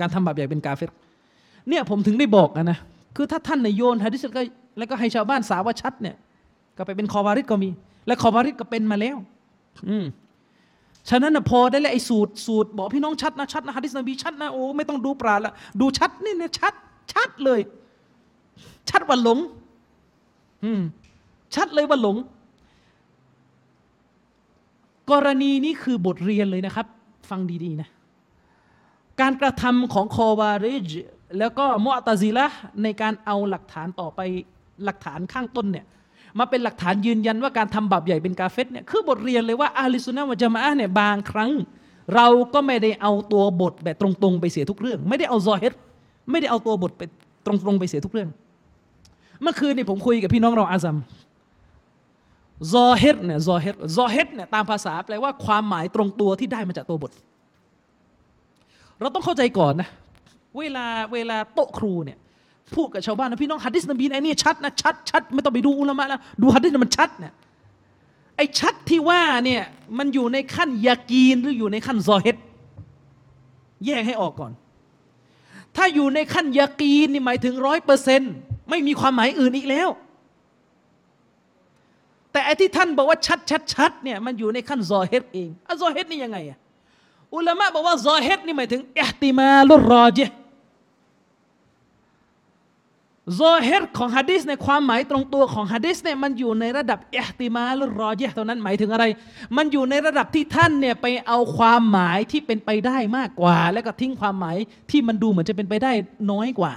การทำบาปใหญ่เป็นกาเฟรเนี่ยผมถึงได้บอกนะคือถ้าท่านในโยนหะดีษแล้วก็ให้ชาวบ้านสาวว่าชัดเนี่ยก็ไปเป็นคอวาริดก็มีและคอวาริดก็เป็นมาแล้วฉะนั้นนะพอได้แล้วไอ้สูตรบอกพี่น้องชัดนะหะดีษนบีชัดนะโอ้ไม่ต้องดูปราละดูชัดนี่นะชัดเลยชัดว่าหลงชัดเลยว่าหลงกรณีนี้คือบทเรียนเลยนะครับฟังดีๆนะการกระทำของคอวาริจแล้วก็มุอ์ตะซิละห์ในการเอาหลักฐานต่อไปหลักฐานข้างต้นเนี่ยมาเป็นหลักฐานยืนยันว่าการทำบาปใหญ่เป็นกาเฟรเนี่ยคือบทเรียนเลยว่าอะห์ลุสซุนนะฮ์วัลญะมาอะฮ์เนี่ยบางครั้งเราก็ไม่ได้เอาตัวบทแบบตรงๆไปเสียทุกเรื่องไม่ได้เอาซอฮิรไม่ได้เอาตัวบทไปตรงๆไปเสียทุกเรื่องเมื่อคืนนี่ผมคุยกับพี่น้องเราอาซัมซอฮิรเนี่ยตามภาษาแปลว่าความหมายตรงตัวที่ได้มาจากตัวบทเราต้องเข้าใจก่อนนะเวลาโต๊ะครูเนี่ยพูดกับชาวบ้านนะพี่น้องหะดีษนบีไอ้นี่ชัดนะชัดไม่ต้องไปดูอุลามะแล้วดูหะดีษมันชัดเนี่ยไอ้ชัดที่ว่าเนี่ยมันอยู่ในขั้นยากีนหรืออยู่ในขั้นซอฮิรแยกให้ออกก่อนถ้าอยู่ในขั้นยากีนนี่หมายถึง 100% ไม่มีความหมายอื่นอีกแล้วแต่ไอ้ที่ท่านบอกว่าชัดเนี่ยมันอยู่ในขั้นซอฮิรเองอะซอฮิรนี่ยังไงอะอุลามะบอกว่าซอฮิรนี่หมายถึงอิหติมาลุรรอญิฮ์ซอฮิรของหะดีษในความหมายตรงตัวของหะดีษเนี่ยมันอยู่ในระดับอิหติมาลุรรอญิฮ์เท่านั้นหมายถึงอะไรมันอยู่ในระดับที่ท่านเนี่ยไปเอาความหมายที่เป็นไปได้มากกว่าแล้วก็ทิ้งความหมายที่มันดูเหมือนจะเป็นไปได้น้อยกว่า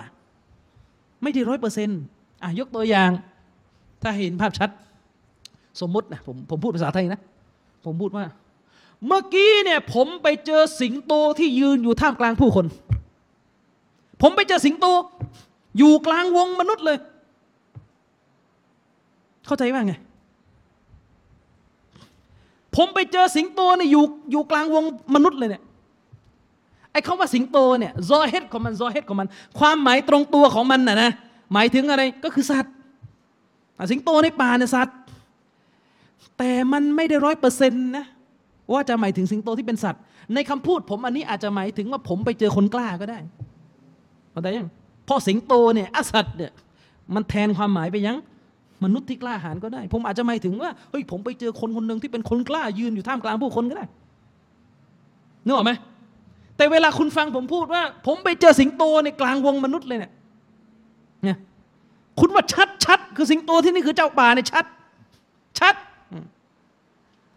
ไม่ได้ 100% ยกตัวอย่างถ้าเห็นภาพชัดสมมตินะผมพูดภาษาไทยนะผมพูดว่าเมื่อกี้เนี่ยผมไปเจอสิงโตที่ยืนอยู่ท่ามกลางผู้คนผมไปเจอสิงโตอยู่กลางวงมนุษย์เลยเข้าใจว่าไงผมไปเจอสิงโตเนี่ยอยู่กลางวงมนุษย์เลยเนี่ยไอ้คำว่าสิงโตเนี่ยซอเฮดของมันความหมายตรงตัวของมันนะหมายถึงอะไรก็คือสัตว์สิงโตในป่าเนี่ยสัตว์แต่มันไม่ได้ 100% นะว่าจะหมายถึงสิงโตที่เป็นสัตว์ในคำพูดผมอันนี้อาจจะหมายถึงว่าผมไปเจอคนกล้าก็ได้เข้าใจยังเพราะสิงโตเนี่ยอสัตว์เนี่ยมันแทนความหมายไปยังมนุษย์ที่กล้าหาญก็ได้ผมอาจจะหมายถึงว่าเฮ้ยผมไปเจอคนคนนึงที่เป็นคนกล้ายืนอยู่ท่ามกลางผู้คนก็ได้นึกออกไหมแต่เวลาคุณฟังผมพูดว่าผมไปเจอสิงโตในกลางวงมนุษย์เลยเนี่ยคุณว่าชัดคือสิงโตที่นี่คือเจ้าป่าเนี่ยชัด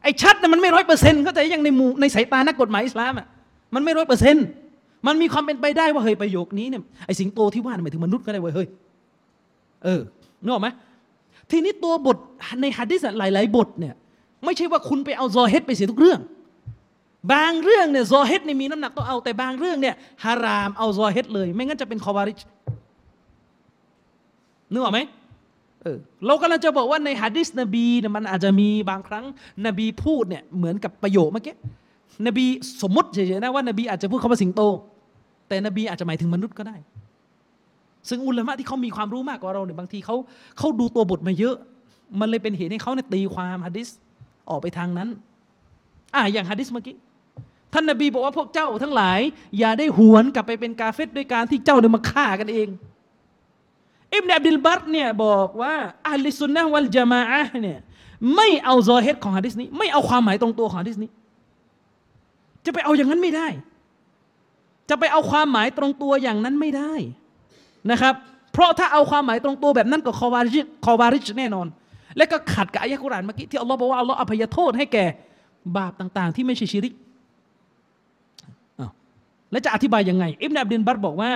ไอ้ชัดเนี่ยมันไม่ 100% เข้าใจยังในสายตานักกฎหมายอิสลามอ่ะมันไม่ 100% มันมีความเป็นไปได้ว่าเฮ้ยประโยคนี้เนี่ยไอ้สิงโตที่ว่าหมายถึงมนุษย์ก็ได้เว้ยเฮ้ยนึกออกไหมทีนี้ตัวบทในหะดีษหลายๆบทเนี่ยไม่ใช่ว่าคุณไปเอาซอฮิรไปเสียทุกเรื่องบางเรื่องเนี่ยซอฮิรเนี่ยมีน้ำหนักต้องเอาแต่บางเรื่องเนี่ยฮารามเอาซอฮิรเลยไม่งั้นจะเป็นคอวาริจนึกออกไหมเรากำลังจะบอกว่าในหะดีษนบีเนี่ยมันอาจจะมีบางครั้งนบีพูดเนี่ยเหมือนกับประโยคเมื่อกี้นบีสมมติเฉยๆนะว่านบีอาจจะพูดคำว่าสิงโตแต่นบีอาจจะหมายถึงมนุษย์ก็ได้ซึ่งอุลามะที่เขามีความรู้มากกว่าเราเนี่ยบางทีเขาดูตัวบทมาเยอะมันเลยเป็นเหตุให้เขาเนี่ยตีความหะดีษออกไปทางนั้นอย่างหะดีษเมื่อกี้ท่านนบีบอกว่าพวกเจ้าทั้งหลายอย่าได้หวนกลับไปเป็นกาเฟรด้วยการที่เจ้าเนี่ยมาฆ่ากันเองอิบนุอับดุลบัรเนี่ยบอกว่าอะห์ลุสซุนนะฮ์วัลญะมาอะฮ์เนี่ยไม่เอาซอฮิรของหะดีษนี้ไม่เอาความหมายตรงตัวของหะดีษนี้จะไปเอาอย่างนั้นไม่ได้จะไปเอาความหมายตรงตัวอย่างนั้นไม่ได้นะครับ เพราะถ้าเอาความหมายตรงตัวแบบนั้นก็คอวาริจแน่นอนและก็ขัดกับอายะกุรอานเมื่อกี้ที่อัลลอฮ์บอกว่าอัลลอฮ์อภัยโทษให้แก่บาปต่างๆที่ไม่ใช่ชิริกและจะอธิบายยังไงอิบนุอับดินบัตบอกว่า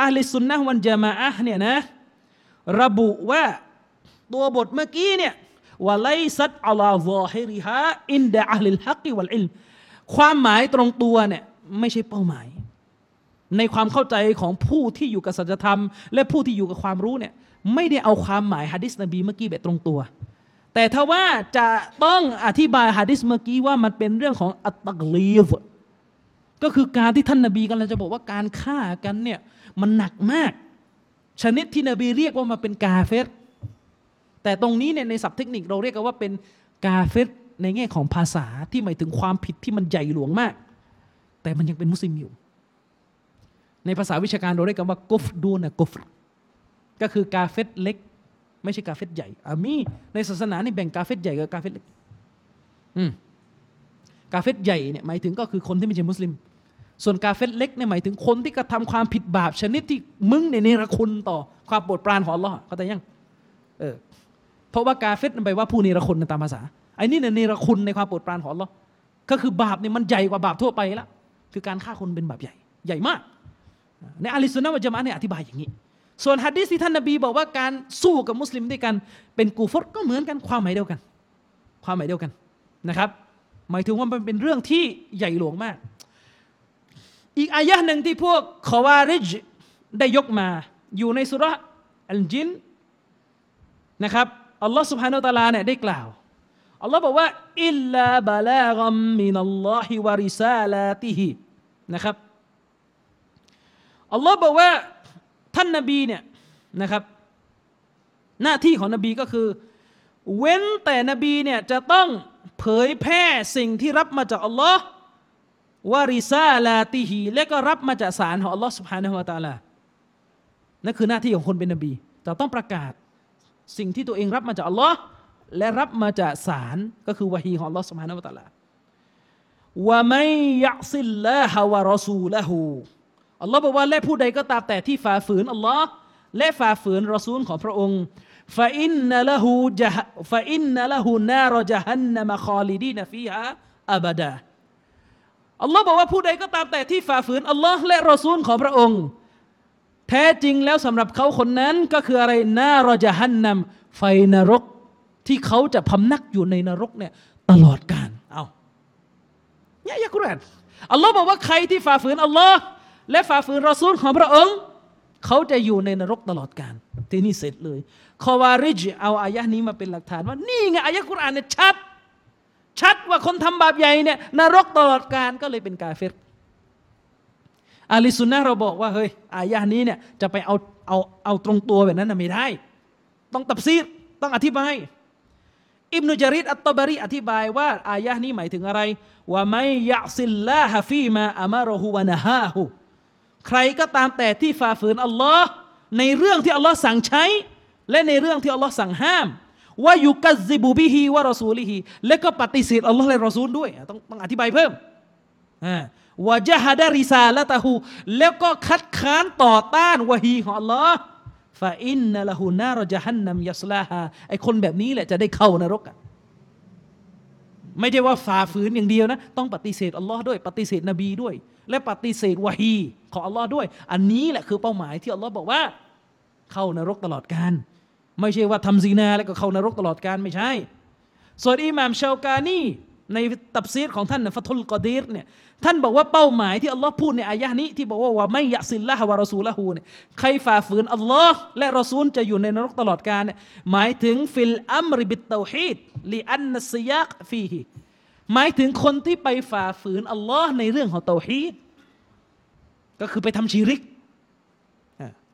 อะห์ลิสุนนะฮ์วัลญะมาอะฮ์เนี่ยนะระบุว่าตัวบทเมื่อกี้เนี่ยวะไลซัตอะลาซอฮิริฮาอินดะอะห์ลิลฮักกิวัลอิลมความหมายตรงตัวเนี่ยไม่ใช่เป้าหมายในความเข้าใจของผู้ที่อยู่กับสัจธรรมและผู้ที่อยู่กับความรู้เนี่ยไม่ได้เอาความหมายหะดีษนบีเมื่อกี้แบบตรงตัวแต่ถ้าว่าจะต้องอธิบายหะดีษเมื่อกี้ว่ามันเป็นเรื่องของอัตตักลีฟก็คือการที่ท่านนบีกำลังจะบอกว่าการฆ่ากันเนี่ยมันหนักมากชนิดที่นบีเรียกว่ามาเป็นกาเฟรแต่ตรงนี้เนี่ยในศัพท์เทคนิคเราเรียกกันว่าเป็นกาเฟรในแง่ของภาษาที่หมายถึงความผิดที่มันใหญ่หลวงมากแต่มันยังเป็นมุสลิมอยู่ในภาษาวิชาการเราเรียกกันว่ากุฟดูนะกุฟก็คือกาเฟรเล็กไม่ใช่กาเฟรใหญ่มีในศาสนานี่แบ่งกาเฟรใหญ่กับกาเฟรเล็กกาเฟรใหญ่เนี่ยหมายถึงก็คือคนที่ไม่ใช่มุสลิมส่วนกาเฟรเล็กเนี่ยหมายถึงคนที่กระทำความผิดบาปชนิดที่มึงเนี่ยเนรคุณต่อความโปรดปรานของอัลเลาะห์เข้าใจยังเพราะว่ากาเฟรมันแปลว่าผู้เนรคุณตามภาษาไอ้นี่เนี่ยเนรคุณในความโปรดปรานของอัลเลาะห์ก็คือบาปเนี่ยมันใหญ่กว่าบาปทั่วไปละคือการฆ่าคนเป็นบาปใหญ่ใหญ่มากในอะห์ลิสซุนนะฮ์วัลญะมาอะฮ์เนี่ยอธิบายอย่างนี้ส่วนหะดีษที่ท่านนบีบอกว่าการสู้กับมุสลิมด้วยกันเป็นกูฟรก็เหมือนกันความหมายเดียวกันนะครับหมายถึงว่ามันเป็นเรื่องที่ใหญ่หลวงมากอีกอายะหนึ่งที่พวกคอวาริจได้ยกมาอยู่ในสุเราะห์อัลจินนะครับอัลลอฮ์ซุบฮานะฮูวะตะอาลาเนี่ยได้กล่าวอัลลอฮ์บอกว่าอิลลาบะลากัมมินัลลอฮิวะริซาลาติฮินะครับอัลลอฮ์บอกว่าท่านนบีเนี่ยนะครับหน้าที่ของนบีก็คือเว้นแต่นบีเนี่ยจะต้องเผยแพร่สิ่งที่รับมาจากอัลลอฮ์วาริซาลาติฮีและก็รับมาจากสารของอัลลอฮ์ซุบฮานะฮูวะตะอาลานั่นคือหน้าที่ของคนเป็นนบีจะต้องประกาศสิ่งที่ตัวเองรับมาจากอัลลอฮ์และรับมาจากสารก็คือวะฮีของอัลลอฮ์ซุบฮานะฮูวะตะอาลาวะมัยยะซิลลาฮะวะรอซูละฮูอัลลอฮ์บอกว่าและผู้ใดก็ตามแต่ที่ฝ่าฝืนอัลลอฮ์และฝ่าฝืนรอซูลของพระองค์ฟะอินนะละฮูนารอญะฮันนะมะคอลิดีนฟีฮาอะบะดาอัลลอฮ์บอกว่าผู้ใดก็ตามแต่ที่ฝ่าฝืนอัลลอฮ์และรอซูลของพระองค์แท้จริงแล้วสำหรับเขาคนนั้นก็คืออะไรนารอญะฮันนัมไฟนรกที่เขาจะพำนักอยู่ในนรกเนี่ยตลอดกาลเอาเนี่ยยะกุรอานอัลลอฮ์บอกว่าใครที่ฝ่าฝืนอัลลอฮ์และฝ่าฝืนรอซูลของพระองค์เขาจะอยู่ในนรกตลอดกาลทีนี้เสร็จเลยคอวาริจเอาอายะนี้มาเป็นหลักฐานว่านี่ไงอายะกุรอานเนี่ยชัดว่าคนทำบาปใหญ่เนี่ยนรกตลอดกาลก็เลยเป็นกาเฟรอะห์ลิสซุนนะฮ์เราบอกว่าเฮ้ยอายะนี้เนี่ยจะไปเอาตรงตัวแบบนั้นน่ะไม่ได้ต้องตัฟซีรต้องอธิบายอิบนุญะรีดอัตตะบะรีอธิบายว่าอายะนี้หมายถึงอะไรวะมัยยะซิลลาฮะฟีมาอะมะระฮูวะนะฮาฮูใครก็ตามแต่ที่ฝ่าฝืนอัลลอฮ์ในเรื่องที่อัลลอฮ์สั่งใช้และในเรื่องที่อัลลอฮ์สั่งห้ามว่ายุกัซซิบุบิฮิวะรอซูลิฮิและก็ปฏิเสธอัลลอฮ์และรอซูลด้วยต้องอธิบายเพิ่มวะญะฮะดะริซาละตะฮูแล้วก็คัดค้านต่อต้านวะฮีของอัลลอฮ์ฟะอินนะละฮูนารอญะฮันนัมยัสลาฮาไอ้คนแบบนี้แหละจะได้เข้านรกไม่ใช่ว่าฝ่าฝืนอย่างเดียวนะต้องปฏิเสธอัลลอฮ์ด้วยปฏิเสธนบีด้วยและปฏิเสธวะฮีของอัลลอฮ์ด้วยอันนี้แหละคือเป้าหมายที่อัลลอฮ์บอกว่าเข้านรกตลอดกาลไม่ใช่ว่าทำซีนาแล้วก็เข้านรกตลอดกาลไม่ใช่ส่วนอิหม่ามชาวกานีในตัฟซีรของท่านฟัตุลกอดีรเนี่ยท่านบอกว่าเป้าหมายที่อัลลอฮ์พูดในอายะนี้ที่บอกว่าวะมัยยะซิลลาฮะวะรอซูละฮูเนี่ยใครฝ่าฝืนอัลลอฮ์และรอซูลจะอยู่ในนรกตลอดกาลเนี่ยหมายถึงฟิลอัมริบิตเตาฮีดลิอันนัสซิยากฟีฮิหมายถึงคนที่ไปฝ่าฝืนอัลลอฮ์ในเรื่องของเตาฮีดก็คือไปทำชีริก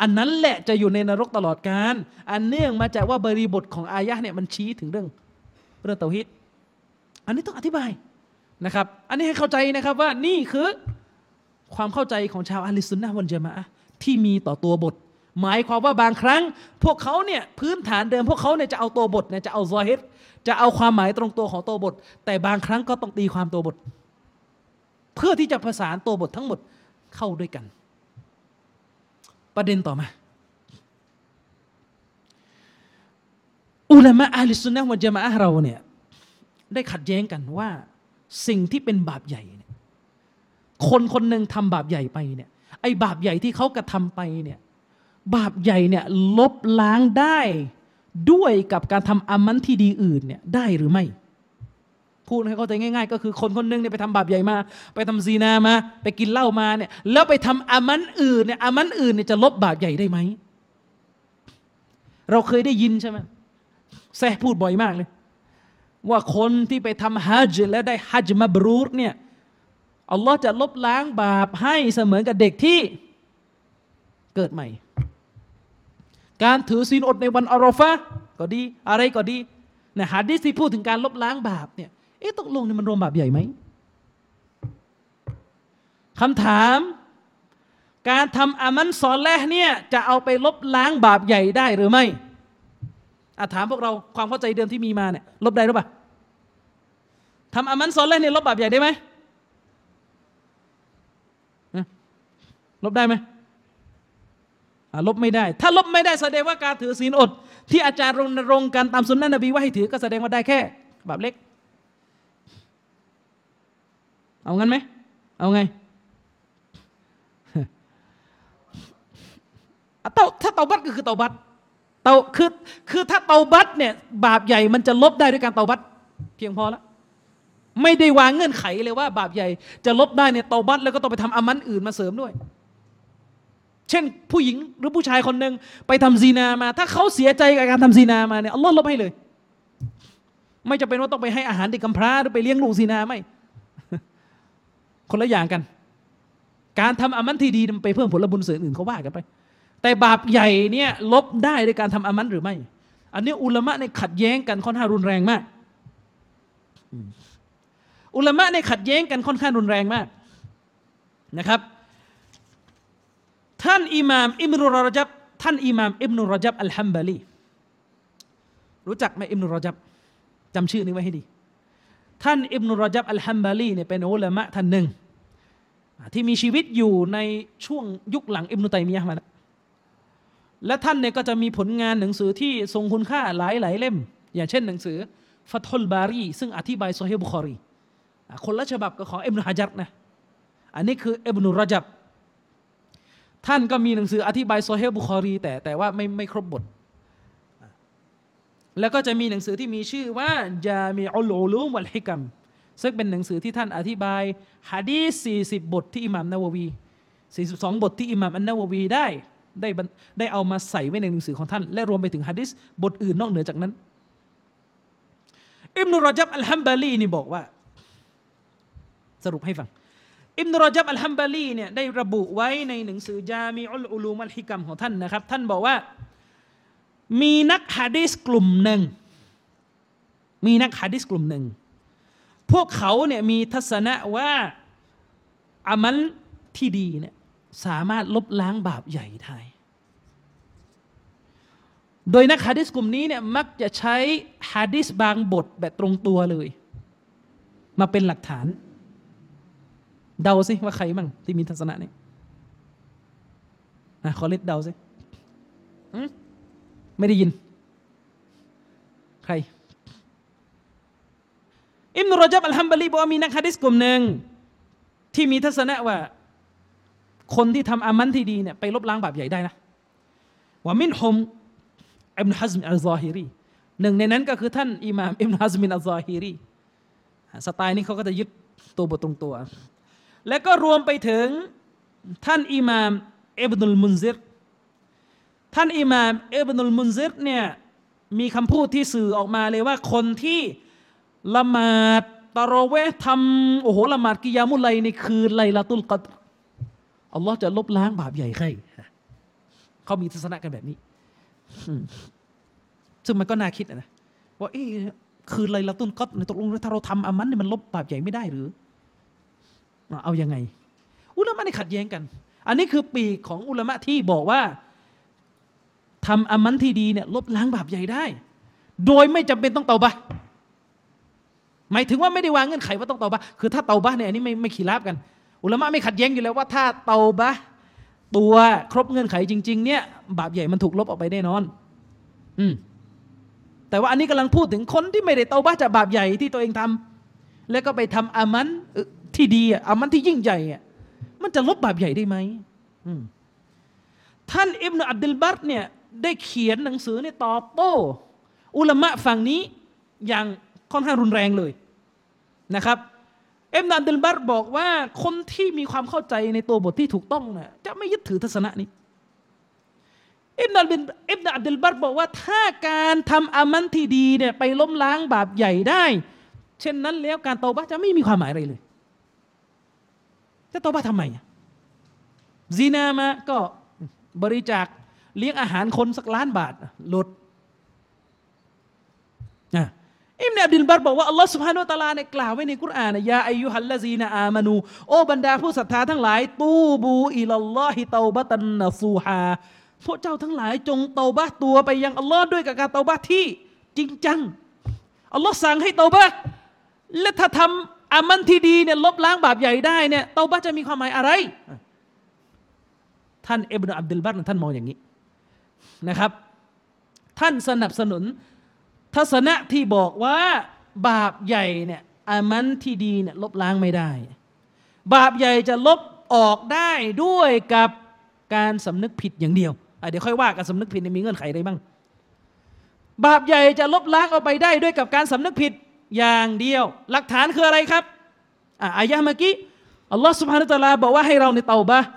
อันนั้นแหละจะอยู่ในนรกตลอดกาลอันเนื่องมาจากว่าบริบทของอายะเนี่ยมันชี้ถึงเรื่องเตาฮีดอันนี้ต้องอธิบายนะครับอันนี้ให้เข้าใจนะครับว่านี่คือความเข้าใจของชาวอะห์ลิสซุนนะฮ์วัลญะมาอะฮ์ที่มีต่อตัวบทหมายความว่าบางครั้งพวกเขาเนี่ยพื้นฐานเดิมพวกเขาเนี่ยจะเอาตัวบทเนี่ยจะเอาซอฮิรจะเอาความหมายตรงตัวของตัวบทแต่บางครั้งก็ต้องตีความตัวบทเพื่อที่จะประสานตัวบททั้งหมดเข้าด้วยกันประเด็นต่อมา อุลามะอัลสุนนะวะญะมาอะห์เราเนี่ยได้ขัดแย้งกันว่าสิ่งที่เป็นบาปใหญ่เนี่ยคนคนหนึ่งทำบาปใหญ่ไปเนี่ยไอ้บาปใหญ่ที่เขากระทำไปเนี่ยบาปใหญ่เนี่ยลบล้างได้ด้วยกับการทำอามัลที่ดีอื่นเนี่ยได้หรือไม่พูดให้เข้าใจง่ายๆก็คือคนคนหนึ่งเนี่ยไปทำบาปใหญ่มาไปทำซีนามาไปกินเหล้ามาเนี่ยแล้วไปทำอามัลอื่นเนี่ยอามัลอื่นเนี่ยจะลบบาปใหญ่ได้ไหมเราเคยได้ยินใช่ไหมแซ่พูดบ่อยมากเลยว่าคนที่ไปทำฮัจญ์และได้ฮัจญ์มับรูรเนี่ยอัลลอฮ์จะลบล้างบาปให้เสมือนกับเด็กที่เกิดใหม่การถือศีลอดในวันอารอฟะห์ก็ดีอะไรก็ดีนะหะดีษที่พูดถึงการลบล้างบาปเนี่ยตกลงเนี่ยมันรวมบาปใหญ่ไหมคำถามการทำอามัลซอเลห์เนี่ยจะเอาไปลบล้างบาปใหญ่ได้หรือไม่ถามพวกเราความเข้าใจเดิมที่มีมาเนี่ยลบได้หรือเปล่าทำอามัลซอเลห์เนี่ยลบบาปใหญ่ได้ไหมลบได้ไหมลบไม่ได้ถ้าลบไม่ได้แสดงว่าการถือศีลอดที่อาจารย์รณรงค์กันตามสุนนะนบีว่าให้ถือก็แสดงว่าได้แค่บาปเล็กเอางั้นไหมเอาไงถ้าเตาบัตก็คือเตาบัตคือถ้าเตาบัตเนี่ยบาปใหญ่มันจะลบได้ด้วยการเตาบัตเพียงพอแล้วไม่ได้วางเงื่อนไขเลยว่าบาปใหญ่จะลบได้เนี่ยเตาบัตแล้วก็ต้องไปทำอามัลอื่นมาเสริมด้วยเช่นผู้หญิงหรือผู้ชายคนหนึ่งไปทำซีนามาถ้าเขาเสียใจกับการทำซีนามาเนี่ยอัลลอฮ์ลบให้เลยไม่จำเป็นว่าต้องไปให้อาหารเด็กกำพร้าหรือไปเลี้ยงลูกซีนาไม่คนละอย่างกันการทำอามัลที่ดีมันไปเพิ่มผลบุญเสริมอื่นเขาว่ากันไปแต่บาปใหญ่เนี่ยลบได้ด้วยการทำอามัลหรือไม่อันนี้อุลามะในขัดแย้งกันค่อนข้างรุนแรงมากอุลามะในขัดแย้งกันค่อนข้างรุนแรงมากนะครับท่านอิหม่ามอิบนุรอญับอัลฮัมบาลีรู้จักไหมอิบนุรอญับจำชื่อนี้ไว้ให้ดีท่านอิบนุรอญับอัลฮัมบาลีเนี่ยเป็นอุลามะท่านหนึ่งที่มีชีวิตอยู่ในช่วงยุคหลังอิบนุตัยมียะห์มาและท่านเนี่ยก็จะมีผลงานหนังสือที่ทรงคุณค่าหลายๆเล่มอย่างเช่นหนังสือฟัตฮุลบารีซึ่งอธิบายซอฮีฮ์บุคอรีคนละฉบับกับของอิบนุฮะญัรนะอันนี้คืออิบนุรอญับท่านก็มีหนังสืออธิบายซอฮีฮ์บุคอรีแต่ว่าไม่ครบบทแล้วก็จะมีหนังสือที่มีชื่อว่าญามีอุลอูลูมวัลฮิกัมซึ่งเป็นหนังสือที่ท่านอธิบายหะดีษ40บทที่อิหม่ามนะวะวี42บทที่อิหม่ามอันนะวะวีได้เอามาใส่ไว้ในหนังสือของท่านและรวมไปถึงหะดีษบทอื่นนอกเหนือจากนั้นอิบนุรอญับอัลฮัมบาลีนี่บอกว่าสรุปให้ฟังอิบนุรอญับอัลฮัมบาลีเนี่ยได้ระบุไว้ในหนังสือญามีอุลอูลูมัลฮิกัมของท่านนะครับท่านบอกว่ามีนักหะดีษกลุ่มหนึ่งพวกเขาเนี่ยมีทัศนะว่าอามัลที่ดีเนี่ยสามารถลบล้างบาปใหญ่ได้โดยนักหะดีษกลุ่มนี้เนี่ยมักจะใช้หะดีษบางบทแบบตรงตัวเลยมาเป็นหลักฐานเดาสิว่าใครมั่งที่มีทัศนะนี้ขอเล็ดเดาสิไม่ได้ยินใครอิบนุรอญับอัลฮัมบาลีบอกว่ามีนักหะดีษกลุ่มหนึ่งที่มีทัศนะว่าคนที่ทำอามัลที่ดีเนี่ยไปลบล้างบาปใหญ่ได้นะวะมินฮุมอิบนุฮะซมอัลซอฮิรีหนึ่งในนั้นก็คือท่านอิหม่ามอิบนุฮะซมอัลซอฮิรีสไตล์นี้เขาก็จะยึดตัวบทตรงตัวและก็รวมไปถึงท่านอิหม่ามอิบนุลมุนซิรเนี่ยมีคำพูดที่สื่อออกมาเลยว่าคนที่ละหมาดตะเราะเวห์ทำละหมาดกิยามุลไลในคืนไลลาตุลกอดรอัลลอฮ์จะลบล้างบาปใหญ่ให้เขามีทัศนะกันแบบนี้ซึ่งมันก็น่าคิดนะว่าคืนไลลาตุลกอดรตกลงถ้าเราทำอามัลเนี่ยมันลบบาปใหญ่ไม่ได้หรือเอายังไงอุลามะนี่ขัดแย้งกันอันนี้คือปีกของอุลามะที่บอกว่าทำอามัลที่ดีเนี่ยลบล้างบาปใหญ่ได้โดยไม่จำเป็นต้องเตาบะห์หมายถึงว่าไม่ได้วางเงื่อนไขว่าต้องเตาบะห์คือถ้าเตาบะห์เนี่ยอันนี้ไม่ขีราฟกันอุลามะไม่ขัดแย้งอยู่แล้วว่าถ้าเตาบะห์ตัวครบเงื่อนไขจริงๆเนี่ยบาปใหญ่มันถูกลบออกไปแน่นอน แต่ว่าอันนี้กำลังพูดถึงคนที่ไม่ได้เตาบะจากบาปใหญ่ที่ตัวเองทำแล้วก็ไปทำอามันที่ดีอามันที่ยิ่งใหญ่มันจะลบบาปใหญ่ได้ไหมท่านอิบนุอับดุลบาร์เนี่ยได้เขียนหนังสือเนี่ยตอบโต้อุลามะฝั่งนี้อย่างค่อนข้างรุนแรงเลยนะครับอิบนุอับดุลบาร์บอกว่าคนที่มีความเข้าใจในตัวบทที่ถูกต้องนะจะไม่ยึดถือทัศนะนี้อิบนุอับดุลบาร์บอกว่าถ้าการทำอามันที่ดีเนี่ยไปล้มล้างบาปใหญ่ได้เช่นนั้นแล้วการเตาบะห์จะไม่มีความหมายอะไรเลยจะเตาบะห์ทำไมซีนามาก็บริจาคเลี้ยงอาหารคนสักล้านบาทลดอิบนุอับดุลบาร์บอกว่าอัลลอฮฺซุบฮานะฮูวะตะอาลาเนี่ยกล่าวไว้ในกุรอานยาอัยยูฮัลละซีนะอามานูโอบรรดาผู้ศรัทธาทั้งหลายตูบูอิลัลลอฮิเตาบะตันนะซูฮาพวกเจ้าทั้งหลายจงเตาบะห์ตัวไปยังอัลลอฮ์ด้วยกับการเตาบะห์ที่จริงจังอัลลอฮ์สั่งให้เตาบะห์และถ้าทำอามันที่ดีเนี่ยลบล้างบาปใหญ่ได้เนี่ยเตาบะห์จะมีความหมายอะไรท่านอิบนุอับดุลบาร์ท่านมองอย่างนี้นะครับท่านสนับสนุนทัศนะที่บอกว่าบาปใหญ่เนี่ยอามันที่ดีเนี่ยลบล้างไม่ได้บาปใหญ่จะลบออกได้ด้วยกับการสำนึกผิดอย่างเดียวเดี๋ยวค่อยว่ากันสำนึกผิดมีเงื่อนไขอะไรบ้างบาปใหญ่จะลบล้างออกไปได้ด้วยกับการสำนึกผิดอย่างเดียวหลักฐานคืออะไรครับอายะห์เมื่อกี้อัลลอฮฺซุบฮานะฮูวะตะอาลาบอกว่าให้เราในเตาบะห์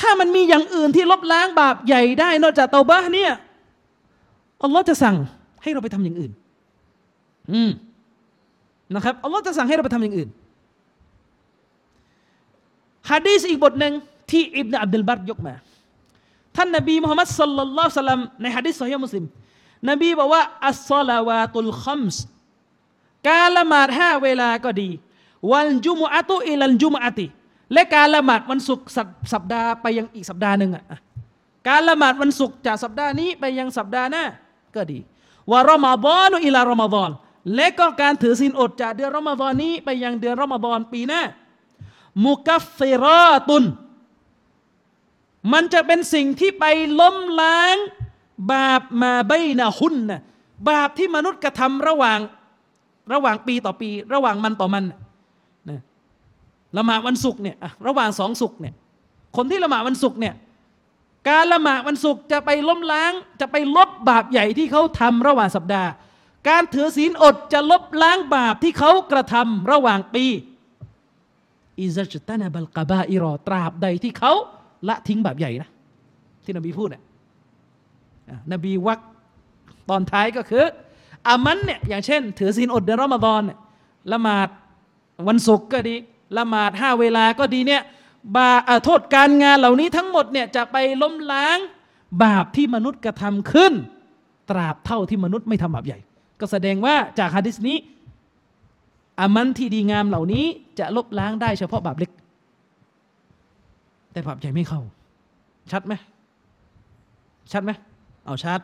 ถ้ามันมีอย่างอื่นที่ลบล้างบาปใหญ่ได้นอกจากเตาบะห์เนี่ยอัลลอฮฺจะสั่งให้เราไปทำอย่างอื่นนะครับอัลลอฮฺจะสั่งให้เราไปทำอย่างอื่นหะดีษอีกบทหนึ่งที่อิบนุอับดุลบาร์ยกมาท่านนบีมุฮัมมัดศ็อลลัลลอฮุอะลัยฮิวะซัลลัมในหะดีษซอฮีฮ์มุสลิมนบีบอกว่าอัศศอลาวาตุลคัมส์การละหมาด5เวลาก็ดีวัลจุมอะตุอิลัลจุมอะติและการละหมาดวันศุกร์สัปดาห์ไปยังอีกสัปดาห์นึงการละหมาดวันศุกร์จากสัปดาห์นี้ไปยังสัปดาห์หน้าก็ดีวะรอมฎอนอิลารอมฎอนและก็การถือศีลอดจากเดือนรอมฎอนนี้ไปยังเดือนรอมฎอนปีหน้ามุกัฟฟิราตุนมันจะเป็นสิ่งที่ไปล้มล้างบาปมาใบนาหุนนะบาปที่มนุษย์กระทำระหว่างปีต่อปีระหว่างมันต่อมันนะละหมาดวันศุกร์เนี่ยระหว่างสองศุกร์เนี่ยคนที่ละหมาดวันศุกร์เนี่ยการละหมาดวันศุกร์จะไปล้มล้างจะไปลบบาปใหญ่ที่เขาทำระหว่างสัปดาห์การถือศีลอดจะลบล้างบาปที่เขากระทำระหว่างปีอิซัจตะนะบัลกะบาอิรอตราบใดที่เขาละทิ้งบาปใหญ่นะที่นบีพูดเนี่ยนบีวักตอนท้ายก็คืออามันเนี่ยอย่างเช่นถือศีลอดเดือนรอมฎอนเนี่ยละหมาดวันศุกร์ก็ดีละหมาด5เวลาก็ดีเนี่ยบาปโทษการงานเหล่านี้ทั้งหมดเนี่ยจะไปล้มล้างบาปที่มนุษย์กระทำขึ้นตราบเท่าที่มนุษย์ไม่ทำบาปใหญ่ก็แสดงว่าจากหะดีษนี้อามันที่ดีงามเหล่านี้จะลบล้างได้เฉพาะบาปเล็กแต่บาปใหญ่ไม่เข้าชัดไหมชัดไหมเอาชัด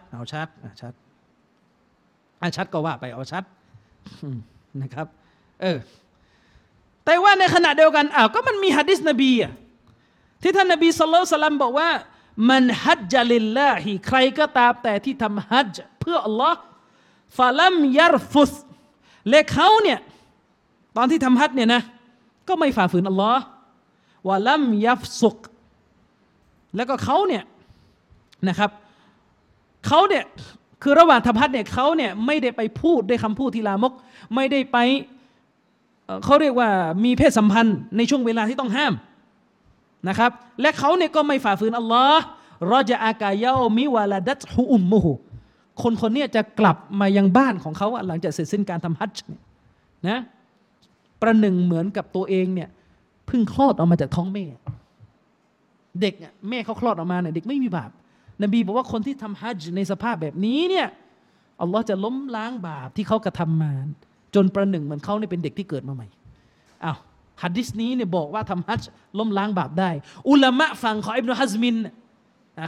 ก็ว่าไปเอาชัดนะครับแต่ว่าในขณะเดียวกันก็มันมีหะดีษนบีที่ท่านนบีศ็อลลัลลอฮุอะลัยฮิวะซัลลัมบอกว่ามันฮัจญะลิลลาฮิใครก็ตามแต่ที่ทำฮัจญ์เพื่ออัลลอฮ์ฟะลัมยัรฟุสและเขาเนี่ยตอนที่ทำฮัจญ์เนี่ยนะก็ไม่ฝ่าฝืนอัลลอฮ์วะลัมยัฟซุกแล้วก็เขาเนี่ยนะครับเขาเนี่ยคือระหว่างทำฮัจญ์เนี่ยเขาเนี่ยไม่ได้ไปพูดด้วยคำพูดที่ลามกไม่ได้ไปเขาเรียกว่ามีเพศสัมพันธ์ในช่วงเวลาที่ต้องห้ามนะครับและเขาเนี่ยก็ไม่ฝ่าฝืนอัลลอฮ์รอญะอากะยะอมิวะลาดัตฮุอุมมุฮุคนเนี่ยจะกลับมายังบ้านของเขาหลังจากเสร็จสิ้นการทำฮัจญ์นะประหนึ่งเหมือนกับตัวเองเนี่ยเพิ่งคลอดออกมาจากท้องแม่เด็กแม่เขาคลอดออกมาเนี่ยเด็กไม่มีบาปนบีบอกว่าคนที่ทำฮัจญ์ในสภาพแบบนี้เนี่ยอัลลอฮ์จะล้มล้างบาปที่เขากระทำมาจนประหนึ่งเหมือนเขาเนี่ยเป็นเด็กที่เกิดมาใหม่หะดีษนี้เนี่ยบอกว่าทำฮัจญ์ล้มล้างบาปได้อุลามะฝั่งของอิบนุฮัซมิน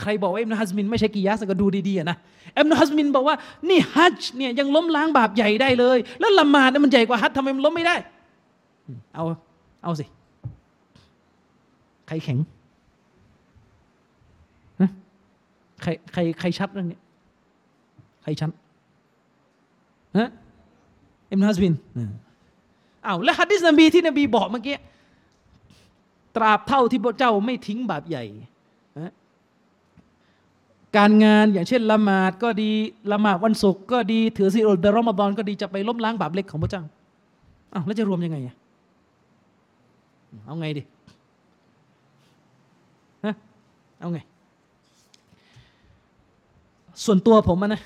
ใครบอกว่าอิบนุฮัซมินไม่ใช่กิยาสก็ดูดีๆนะอิบนุฮัซมินบอกว่านี่ฮัจญ์เนี่ยยังล้มล้างบาปใหญ่ได้เลยแล้วละหมาดเนี่ยมันใหญ่กว่าฮัจญ์ทำไมมันล้มไม่ได้เอาสิใครแข็งนะใครชัดเรื่องนี้ใครชัด นะอิบนุฮะซมินอ้าวแล้วหะดีษนบีที่นบีบอกเมื่อกี้ตราบเท่าที่พระเจ้าไม่ทิ้งบาปใหญ่การงานอย่างเช่นละหมาดก็ดีละหมาดวันศุกร์ก็ดีถือศีลอดเดือนรอมฎอนก็ดีจะไปล้มล้างบาปเล็กของพระเจ้าอ้าวแล้วจะรวมยังไงอ่ะเอาไงดิฮะเอาไงส่วนตัวผมนะ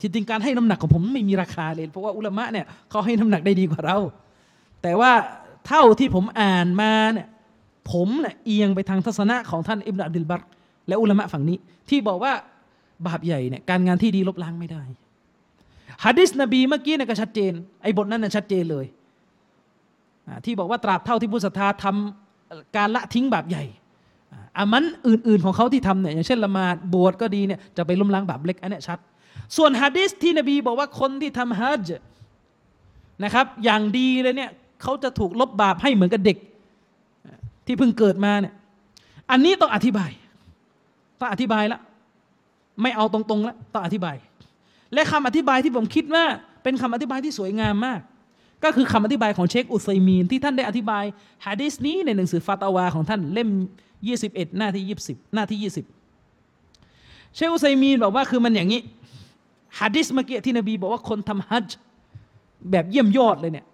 จริงๆการให้น้ำหนักของผมไม่มีราคาเลยเพราะว่าอุลามะเนี่ยเขาให้น้ำหนักได้ดีกว่าเราแต่ว่าเท่าที่ผมอ่านมาเนี่ยผมเนี่ยเอียงไปทางทัศนะของท่านอิบนุอับดุลบารและอุลามะฝั่งนี้ที่บอกว่าบาปใหญ่เนี่ยการงานที่ดีลบล้างไม่ได้หะดีษนบีเมื่อกี้เนี่ยก็ชัดเจนไอ้บทนั้นน่ะชัดเจนเลยที่บอกว่าตราบเท่าที่ผู้ศรัทธาทำการละทิ้งบาปใหญ่อามันอื่นๆของเขาที่ทำเนี่ยอย่างเช่นละหมาดบวชก็ดีเนี่ยจะไปล้มล้างบาปเล็กอันนี้ชัดส่วนหะดีษที่นบีบอกว่าคนที่ทำฮัจญ์นะครับอย่างดีเลยเนี่ยเขาจะถูกลบบาปให้เหมือนกับเด็กที่เพิ่งเกิดมาเนี่ยอันนี้ต้องอธิบายละไม่เอาตรงๆแล้วต้องอธิบายและคำอธิบายที่ผมคิดว่าเป็นคำอธิบายที่สวยงามมากก็คือคำอธิบายของเชคอุซัยมีนที่ท่านได้อธิบายหะดีษนี้ในหนังสือฟาตาวาของท่านเล่ม21หน้าที่20หน้าที่20เชคอุซัยมีนบอกว่าคือมันอย่างนี้หะดีษเมื่อกี้ที่นบีบอกว่าคนทำฮัจญ์แบบเยี่ยมยอดเลยเนี่ย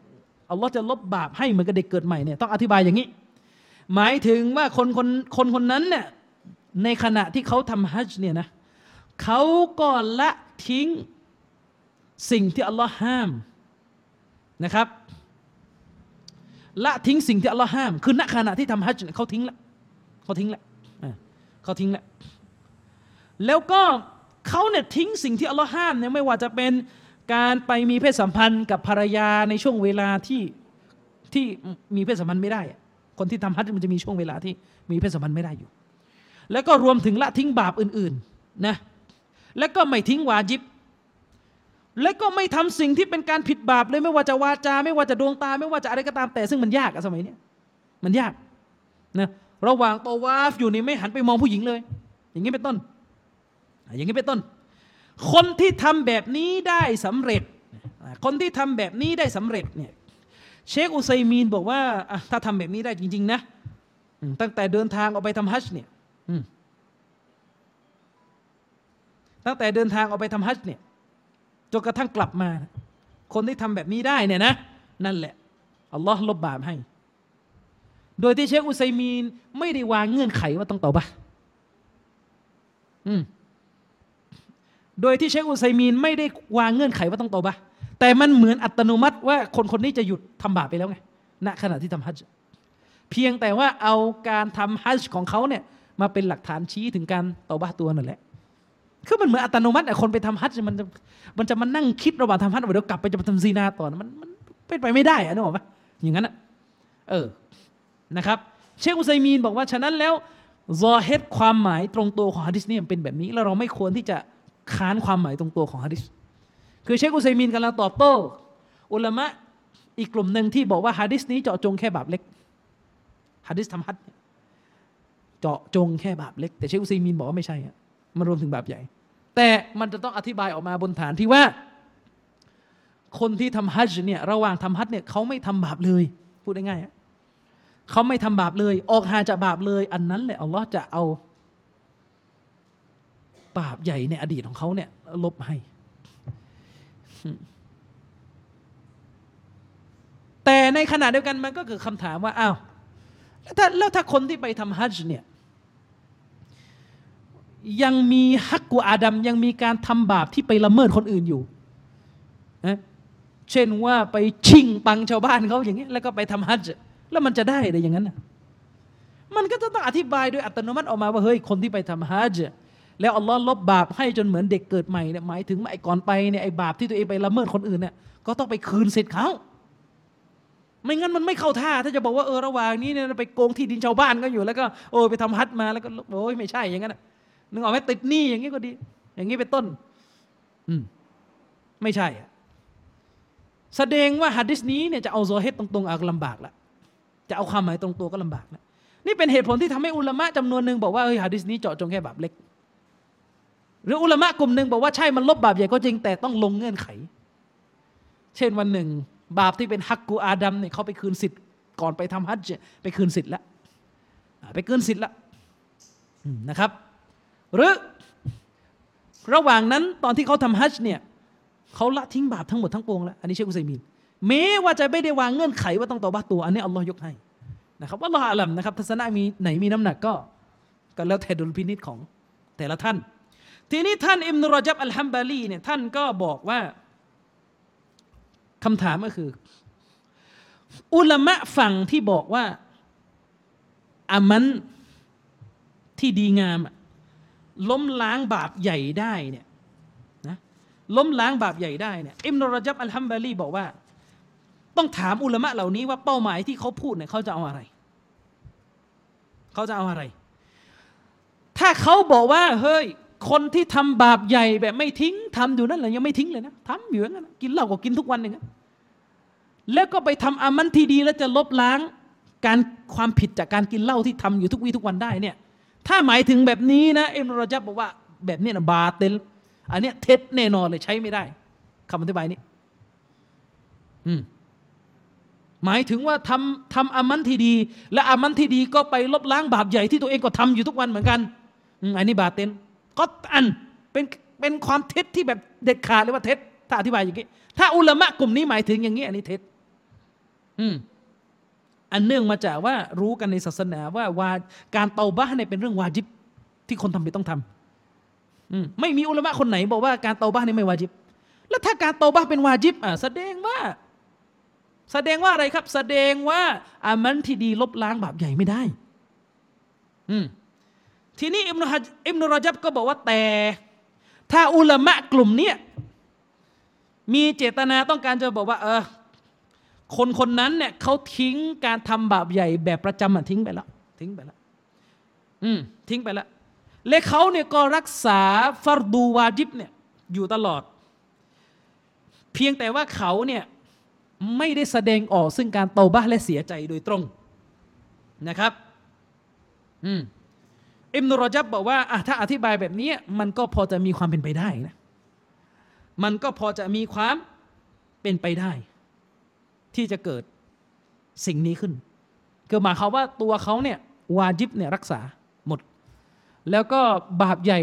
อัลลอฮ์จะลบบาปให้เหมือนกับเด็กเกิดใหม่เนี่ยต้องอธิบายอย่างนี้หมายถึงว่าคนนั้นเนี่ยในขณะที่เขาทำฮัจญ์เนี่ยนะเขาก็ละทิ้งสิ่งที่อัลลอฮ์ห้ามนะครับละทิ้งสิ่งที่อัลลอฮ์ห้ามคือณขณะที่ทำฮัจญ์เขาทิ้งละแล้วก็เขาเนี่ยทิ้งสิ่งที่อัลลอฮ์ห้ามเนี่ยไม่ว่าจะเป็นการไปมีเพศสัมพันธ์กับภรรยาในช่วงเวลาที่มีเพศสัมพันธ์ไม่ได้คนที่ทำฮัจญ์มันจะมีช่วงเวลาที่มีเพศสัมพันธ์ไม่ได้อยู่แล้วก็รวมถึงละทิ้งบาปอื่นๆนะแล้วก็ไม่ทิ้งวาญิบและก็ไม่ทำสิ่งที่เป็นการผิดบาปเลยไม่ว่าจะวาจาไม่ว่าจะดวงตาไม่ว่าจะอะไรก็ตามแต่ซึ่งมันยากสมัยนี้มันยากนะระหว่างตอวาฟอยู่นี่ไม่หันไปมองผู้หญิงเลยอย่างนี้เป็นต้นคนที่ทำแบบนี้ได้สำเร็จเนี่ยเชคอุซัยมีนบอกว่าถ้าทำแบบนี้ได้จริงๆนะตั้งแต่เดินทางออกไปทำฮัจญ์เนี่ยจนกระทั่งกลับมาคนที่ทำแบบนี้ได้เนี่ยนะนั่นแหละอัลลอฮ์ลบบาปให้โดยที่เชคอุซัยมีนไม่ได้วางเงื่อนไขว่าต้องตอเบาะห์โดยที่เชคอุซัยมีนไม่ได้วางเงื่อนไขว่าต้องตอเบาะห์แต่มันเหมือนอัตโนมัติว่าคนๆนี้จะหยุดทำบาปไปแล้วไงณขณะที่ทำฮัจญ์เพียงแต่ว่าเอาการทำฮัจญ์ของเขาเนี่ยมาเป็นหลักฐานชี้ถึงการตอเบาะห์ตัวนั่นแหละคือมันเหมือนอัตโนมัติคนไปทำฮัจญ์มันจะมานั่งคิดระหว่างทำฮัจญ์เดี๋ยวกลับไปจะไปทำซีนาต่อมันเป็นไปไม่ได้นึกออกปะอย่างนั้นนะครับเชคอุซัยมีนบอกว่าฉะนั้นแล้วซอฮิรความหมายตรงตัวของหะดีษนี่มันเป็นแบบนี้แล้วเราไม่ควรที่จะค้านความหมายตรงตัวของหะดีษคือเชคอุซัยมีนกำลังตอบโต้อุลามะอีกกลุ่มนึงที่บอกว่าหะดีษนี้เจาะจงแค่บาปเล็กหะดีษทำฮัจญ์เจาะจงแค่บาปเล็กแต่เชคอุซัยมีนบอกว่าไม่ใช่มันรวมถึงบาปใหญ่แต่มันจะต้องอธิบายออกมาบนฐานที่ว่าคนที่ทำฮัจญ์เนี่ยระหว่างทำฮัจญ์เนี่ยเขาไม่ทำบาปเลยพูดง่ายๆเขาไม่ทำบาปเลยออกห่างจากบาปเลยอันนั้นแหละอัลลอฮ์จะเอาบาปใหญ่ในอดีตของเขาเนี่ยลบให้แต่ในขณะเดียวกันมันก็เกิดคำถามว่าอ้าวแล้วถ้าคนที่ไปทำฮัจญ์เนี่ยยังมีฮักกุอาดัมยังมีการทำบาปที่ไปละเมิดคนอื่นอยู่นะเช่นว่าไปชิงตังชาวบ้านเขาอย่างนี้แล้วก็ไปทำฮัจญ์แล้วมันจะได้อะไรอย่างนั้นมันก็จะต้องอธิบายโดยอัตโนมัติออกมาว่าเฮ้ยคนที่ไปทำฮัจญ์แล้วอัลลอฮ์ลบบาปให้จนเหมือนเด็กเกิดใหม่เนี่ยหมายถึงไอ้ก่อนไปเนี่ยไอ้บาปที่ตัวเองไปละเมิดคนอื่นเนี่ยก็ต้องไปคืนเสร็จเขาไม่งั้นมันไม่เข้าท่าถ้าจะบอกว่าระหว่างนี้เนี่ยไปโกงที่ดินชาวบ้านก็อยู่แล้วก็ไปทำฮัจญ์มาแล้วก็ไม่ใช่อย่างนั้นนึกออกไหมติดหนี้อย่างนี้ก็ดีอย่างนี้เป็นต้นไม่ใช่แสดงว่าหะดีษนี้เนี่ยจะเอาซอฮิรตรงๆลำบากละจะเอาความหมายตรงตัวก็ลำบากละนี่เป็นเหตุผลที่ทำให้อุลามะจำนวนหนึ่งบอกว่าหะดีษนี้เจาะจงแค่บาปเล็กหรืออุลามะกลุ่มหนึ่งบอกว่าใช่มันลบบาปใหญ่ก็จริงแต่ต้องลงเงื่อนไข เช่นวันหนึ่งบาปที่เป็นฮักกูอาดัมเนี่ยเขาไปคืนสิทธิ์ก่อนไปทำฮัจญ์ไปคืนสิทธิ์แล้วไปคืนสิทธิ์แล้วนะครับหรือระหว่างนั้นตอนที่เขาทำฮัจญ์เนี่ยเขาละทิ้งบาปทั้งหมดทั้งปวงแล้วอันนี้เชคอุซัยมีนแม้ว่าจะไม่ได้วางเงื่อนไขว่าต้องตอบ้าตัวอันนี้อัลลอฮ์ยกให้นะครับอัลลอฮ์อาลัมนะครับทัศนะมีไหนมีน้ำหนักก็แล้วแต่ดุลพินิจของแต่ละท่านทีนี้ท่านอิบนุรอญับอัลฮัมบาลีเนี่ยท่านก็บอกว่าคำถามก็คืออุลามะฝั่งที่บอกว่าอามันที่ดีงามล้มล้างบาปใหญ่ได้เนี่ยนะล้มล้างบาปใหญ่ได้เนี่ยอิบนุรอญับอัลฮัมบาลีบอกว่าต้องถามอุลามะเหล่านี้ว่าเป้าหมายที่เขาพูดเนี่ยเขาจะเอาอะไรเขาจะเอาอะไรถ้าเขาบอกว่าเฮ้ยคนที่ทำบาปใหญ่แบบไม่ทิ้งทำอยู่นั่นแหละยังไม่ทิ้งเลยนะทำอยู่อย่างนั้นกินเหล้าก็กินทุกวันอย่างนี้แล้วก็ไปทำอามันที่ดีแล้วจะลบล้างการความผิดจากการกินเหล้าที่ทำอยู่ทุกวี่ทุกวันได้เนี่ยถ้าหมายถึงแบบนี้นะอิบนุรอญับบอกว่าแบบนี้นะบาเตลอันนี้เท็จแน่นอนเลยใช้ไม่ได้คำอธิบายนี้หมายถึงว่าทำอามันที่ดีและอามันที่ดีก็ไปลบล้างบาปใหญ่ที่ตัวเองก็ทำอยู่ทุกวันเหมือนกันอันนี้บาเตลก็อันเป็นความเท็จที่แบบเด็ดขาดเลยว่าเท็จถ้าอธิบายอย่างนี้ถ้าอุลามะกลุ่มนี้หมายถึงอย่างนี้อันนี้เท็จอันเนื่องมาจากว่ารู้กันในศาสนาว่าการเตาบะห์เนี่ยเป็นเรื่องวาญิบที่คนทำไปต้องทำไม่มีอุลามะคนไหนบอกว่าการเตาบะห์เนี่ยไม่วาญิบแล้วถ้าการเตาบะห์เป็นวาญิบแสดงว่าอะไรครับแสดงว่าอามันที่ดีลบล้างบาปใหญ่ไม่ได้ทีนี้อิบนุรอญับก็บอกว่าแต่ถ้าอุลามะกลุ่มนี้มีเจตนาต้องการจะบอกว่าคนนั้นเนี่ยเขาทิ้งการทำบาปใหญ่แบบประจำทิ้งไปแล้วทิ้งไปแล้วและเขาเนี่ยก็รักษาฟัรดูวาญิบเนี่ยอยู่ตลอดเพียงแต่ว่าเขาเนี่ยไม่ได้แสดงออกซึ่งการเตาบะห์และเสียใจโดยตรงนะครับอิบนุรอญับบอกว่าถ้าอธิบายแบบนี้มันก็พอจะมีความเป็นไปได้นะมันก็พอจะมีความเป็นไปได้ที่จะเกิดสิ่งนี้ขึ้นคือหมายความว่าตัวเขาเนี่ยวาญิบเนี่ยรักษาหมดแล้วก็บาปใหญ่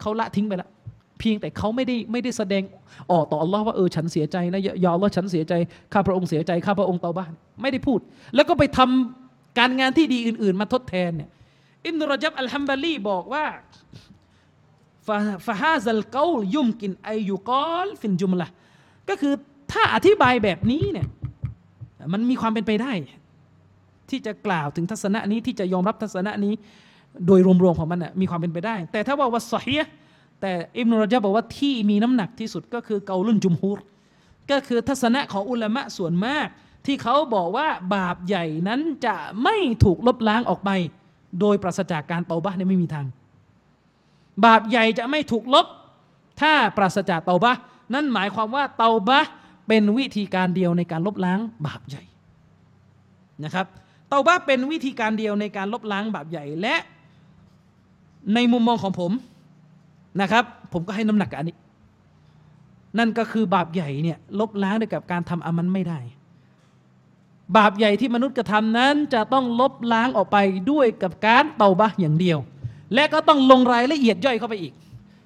เขาละทิ้งไปแล้วเพียงแต่เขาไม่ได้แสดงออกต่ออัลลอฮ์ว่าฉันเสียใจนะยาอัลลอฮ์ฉันเสียใจข้าพระองค์เสียใจข้าพระองค์เตาบะห์ไม่ได้พูดแล้วก็ไปทำการงานที่ดีอื่นๆมาทดแทนเนี่ยอิบนุรอญับอัลฮัมบาลีบอกว่าฟะฮาซัลกอลยุมกินอัยยุกอลฟินจุมละห์ก็คือถ้าอธิบายแบบนี้เนี่ยมันมีความเป็นไปได้ที่จะกล่าวถึงทัศนะนี้ที่จะยอมรับทัศนะนี้โดยรวมๆของมันมีความเป็นไปได้แต่ถ้าว่าวัสซอฮีฮ์แต่อิบนุรอญับบอกว่าที่มีน้ำหนักที่สุดก็คือกอลุนจุมฮูรก็คือทัศนะของอุลามะส่วนมากที่เขาบอกว่าบาปใหญ่นั้นจะไม่ถูกลบล้างออกไปโดยปราศจากการเตาบะห์เนี่ยไม่มีทางบาปใหญ่จะไม่ถูกลบถ้าปราศจากเตาบะห์นั่นหมายความว่าเตาบะห์เป็นวิธีการเดียวในการลบล้างบาปใหญ่นะครับเตาบะห์เป็นวิธีการเดียวในการลบล้างบาปใหญ่และในมุมมองของผมนะครับผมก็ให้น้ำหนักกับอันนี้นั่นก็คือบาปใหญ่เนี่ยลบล้างด้วยกับการทำอามันไม่ได้บาปใหญ่ที่มนุษย์กระทำนั้นจะต้องลบล้างออกไปด้วยกับการเตาบะห์อย่างเดียวและก็ต้องลงรายละเอียดย่อยเข้าไปอีก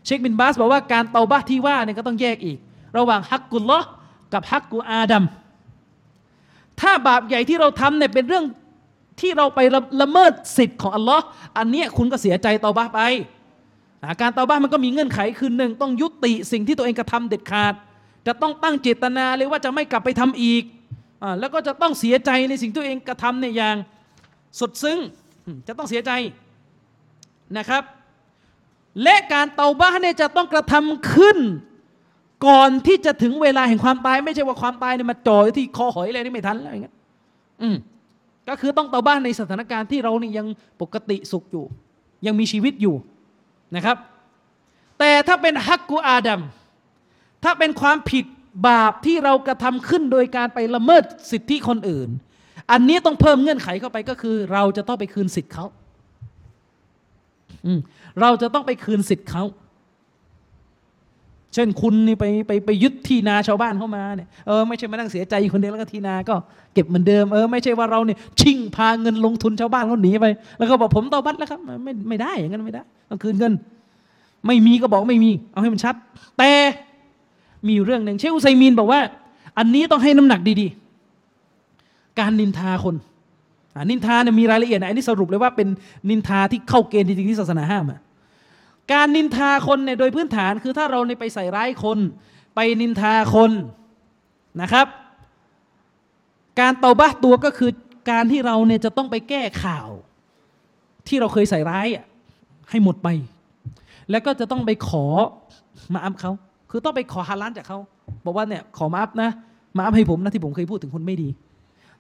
เชคบินบาสบอกว่าการเตาบะห์ที่ว่าเนี่ยก็ต้องแยกอีกระหว่างฮักกุลลอฮ์กับฮักกุอาดัมถ้าบาปใหญ่ที่เราทำเนี่ยเป็นเรื่องที่เราไปละเมิดสิทธิ์ของอัลลอฮ์อันเนี้ยคุณก็เสียใจเตาบะห์ไปการเตาบะห์มันก็มีเงื่อนไขคือหนึ่งต้องยุติสิ่งที่ตัวเองกระทำเด็ดขาดจะต้องตั้งเจตนาเลยว่าจะไม่กลับไปทำอีกแล้วก็จะต้องเสียใจในสิ่งที่ตัวเองกระทำเนี่ยอย่างสุดซึ้งจะต้องเสียใจนะครับและการเตาบะห์เนี่ยจะต้องกระทำขึ้นก่อนที่จะถึงเวลาแห่งความตายไม่ใช่ว่าความตายเนี่ยมาจ่อที่คอหอยอะไรนี่ไม่ทันอะไรอย่างเงี้ยก็คือต้องเตาบะห์ในสถานการณ์ที่เรานี่ยังปกติสุขอยู่ยังมีชีวิตอยู่นะครับแต่ถ้าเป็นฮักกุอาดัมถ้าเป็นความผิดบาปที่เรากระทำขึ้นโดยการไปละเมิดสิทธิคนอื่นอันนี้ต้องเพิ่มเงื่อนไขเข้าไปก็คือเราจะต้องไปคืนสิทธิ์เขาเราจะต้องไปคืนสิทธิ์เขาเช เช่นคุณนี่ไปยึดที่นาชาวบ้านเข้ามาเนี่ยไม่ใช่มานั่งเสียใจคนเดียวแล้วก็ที่นาก็เก็บเหมือนเดิมไม่ใช่ว่าเราเนี่ยชิ่งพาเงินลงทุนชาวบ้านเขาหนีไปแล้วก็บอกผมตอบัดแล้วครับไม่ได้อย่างนั้นไม่ได้ต้องคืนเงินไม่มีก็บอกไม่มีเอาให้มันชัดแต่มีเรื่องนึงเชคอุซัยมีนบอกว่าอันนี้ต้องให้น้ำหนักดีๆการนินทาคนนินทาเนี่ยมีรายละเอียดนะอันนี้สรุปเลยว่าเป็นนินทาที่เข้าเกณฑ์จริงๆที่ศาสนาห้ามอ่ะการนินทาคนเนี่ยโดยพื้นฐานคือถ้าเราไปใส่ร้ายคนไปนินทาคนนะครับการเตาบะตัวก็คือการที่เราเนี่ยจะต้องไปแก้ข่าวที่เราเคยใส่ร้ายอ่ะให้หมดไปแล้วก็จะต้องไปขอมาอัพเขาคือต้องไปขอฮาลาลจากเขาบอกว่าเนี่ยขอมาอัพนะมาอัพให้ผมนะที่ผมเคยพูดถึงคนไม่ดี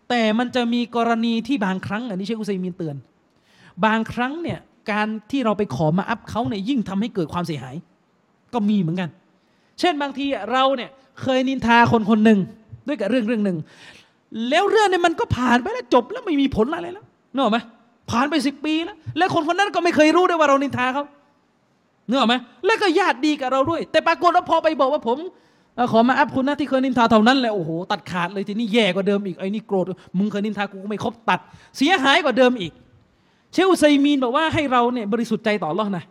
แต่มันจะมีกรณีที่บางครั้งอันนี้เชคอุซัยมีนเตือนบางครั้งเนี่ยการที่เราไปขอมาอัพเขาเนี่ยยิ่งทำให้เกิดความเสียหายก็มีเหมือนกันเช่นบางทีเราเนี่ยเคยนินทาคนคนหนึ่งด้วยกับเรื่องหนึ่งแล้วเรื่องเนี่ยมันก็ผ่านไปแล้วจบแล้วไม่มีผลอะไรแล้วนึกออกไหมผ่านไป10 ปีแล้วและคนคนนั้นก็ไม่เคยรู้ด้วยว่าเรานินทาเขานึกออกไหมแล้วก็ญาติดีกับเราด้วยแต่ปรากฏว่าพอไปบอกว่าผมขอมาอัพคุณนะที่เคยนินทาเท่านั้นแหละโอ้โหตัดขาดเลยทีนี้แย่กว่าเดิมอีกไอ้นี่โกรธมึงเคยนินทากูไม่ครบตัดเสียหายกว่าเดิมอีกเชคอุซัยมีนบอกว่าให้เราเนี่ยบริสุทธิ์ใจต่ออัลเลาะห์นะ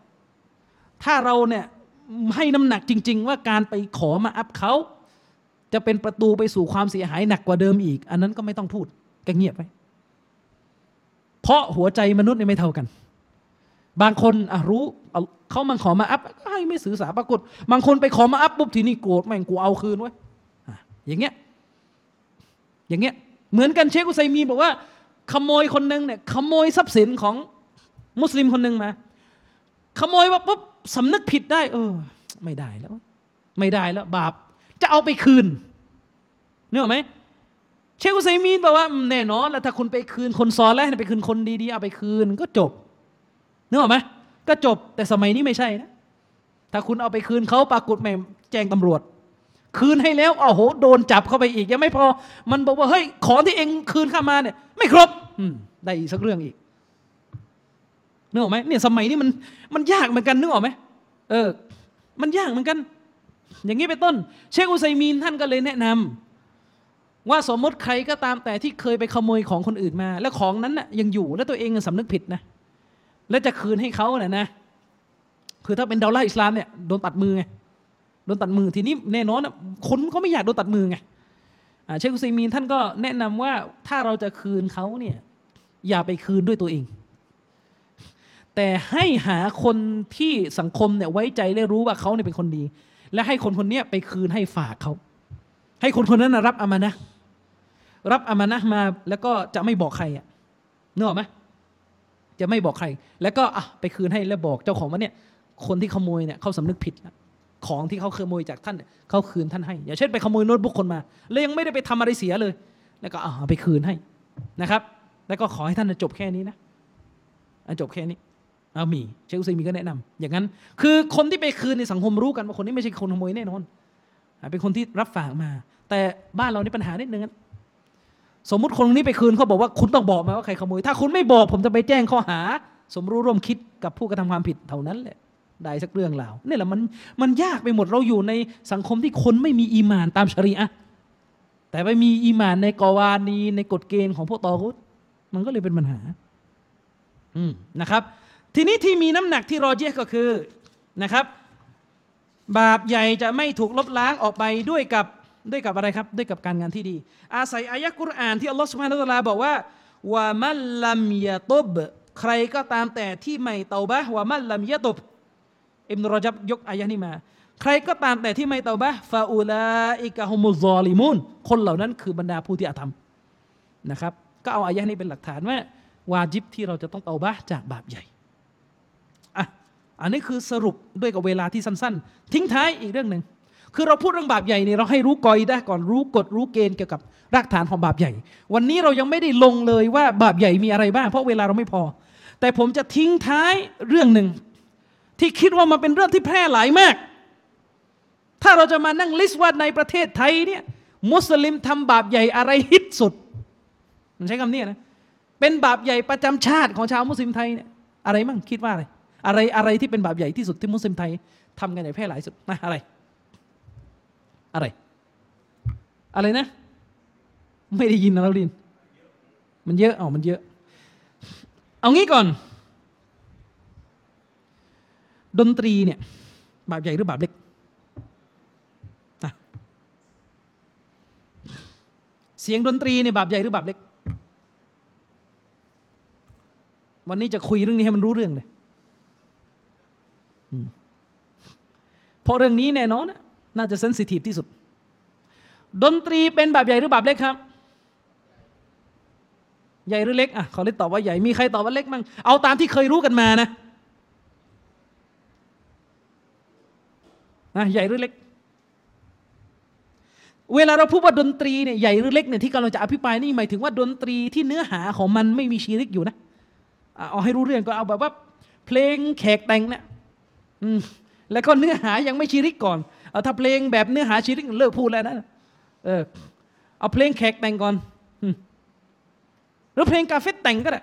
ถ้าเราเนี่ยให้น้ำหนักจริงๆว่าการไปขอมาอัพเขาจะเป็นประตูไปสู่ความเสียหายหนักกว่าเดิมอีกอันนั้นก็ไม่ต้องพูดก็เงียบไปเพราะหัวใจมนุษย์เนี่ยไม่เท่ากันบางคนรู้เขามาขอมาอัพก็ให้ไม่สื่อสารปรากฏบางคนไปขอมาอัพปุ๊บทีนี้โกรธแม่งกูเอาคืนเว้ยอย่างเงี้ยเหมือนกันเชคอุซัยมีนบอกว่าขโมยคนนึงเนี่ยขโมยทรัพย์สินของมุสลิมคนนึงมาขโมยว่าปุ๊บสำนึกผิดได้ไม่ได้แล้วบาปจะเอาไปคืนนึกออกไหมเชคอุซัยมีนบอกว่าแน่นอนแล้วถ้าคุณไปคืนคนซอลแล้วไปคืนคนดีๆเอาไปคืนก็จบนึกออกไหมก็จบแต่สมัยนี้ไม่ใช่นะถ้าคุณเอาไปคืนเขาปรากฏแม่แจ้งตำรวจคืนให้แล้วโอ้โหโดนจับเข้าไปอีกยังไม่พอมันบอกว่าเฮ้ยของที่เองคืนข้ามาเนี่ยไม่ครบได้อีกสักเรื่องอีกนึกออกไหมเนี่ยสมัยนี้มันยากเหมือนกันนึกออกไหมมันยากเหมือนกันอย่างนี้เป็นต้นเชคอุซัยมีนท่านก็เลยแนะนำว่าสมมติใครก็ตามแต่ที่เคยไปขโมยของคนอื่นมาแล้วของนั้นน่ะยังอยู่แล้วตัวเองสำนึกผิดนะแล้วจะคืนให้เขาเนี่ยนะคือถ้าเป็นดาวล่าอิสลามเนี่ยโดนตัดมือไงโดนตัดมือทีนี้แน่นอนคนเขาไม่อยากโดนตัดมือไงเชคอุซัยมีนท่านก็แนะนำว่าถ้าเราจะคืนเขาเนี่ยอย่าไปคืนด้วยตัวเองแต่ให้หาคนที่สังคมเนี่ยไว้ใจและรู้ว่าเขาเนี่ยเป็นคนดีและให้คนคนนี้ไปคืนให้ฝากเขาให้คนคนนั้นรับอามานะห์มาแล้วก็จะไม่บอกใครนึกออกไหมจะไม่บอกใครแล้วก็ไปคืนให้แล้วบอกเจ้าของว่าเนี่ยคนที่ขโมยเนี่ยเขาสำนึกผิดนะของที่เขาขโมยจากท่านเขาคืนท่านให้อย่างเช่นไปขโมยโน้ตบุ๊กคนมาแล้วยังไม่ได้ไปทำอะไรเสียเลยแล้วก็ไปคืนให้นะครับแล้วก็ขอให้ท่านจบแค่นี้นะจบแค่นี้มีเชคอุซัยมีนก็แนะนำอย่างนั้นคือคนที่ไปคืนในสังคมรู้กันว่าคนนี้ไม่ใช่คนขโมยแน่นอนเป็นคนที่รับฝากมาแต่บ้านเรานี่ปัญหานิดนึงสมมุติคนนี้ไปคืนเขาบอกว่าคุณต้องบอกมาว่าใครขโมยถ้าคุณไม่บอกผมจะไปแจ้งข้อหาสมรู้ร่วมคิดกับผู้กระทำความผิดเท่านั้นแหละได้สักเรื่องราวนี่แหละมันยากไปหมดเราอยู่ในสังคมที่คนไม่มีอีหม่านตามชะรีอะห์แต่ไปมีอีหม่านในกอวานีในกฎเกณฑ์ของพวกตอกุตมันก็เลยเป็นปัญหานะครับทีนี้ที่มีน้ำหนักที่รอเจียก็คือนะครับบาปใหญ่จะไม่ถูกลบล้างออกไปด้วยกับอะไรครับด้วยกับการงานที่ดีอาศัยอายะห์กุรอานที่อัลลอฮฺซุบฮานะฮูวะตะอาลาบอกว่าวะมัลลัมยะตบใครก็ตามแต่ที่ไม่เตาบะวะมัลลัมยะตบอิบนุรอญับยกอายะห์นี้มาใครก็ตามแต่ที่ไม่เตาบะฟาอูลาอิกะฮุมุซซอลิมูนคนเหล่านั้นคือบรรดาผู้ที่อธรรมนะครับก็เอาอายะห์นี้เป็นหลักฐานว่าวาญิบที่เราจะต้องเตาบะจากบาปใหญ่อันนี้คือสรุปด้วยกับเวลาที่สั้นๆทิ้งท้ายอีกเรื่องหนึ่งคือเราพูดเรื่องบาปใหญ่เนี่ยเราให้รู้กอยได้ก่อนรู้กฎรู้เกณฑ์เกี่ยวกับรากฐานของบาปใหญ่วันนี้เรายังไม่ได้ลงเลยว่าบาปใหญ่มีอะไรบ้างเพราะเวลาเราไม่พอแต่ผมจะทิ้งท้ายเรื่องหนึ่งที่คิดว่ามันเป็นเรื่องที่แพร่หลายมากถ้าเราจะมานั่งลิสต์ว่าในประเทศไทยเนี่ยมุสลิมทำบาปใหญ่อะไรฮิตสุดมันใช้คำนี้นะเป็นบาปใหญ่ประจำชาติของชาวมุสลิมไทยเนี่ยอะไรมั่งคิดว่าอะไรที่เป็นบาปใหญ่ที่สุดที่มุสลิมไทยทำกันอย่างแพร่หลายสุดนะอะไร อะไรอะไรนะไม่ได้ยินนะเราดินมันเยอะมันเยอะเอางี้ก่อนดนตรีเนี่ยบาปใหญ่หรือบาปเล็กเสียงดนตรีเนี่ยบาปใหญ่หรือบาปเล็กวันนี้จะคุยเรื่องนี้ให้มันรู้เรื่องเลยเพราะเรื่องนี้แน่นอนน่าจะเซนซิทีฟที่สุดดนตรีเป็นบาปใหญ่หรือบาปเล็กครับใหญ่หรือเล็กอ่ะขอเล็กตอบว่าใหญ่มีใครตอบว่าเล็กมั้งเอาตามที่เคยรู้กันมานะใหญ่หรือเล็กเวลาเราพูดว่าดนตรีเนี่ยใหญ่หรือเล็กเนี่ยที่กำลังจะอภิปรายนี่หมายถึงว่าดนตรีที่เนื้อหาของมันไม่มีชีริกอยู่นะเอาให้รู้เรื่องก็เอาแบบว่าเพลงแขกแต่งเนี่ยแล้วก็เนื้อหายังไม่ชีริกก่อนเอาถ้าเพลงแบบเนื้อหาชีริกเลิกพูดแล้วนะเอาเพลงแขกแต่งก่อนหรือเพลงกาเฟตแต่งก็ได้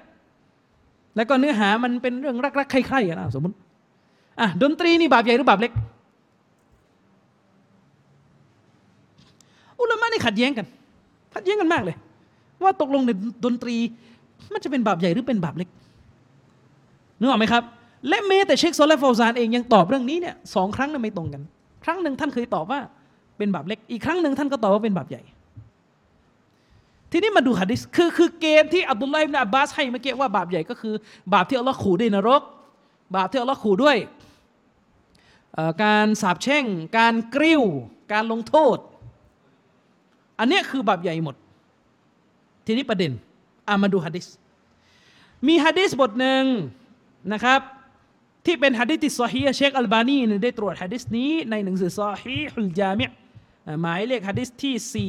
แล้วก็เนื้อหามันเป็นเรื่องรักๆใคร่ๆกันสมมติดนตรีนี่บาปใหญ่หรือบาปเล็กอุลามะนี่ขัดแย้งกันมากเลยว่าตกลงในดนตรีมันจะเป็นบาปใหญ่หรือเป็นบาปเล็กนึกออกไหมครับและแม้แต่เชคซอลและฟาวซานเองยังตอบเรื่องนี้เนี่ยสองครั้งไม่ตรงกันครั้งหนึ่งท่านเคยตอบว่าเป็นบาปเล็กอีกครั้งหนึ่งท่านก็ตอบว่าเป็นบาปใหญ่ทีนี้มาดูหะดีษคือเกณฑ์ที่อับดุลลาห์ อิบนุ อับบาสให้เมื่อกี้ว่าบาปใหญ่ก็คือบาปที่อัลลอฮ์ขู่ด้วยนรกบาปที่อัลลอฮ์ขู่ด้วยการสาปแช่งการกริ้วการลงโทษอันนี้คือบาปใหญ่หมดทีนี้ประเด็นมาดูหะดีษมีหะดีษบทหนึ่งนะครับที่เป็นหะดีษที่ซอฮีฮ์เชคอัลบานีได้ตรวจหะดีษนี้ในหนังสือซอฮีฮุลญามิอ์หมายเลขหะดีษที่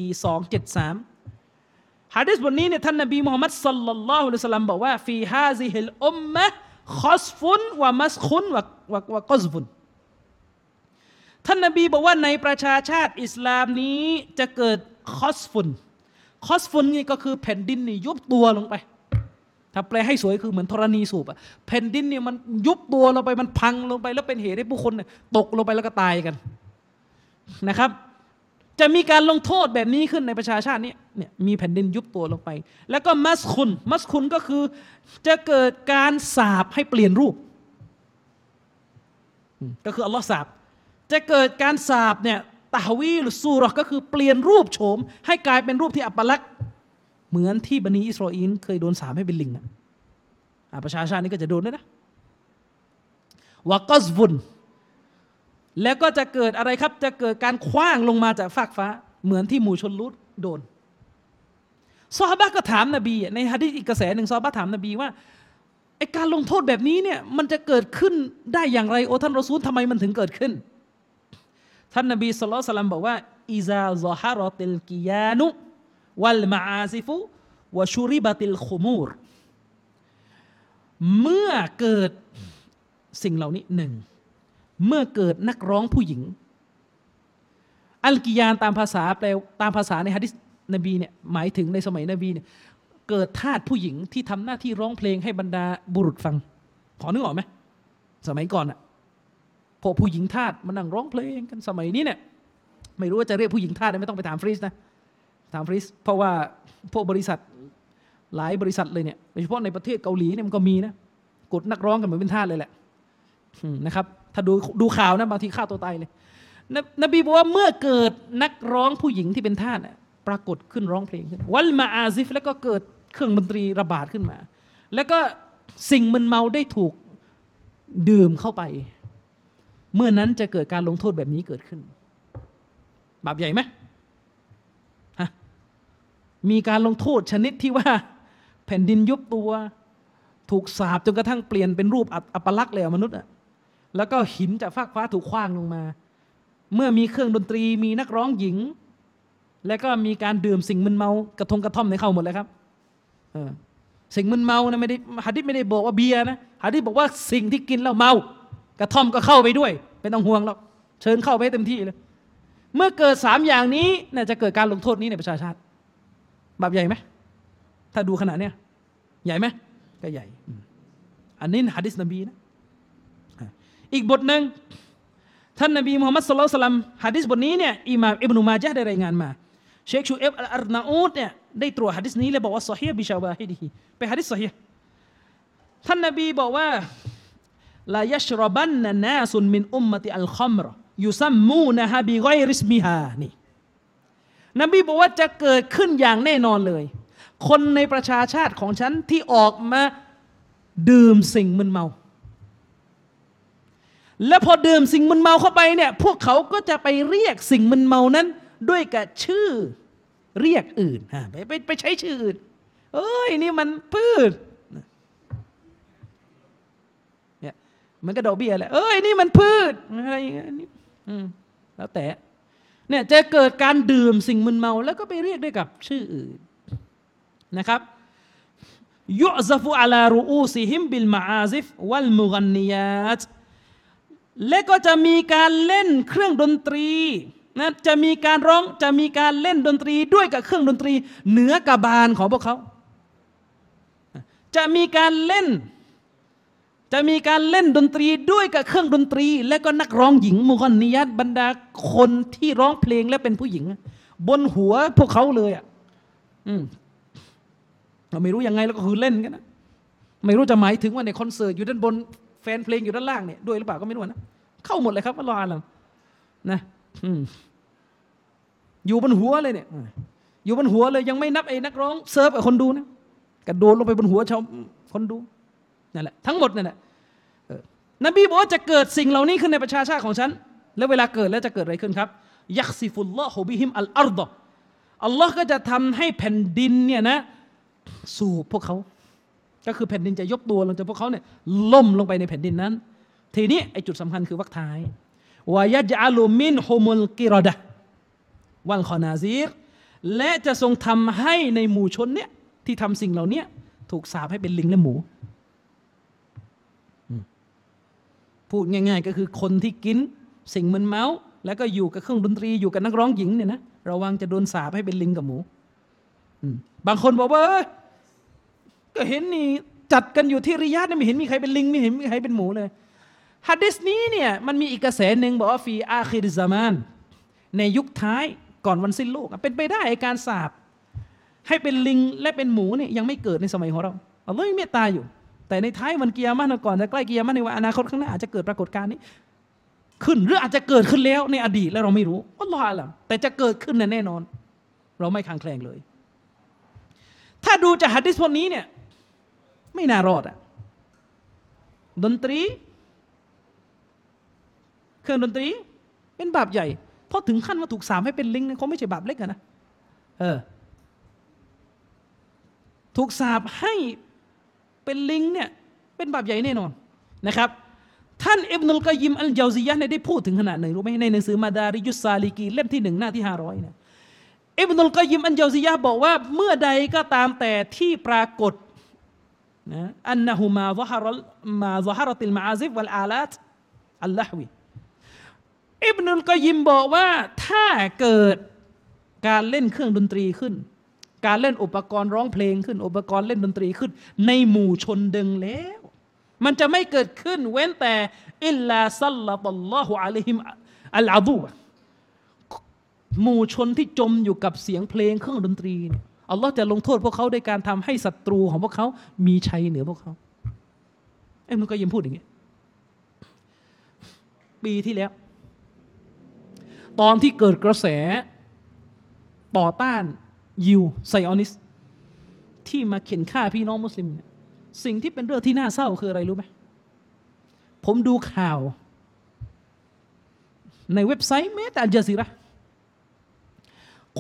4273หะดีษบทนี้เนี่ยท่านนบีมุฮัมมัดศ็อลลัลลอฮุอะลัยฮิวะซัลลัมบอกว่าฟีฮาซิฮิลอุมมะฮ์คอซฟุนวะมัสคุนวะกอซฟุนท่านนบีบอกว่าในประชาชาติอิสลามนี้จะเกิดคอซฟุนนี่ก็คือแผ่นดินนี่ยุบตัวลงไปถ้าแปลให้สวยคือเหมือนธรณีสูบแผ่นดินเนี่ยมันยุบตัวลงไปมันพังลงไปแล้วเป็นเหตุให้ผู้คนตกลงไปแล้วก็ตายกันนะครับจะมีการลงโทษแบบนี้ขึ้นในประชาชาตินี้เนี่ยมีแผ่นดินยุบตัวลงไปแล้วก็มัสคุนก็คือจะเกิดการสาปให้เปลี่ยนรูปก็คืออัลลอฮ์สาปจะเกิดการสาปเนี่ยตะฮวีลุซูเราะห์ก็คือเปลี่ยนรูปโฉมให้กลายเป็นรูปที่อัปลักษณ์เหมือนที่บะนีอิสรออีลเคยโดนสาปให้เป็นลิงประชาชาตินี้ก็จะโดนด้วยนะวะกัซฟุนแล้วก็จะเกิดอะไรครับจะเกิดการขว้างลงมาจากฟากฟ้าเหมือนที่หมู่ชนลุตโดนซอฮาบะห์ก็ถามนบีในหะดีษอีกกระแสหนึ่งซอฮาบะห์ถามนบีว่าไอ้การลงโทษแบบนี้เนี่ยมันจะเกิดขึ้นได้อย่างไรโอ้ท่านรอซูลทำไมมันถึงเกิดขึ้นท่านนบีศ็อลลัลลอฮุอะลัยฮิวะซัลลัมบอกว่าอิซาซอฮะเราะติลกิยานุวัลมะอาซิฟุวะชุริบะติลคุมูรเมื่อเกิดสิ่งเหล่านี้หนึ่งเมื่อเกิดนักร้องผู้หญิงอัลกิยานตามภาษาในหะดีษนบีเนี่ยหมายถึงในสมัยนบีเนี่ยเกิดทาสผู้หญิงที่ทำหน้าที่ร้องเพลงให้บรรดาบุรุษฟังพอนึกออกไหมสมัยก่อนอะพวกผู้หญิงทาสมานั่งร้องเพลงกันสมัยนี้เนี่ยไม่รู้ว่าจะเรียกผู้หญิงทาสไม่ต้องไปถามฟรีสนะถามฟรีสเพราะว่าพวกบริษัทหลายบริษัทเลยเนี่ยโดยเฉพาะในประเทศเกาหลีเนี่ยมันก็มีนะกดนักร้องกันเหมือนเป็นทาสเลยแหละนะครับถ้าดูข่าวนะบางทีฆ่าตัวตายเลยนบีบอกว่าเมื่อเกิดนักร้องผู้หญิงที่เป็นทาสปรากฏขึ้นร้องเพลงขึ้นวัลมาอาซิฟแล้วก็เกิดเครื่องดนตรีระบาดขึ้นมาแล้วก็สิ่งมึนเมาได้ถูกดื่มเข้าไปเมื่อนั้นจะเกิดการลงโทษแบบนี้เกิดขึ้นบาปใหญ่ไหมมีการลงโทษชนิดที่ว่าแผ่นดินยุบตัวถูกสาปจนกระทั่งเปลี่ยนเป็นรูปอัปลักษณ์เลยมนุษย์แล้วก็หินจากฟากฟ้าถูกขว้างลงมาเมื่อมีเครื่องดนตรีมีนักร้องหญิงแล้วก็มีการดื่มสิ่งมึนเมากระทงกระท่อมในเข้าหมดเลยครับสิ่งมึนเมานะไม่ได้หะดีษไม่ได้บอกว่าเบียร์นะหะดีษบอกว่าสิ่งที่กินแล้วเมากระท่อมก็เข้าไปด้วยไม่ต้องห่วงหรอกเชิญเข้าไปเต็มที่เลยเมื่อเกิด3อย่างนี้น่าจะเกิดการลงโทษนี้ในประชาชาติบาปใหญ่ไหมถ้าดูขนาดเนี้ยใหญ่ไหมก็ใหญ่อันนี้หะดีษนบีนะอีกบทหนึ่ง ท่านนบีมุฮัมมัดศ็อลลัลลอฮุอะลัยฮิวะซัลลัมหะดีษบทนี้เนี่ยอิหม่ามอิบนุมาญะฮ์ได้รายงานมาเชคชูเอฟอัลอาร์นาอูดเนี่ยได้ตรวจหะดีษนี้และบอกว่าซอฮีฮ์บิชาวาฮิดิฮิเป็นหะดีษซอฮีฮ์ท่านนบีบอกว่าลายะชรบันนะนาซุนมินอุมมะติอัลค็อมรยูซัมมูนะฮะบิฆอยริสมิฮานี่นบีบอกว่าจะเกิดขึ้นอย่างแน่นอนเลยคนในประชาชาติของฉันที่ออกมาดื่มสิ่งมึนเมาและพอดื่มสิ่งมึนเมาเข้าไปเนี่ยพวกเขาก็จะไปเรียกสิ่งมึนเมานั้นด้วยกับชื่อเรียกอื่นไปใช้ชื่ออื่นเอ้ยนี่มันพืชเนี่ยมันก็ดอกเบี้ยแหละเอ้ยนี่มันพืชอะไรอย่างเงี้ยแล้วแต่เนี่ยจะเกิดการดื่มสิ่งมึนเมาแล้วก็ไปเรียกด้วยกับชื่ออื่นนะครับยุซฟูอะลารูอูซิฮิมบิลมาอาซิฟวัลมุฆันนิยาตและก็จะมีการเล่นเครื่องดนตรีนะจะมีการร้องจะมีการเล่นดนตรีด้วยกับเครื่องดนตรีเหนือกะบาลของพวกเขาจะมีการเล่นดนตรีด้วยกับเครื่องดนตรีและก็นักร้องหญิงมุฆันนิยาตบรรดาคนที่ร้องเพลงและเป็นผู้หญิงบนหัวพวกเขาเลยอ่ะเราไม่รู้ยังไงแล้วก็คือเล่นกันนะไม่รู้จะหมายถึงว่าในคอนเสิร์ตอยู่ด้านบนแฟนเพลงอยู่ด้านล่างเนี่ยด้วยหรือเปล่าก็ไม่รู้นะเข้าหมดเลยครับอัลลอฮุอาลัมนะอยู่บนหัวเลยเนี่ยอยู่บนหัวเลยยังไม่นับไอ้นักร้องเซิร์ฟกับคนดูนะกระโดดลงไปบนหัวชาวคนดูนั่นแหละทั้งหมดนั่นแหละนบีบอกว่าจะเกิดสิ่งเหล่านี้ขึ้นในประชาชาติของฉันแล้วเวลาเกิดแล้วจะเกิดอะไรขึ้นครับยักซิฟุลลอฮุบิฮิมอัลอาร์ฎออัลลอฮ์ก็จะทำให้แผ่นดินเนี่ยนะสู่พวกเขาก็คือแผ่นดินจะยกตัวลงจากพวกเขาเนี่ยล่มลงไปในแผ่นดินนั้นทีนี้ไอจุดสำคัญคือวรรคท้ายวายะจาลูมินฮุมุลกิรอดะวัลคอนาซีรและจะทรงทำให้ในหมู่ชนเนี่ยที่ทำสิ่งเหล่านี้ถูกสาปให้เป็นลิงและหมูพูดง่ายๆก็คือคนที่กินสิ่งมึนเมาแล้วก็อยู่กับเครื่องดนตรีอยู่กับนักร้องหญิงเนี่ยนะระวังจะโดนสาปให้เป็นลิงกับหมูบางคนบอกว่าก็เห็นนี่จัดกันอยู่ที่ริยาดไม่เห็นมีใครเป็นลิงไม่เห็นมีใครเป็นหมูเลยหะดีษนี้เนี่ยมันมีอีกกระแสหนึ่งบอกว่าฟีอาคิรซามานในยุคท้ายก่อนวันสิ้นโลกเป็นไปได้การสาปให้เป็นลิงและเป็นหมูเนี่ยยังไม่เกิดในสมัยของเราอัลลอฮ์ยังเมตตาอยู่แต่ในท้ายวันกิยามะห์ก่อนจะใกล้กิยามะห์ในวันอนาคตข้างหน้าอาจจะเกิดปรากฏการณ์นี้ขึ้นหรืออาจจะเกิดขึ้นแล้วในอดีตแล้วเราไม่รู้อัลลอฮ์อาลัมแต่จะเกิดขึ้นแน่นอนเราไม่คลางแคลงเลยถ้าดูจากหะดีษพวกนี้เนี่ยไม่น่ารอดอ่ะดนตรีเครื่องดนตรีเป็นบาปใหญ่เพราะถึงขั้นว่าถูกสาปให้เป็นลิงเนี่ยเขาไม่ใช่บาปเล็กนะถูกสาปให้เป็นลิงเนี่ยเป็นบาปใหญ่แน่นอนนะครับท่านอิบนุลกอยยิมอัลญาวซียะห์เนี่ยได้พูดถึงขนาดไหนรู้ไหมในหนังสือมาดาริยุสซาลิกีเล่มที่1หน้าที่500เนี่ยอิบนุลกอยยิมอัลญาวซียะห์บอกว่าเมื่อใดก็ตามแต่ที่ปรากฏนะอันนะฮูมาซะฮะรัตอัลมาอาซิฟวัลอาลาตอัลละฮวีอิบนุลกอยยิมบอกว่าถ้าเกิดการเล่นเครื่องดนตรีขึ้นการเล่นอุปกรณ์ร้องเพลงขึ้นอุปกรณ์เล่นดนตรีขึ้นในหมู่ชนดึงแล้วมันจะไม่เกิดขึ้นเว้นแต่อิลลาซัลลัตัลลอฮุอะลัยฮิมอัลอาดูบะหมู่ชนที่จมอยู่กับเสียงเพลงเครื่องดนตรีอัลลอฮ์จะลงโทษพวกเขาด้วยการทำให้ศัตรูของพวกเขามีชัยเหนือพวกเขามันก็ยังพูดอย่างนี้ปีที่แล้วตอนที่เกิดกระแสต่อต้านยิวไซออนิสต์ที่มาเข็นฆ่าพี่น้องมุสลิมสิ่งที่เป็นเรื่องที่น่าเศร้าคืออะไรรู้ไหมผมดูข่าวในเว็บไซต์แม้แต่อัลจาซีเราะห์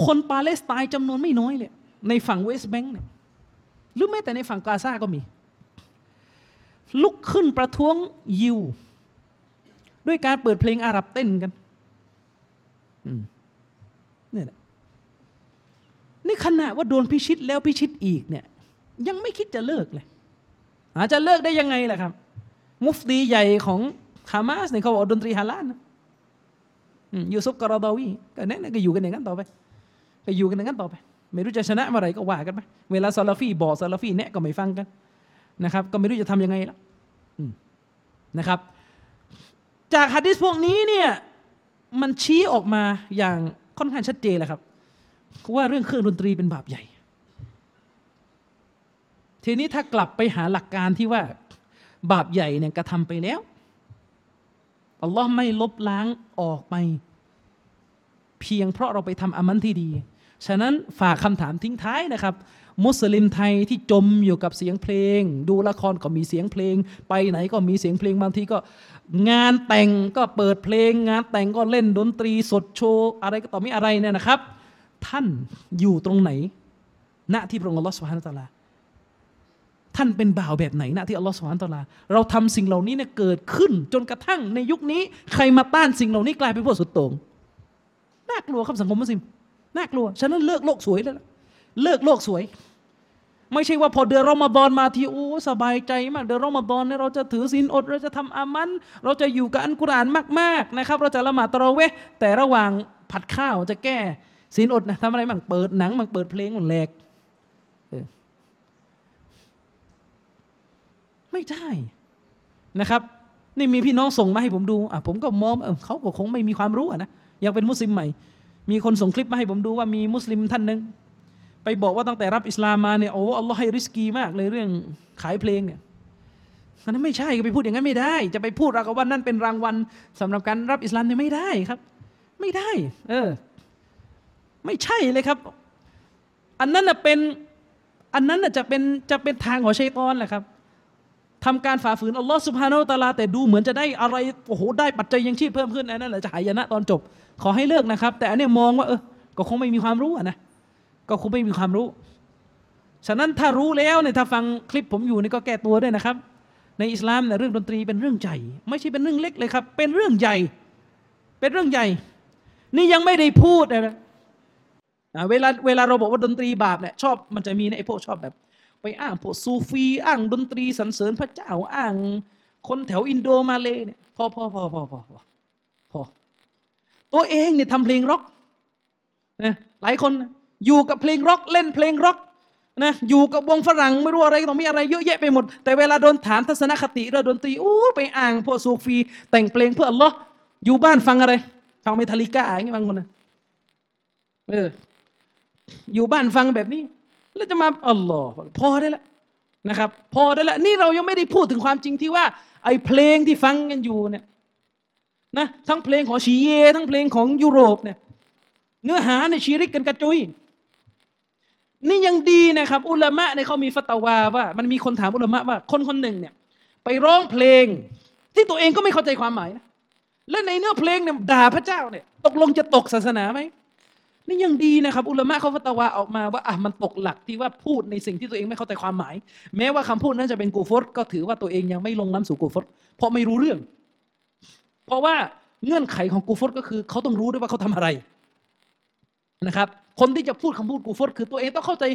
คนปาเลสไตน์จำนวนไม่น้อยเลยในฝั่งเวสต์แบงค์เนี่ยหรือแม้แต่ในฝั่งกาซาก็มีลุกขึ้นประท้วงยิวด้วยการเปิดเพลงอาหรับเต้นกันนี่แหละนี่ขนาดว่าโดนพิชิตแล้วพิชิตอีกเนี่ยยังไม่คิดจะเลิกเลยจะเลิกได้ยังไงล่ะครับมุฟตีใหญ่ของฮามาสเนี่ยเขาบอกดนตรีฮาลาลยูซุฟกอรอดาวีก็แน่นก็อยู่กันอย่างนั้นต่อไปไม่รู้จะชนะเมื่อไหร่ก็ว่ากันไปเวลาซาลาฟีบอกซาลาฟีแนะก็ไม่ฟังกันนะครับก็ไม่รู้จะทำยังไงแล้วนะครับ จากหะดีษพวกนี้เนี่ยมันชี้ออกมาอย่างค่อนข้างชัดเจนแหละครับว่าเรื่องเครื่องดนตรีเป็นบาปใหญ่ทีนี้ถ้ากลับไปหาหลักการที่ว่าบาปใหญ่เนี่ยกระทำไปแล้วอัลลอฮ์ไม่ลบล้างออกไปเพียงเพราะเราไปทำอามันที่ดีฉะนั้นฝากคำถามทิ้งท้ายนะครับมุสลิมไทยที่จมอยู่กับเสียงเพลงดูละครก็มีเสียงเพลงไปไหนก็มีเสียงเพลงบางทีก็งานแต่งก็เปิดเพลงงานแต่งก็เล่นดนตรีสดโชว์อะไรก็ต่อมีอะไรเนี่ยนะครับท่านอยู่ตรงไหนณที่พระองค์อัลลอฮ์ซุบฮานะฮูวะตะอาลาท่านเป็นบ่าวแบบไหนนะที่อัลลอฮฺซุบฮานะฮูวะตะอาลาเราทำสิ่งเหล่านี้เนี่ยเกิดขึ้นจนกระทั่งในยุคนี้ใครมาต้านสิ่งเหล่านี้กลายเป็นพวกสุดโต่งน่ากลัวครับสังคมมุสลิมน่ากลัวฉะนั้นเลิกโลกสวยแล้วเลิกโลกสวยไม่ใช่ว่าพอเดือนรอมฎอนมาทีโอ้สบายใจมากเดือนรอมฎอนเนี่ยเราจะถือศีลอดเราจะทำอามันเราจะอยู่กับอัลกุรอานมากๆนะครับเราจะละหมาดตะเราะเวห์แต่ระหว่างผัดข้าวจะแก้ศีลอดนะทำอะไรบ้างเปิดหนังบ้างเปิดเพลงบ้างแหลกไม่ได้นะครับนี่มีพี่น้องส่งมาให้ผมดูผมก็มองเขาก็คงไม่มีความรู้นะยังเป็นมุสลิมใหม่มีคนส่งคลิปมาให้ผมดูว่ามีมุสลิมท่านนึงไปบอกว่าตั้งแต่รับอิสลามมาเนี่ยโอ้อัลลอฮ์ให้ริสกีมากเลยเรื่องขายเพลงเนี่ยอันนั้นไม่ใช่ก็ไปพูดอย่างนั้นไม่ได้จะไปพูดราวกับว่านั่นเป็นรางวัลสำหรับการรับอิสลามเนี่ยไม่ได้ครับไม่ได้ไม่ใช่เลยครับอันนั้นจะเป็นทางของชัยฏอนแหละครับทำการฝ่าฝืนอัลลอฮ์ซุบฮานะฮูวะตะอาลาแต่ดูเหมือนจะได้อะไรโอ้โหได้ปัจจัยยังชีพเพิ่มขึ้นนั่นแหละจะหายนะตอนจบขอให้เลิกนะครับแต่อันนี้มองว่าก็คงไม่มีความรู้นะก็คงไม่มีความรู้ฉะนั้นถ้ารู้แล้วเนี่ยถ้าฟังคลิปผมอยู่นี่ก็แก้ตัวด้วยนะครับในอิสลามเนี่ยเรื่องดนตรีเป็นเรื่องใหญ่ไม่ใช่เป็นเรื่องเล็กเลยครับเป็นเรื่องใหญ่เป็นเรื่องใหญ่นี่ยังไม่ได้พูดนะเวลาเราบอกว่าดนตรีบาปเนี่ยชอบมันจะมีในไอ้พวกชอบแบบไปอ้างพวกซูฟีอ้างดนตรีสรรเสริญพระเจ้าอ้างคนแถวอินโดมาเลเนี่ยพอตัวเองเนี่ยทำเพลงร็อกนะหลายคนอยู่กับเพลงร็อกเล่นเพลงร็อกนะอยู่กับวงฝรั่งไม่รู้อะไรต่อมีอะไรเยอะแยะไปหมดแต่เวลาโดนถามทัศนคติเรื่องดนตรีไปอ้างพวกซูฟีแต่งเพลงเพื่ออัลเลาะห์อยู่บ้านฟังอะไรฟังเมทัลลิก้าอย่างงี้บางคนนะอยู่บ้านฟังแบบนี้แล้วจะมาอัลลอฮ์พอได้แล้วนะครับพอได้แล้วนี่เรายังไม่ได้พูดถึงความจริงที่ว่าไอ้เพลงที่ฟังกันอยู่เนี่ยนะทั้งเพลงของชีเยทั้งเพลงของยุโรปเนี่ยเนื้อหาในชีริกกันกระจุยนี่ยังดีนะครับอุลามะเนี่ยเขามีฟัตวาว่ามันมีคนถามอุลามะว่าคนหนึ่งเนี่ยไปร้องเพลงที่ตัวเองก็ไม่เข้าใจความหมายนะและในเนื้อเพลงเนี่ยด่าพระเจ้าเนี่ยตกลงจะตกศาสนาไหมนี่ยังดีนะครับอุลามะเขาฟัตวาออกมาว่ามันตกหลักที่ว่าพูดในสิ่งที่ตัวเองไม่เข้าใจความหมายแม้ว่าคำพูดนั้นจะเป็นกูฟรก็ถือว่าตัวเองยังไม่ลงน้ำสู่กูฟรเพราะไม่รู้เรื่องเพราะว่าเงื่อนไขของกูฟรก็คือเขาต้องรู้ด้วยว่าเขาทำอะไรนะครับคนที่จะพูดคำพูดกูฟรคือตัวเองต้องเข้าใจ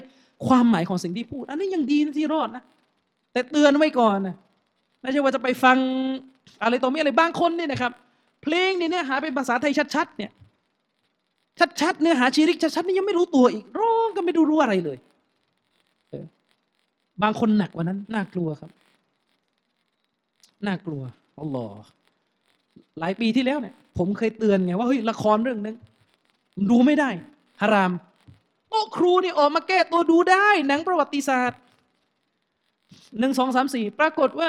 ความหมายของสิ่งที่พูดอันนี้ยังดีที่รอดนะแต่เตือนไว้ก่อนนะไม่ใช่ว่าจะไปฟังอะไรต่อมีอะไรบางคนนี่นะครับเพลงเนี่ยหาเป็นภาษาไทยชัดๆเนี่ยชัดๆเนื้อหาชีริกชัดๆนี่ยังไม่รู้ตัวอีกร้องก็ไม่รู้อะไรเลยบางคนหนักกว่านั้นน่ากลัวครับน่ากลัวอัลลอฮ์หลายปีที่แล้วเนี่ยผมเคยเตือนไงว่าเฮ้ยละครเรื่องนึงดูไม่ได้ฮารามโอ้ครูนี่ออกมาแก้ตัวดูได้หนังประวัติศาสตร์1 2 3 4ปรากฏว่า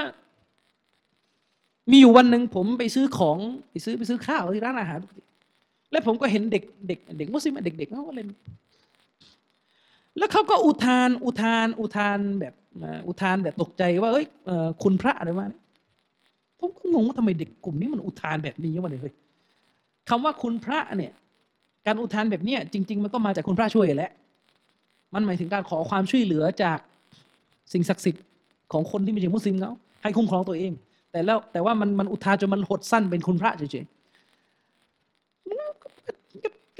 มีอยู่วันนึงผมไปซื้อของไปซื้อข้าวที่ร้านอาหารแล้วผมก็เห็นเด็กมุสลิมเด็กๆเขาก็เล่นแล้วเขาก็อุทานแบบตกใจว่าเอ้ยคุณพระอะไรวะผมก็งงว่าทำไมเด็กกลุ่มนี้มันอุทานแบบนี้วะเนี่ยคำว่าคุณพระเนี่ยการอุทานแบบนี้จริงๆมันก็มาจากคุณพระช่วยแหละมันหมายถึงการขอความช่วยเหลือจากสิ่งศักดิ์สิทธิ์ของคนที่ไม่ใช่มุสลิมเขาให้คุ้มครองตัวเองแต่ว่ามันอุทานจนมันหดสั้นเป็นคุณพระเฉยๆ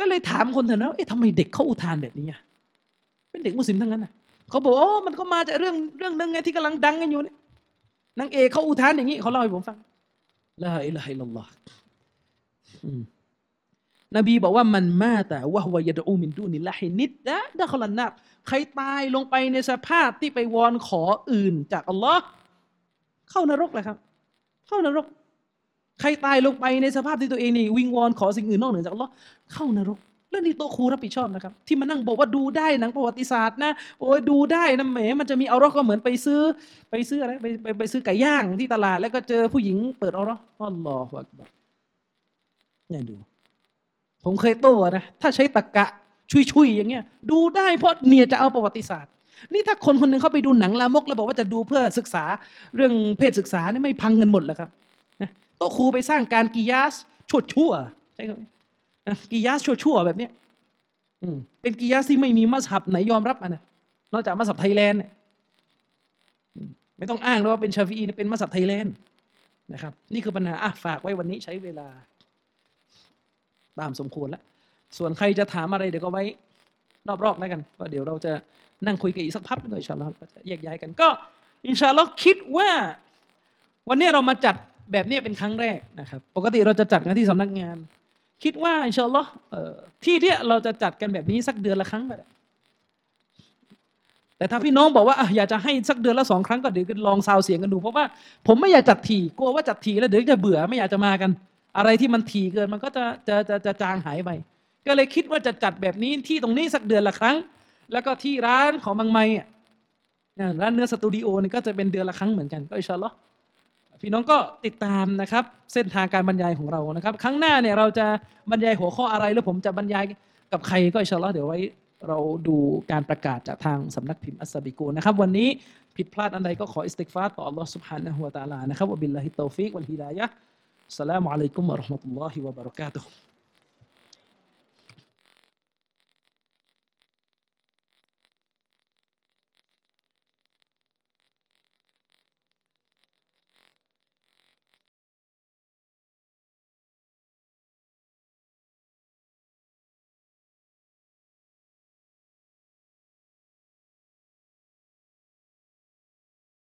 ก็เลยถามคนเถอะนะทำไมเด็กเขาอุทานแบบนี้เป็นเด็กมุสลิมทั้งนั้นนะเขาบอกมันก็มาจากเรื่องนึงไงที่กำลังดังกันอยู่เนี่ยนางเอกเขาอุทานอย่างนี้เขาเล่าให้ผมฟังลาอิลาฮะอิลลัลลอฮนบีบอกว่ามันมาตะวะฮุวะยะดะอูมินดูนิลลาฮินิดดะดะคอลันนาร์ใครตายลงไปในสภาพที่ไปวอนขออื่นจากอัลลอฮ์เข้านรกแหละครับเข้านรก ใครตายลงไปในสภาพที่ตัวเองนี่วิงวอนขอสิ่งอื่นนอกเหนือจากอัลเลาะห์เข้านรกเรื่องนี้ตัวครูรับผิดชอบนะครับที่มานั่งบอกว่าดูได้หนังประวัติศาสตร์นะโอ้ยดูได้นะแหมมันจะมีเอาล็อกก็เหมือนไปซื้ออะไรไปซื้อไก่ย่างที่ตลาดแล้วก็เจอผู้หญิงเปิดเอาล็อกอัลลอฮฺอักบัรเนี่ยดูผมเคยโต้นะถ้าใช้ตรรกะชุยๆอย่างเงี้ยดูได้เพราะเนี่ยจะเอาประวัติศาสตร์นี่ถ้าคนคนนึงเขาไปดูหนังลามกแล้วบอกว่าจะดูเพื่อศึกษาเรื่องเพศศึกษานี่ไม่พังเงินหมดแล้วครับนะโตครูไปสร้างการกิยาสชั่วใช่ไหมกิยาสชั่วแบบนี้เป็นกิยาสที่ไม่มีมัสฮับไหนยอมรับอ่ะนะนอกจากมัสฮับไทยแลนด์ไม่ต้องอ้างว่าเป็นชาฟีอีเป็นมัสฮับไทยแลนด์นะครับนี่คือปัญหาฝากไว้วันนี้ใช้เวลาตามสมควรแล้วส่วนใครจะถามอะไรเดี๋ยวก็ไว้รอบๆแล้วกันเพราะเดี๋ยวเราจะนั่งคุยกันอีกสักพักหน่อยอินชาอัลเลาะห์ก็จะแยกย้ายกันก็อินชาอัลเลาะห์คิดว่าวันนี้เรามาจัดแบบนี้เป็นครั้งแรกนะครับปกติเราจะจัดกันที่สำนักงานคิดว่าอินชาอัลเลาะห์ที่เราจะจัดกันแบบนี้สักเดือนละครั้งก็ได้แต่ถ้าพี่น้องบอกว่าอยากจะให้สักเดือนละ2ครั้งก็เดี๋ยวลองซาวเสียงกันดูเพราะว่าผมไม่อยากจัดถี่กลัวว่าจัดถี่แล้วเดี๋ยวจะเบื่อไม่อยากจะมากันอะไรที่มันถี่เกินมันก็จะจางหายไปก็เลยคิดว่าจะจัดแบบนี้ที่ตรงนี้สักเดือนละครั้งแล้วก็ที่ร้านของบางไม้ร้านเนื้อสตูดิโอนี่ก็จะเป็นเดือนละครั้งเหมือนกันก็อินชาอัลเลาะห์พี่น้องก็ติดตามนะครับเส้นทางการบรรยายของเรานะครับครั้งหน้าเนี่ยเราจะบรรยายหัวข้ออะไรแล้วผมจะบรรยายกับใครก็อินชาอัลเลาะห์เดี๋ยวไว้เราดูการประกาศจากทางสำนักพิมพ์อัสซาบิกูนนะครับวันนี้ผิดพลาดอันใดก็ขออิสติฆฟาร์ต่ออัลเลาะห์ซุบฮานะฮูวะตะอาลานะครับวะบิลลาฮิตตอฟิกวัลฮิดายะฮ์อัสสลามุอะลัยกุมวะเราะห์มะตุลลอฮิวะบะเราะกาตุฮ์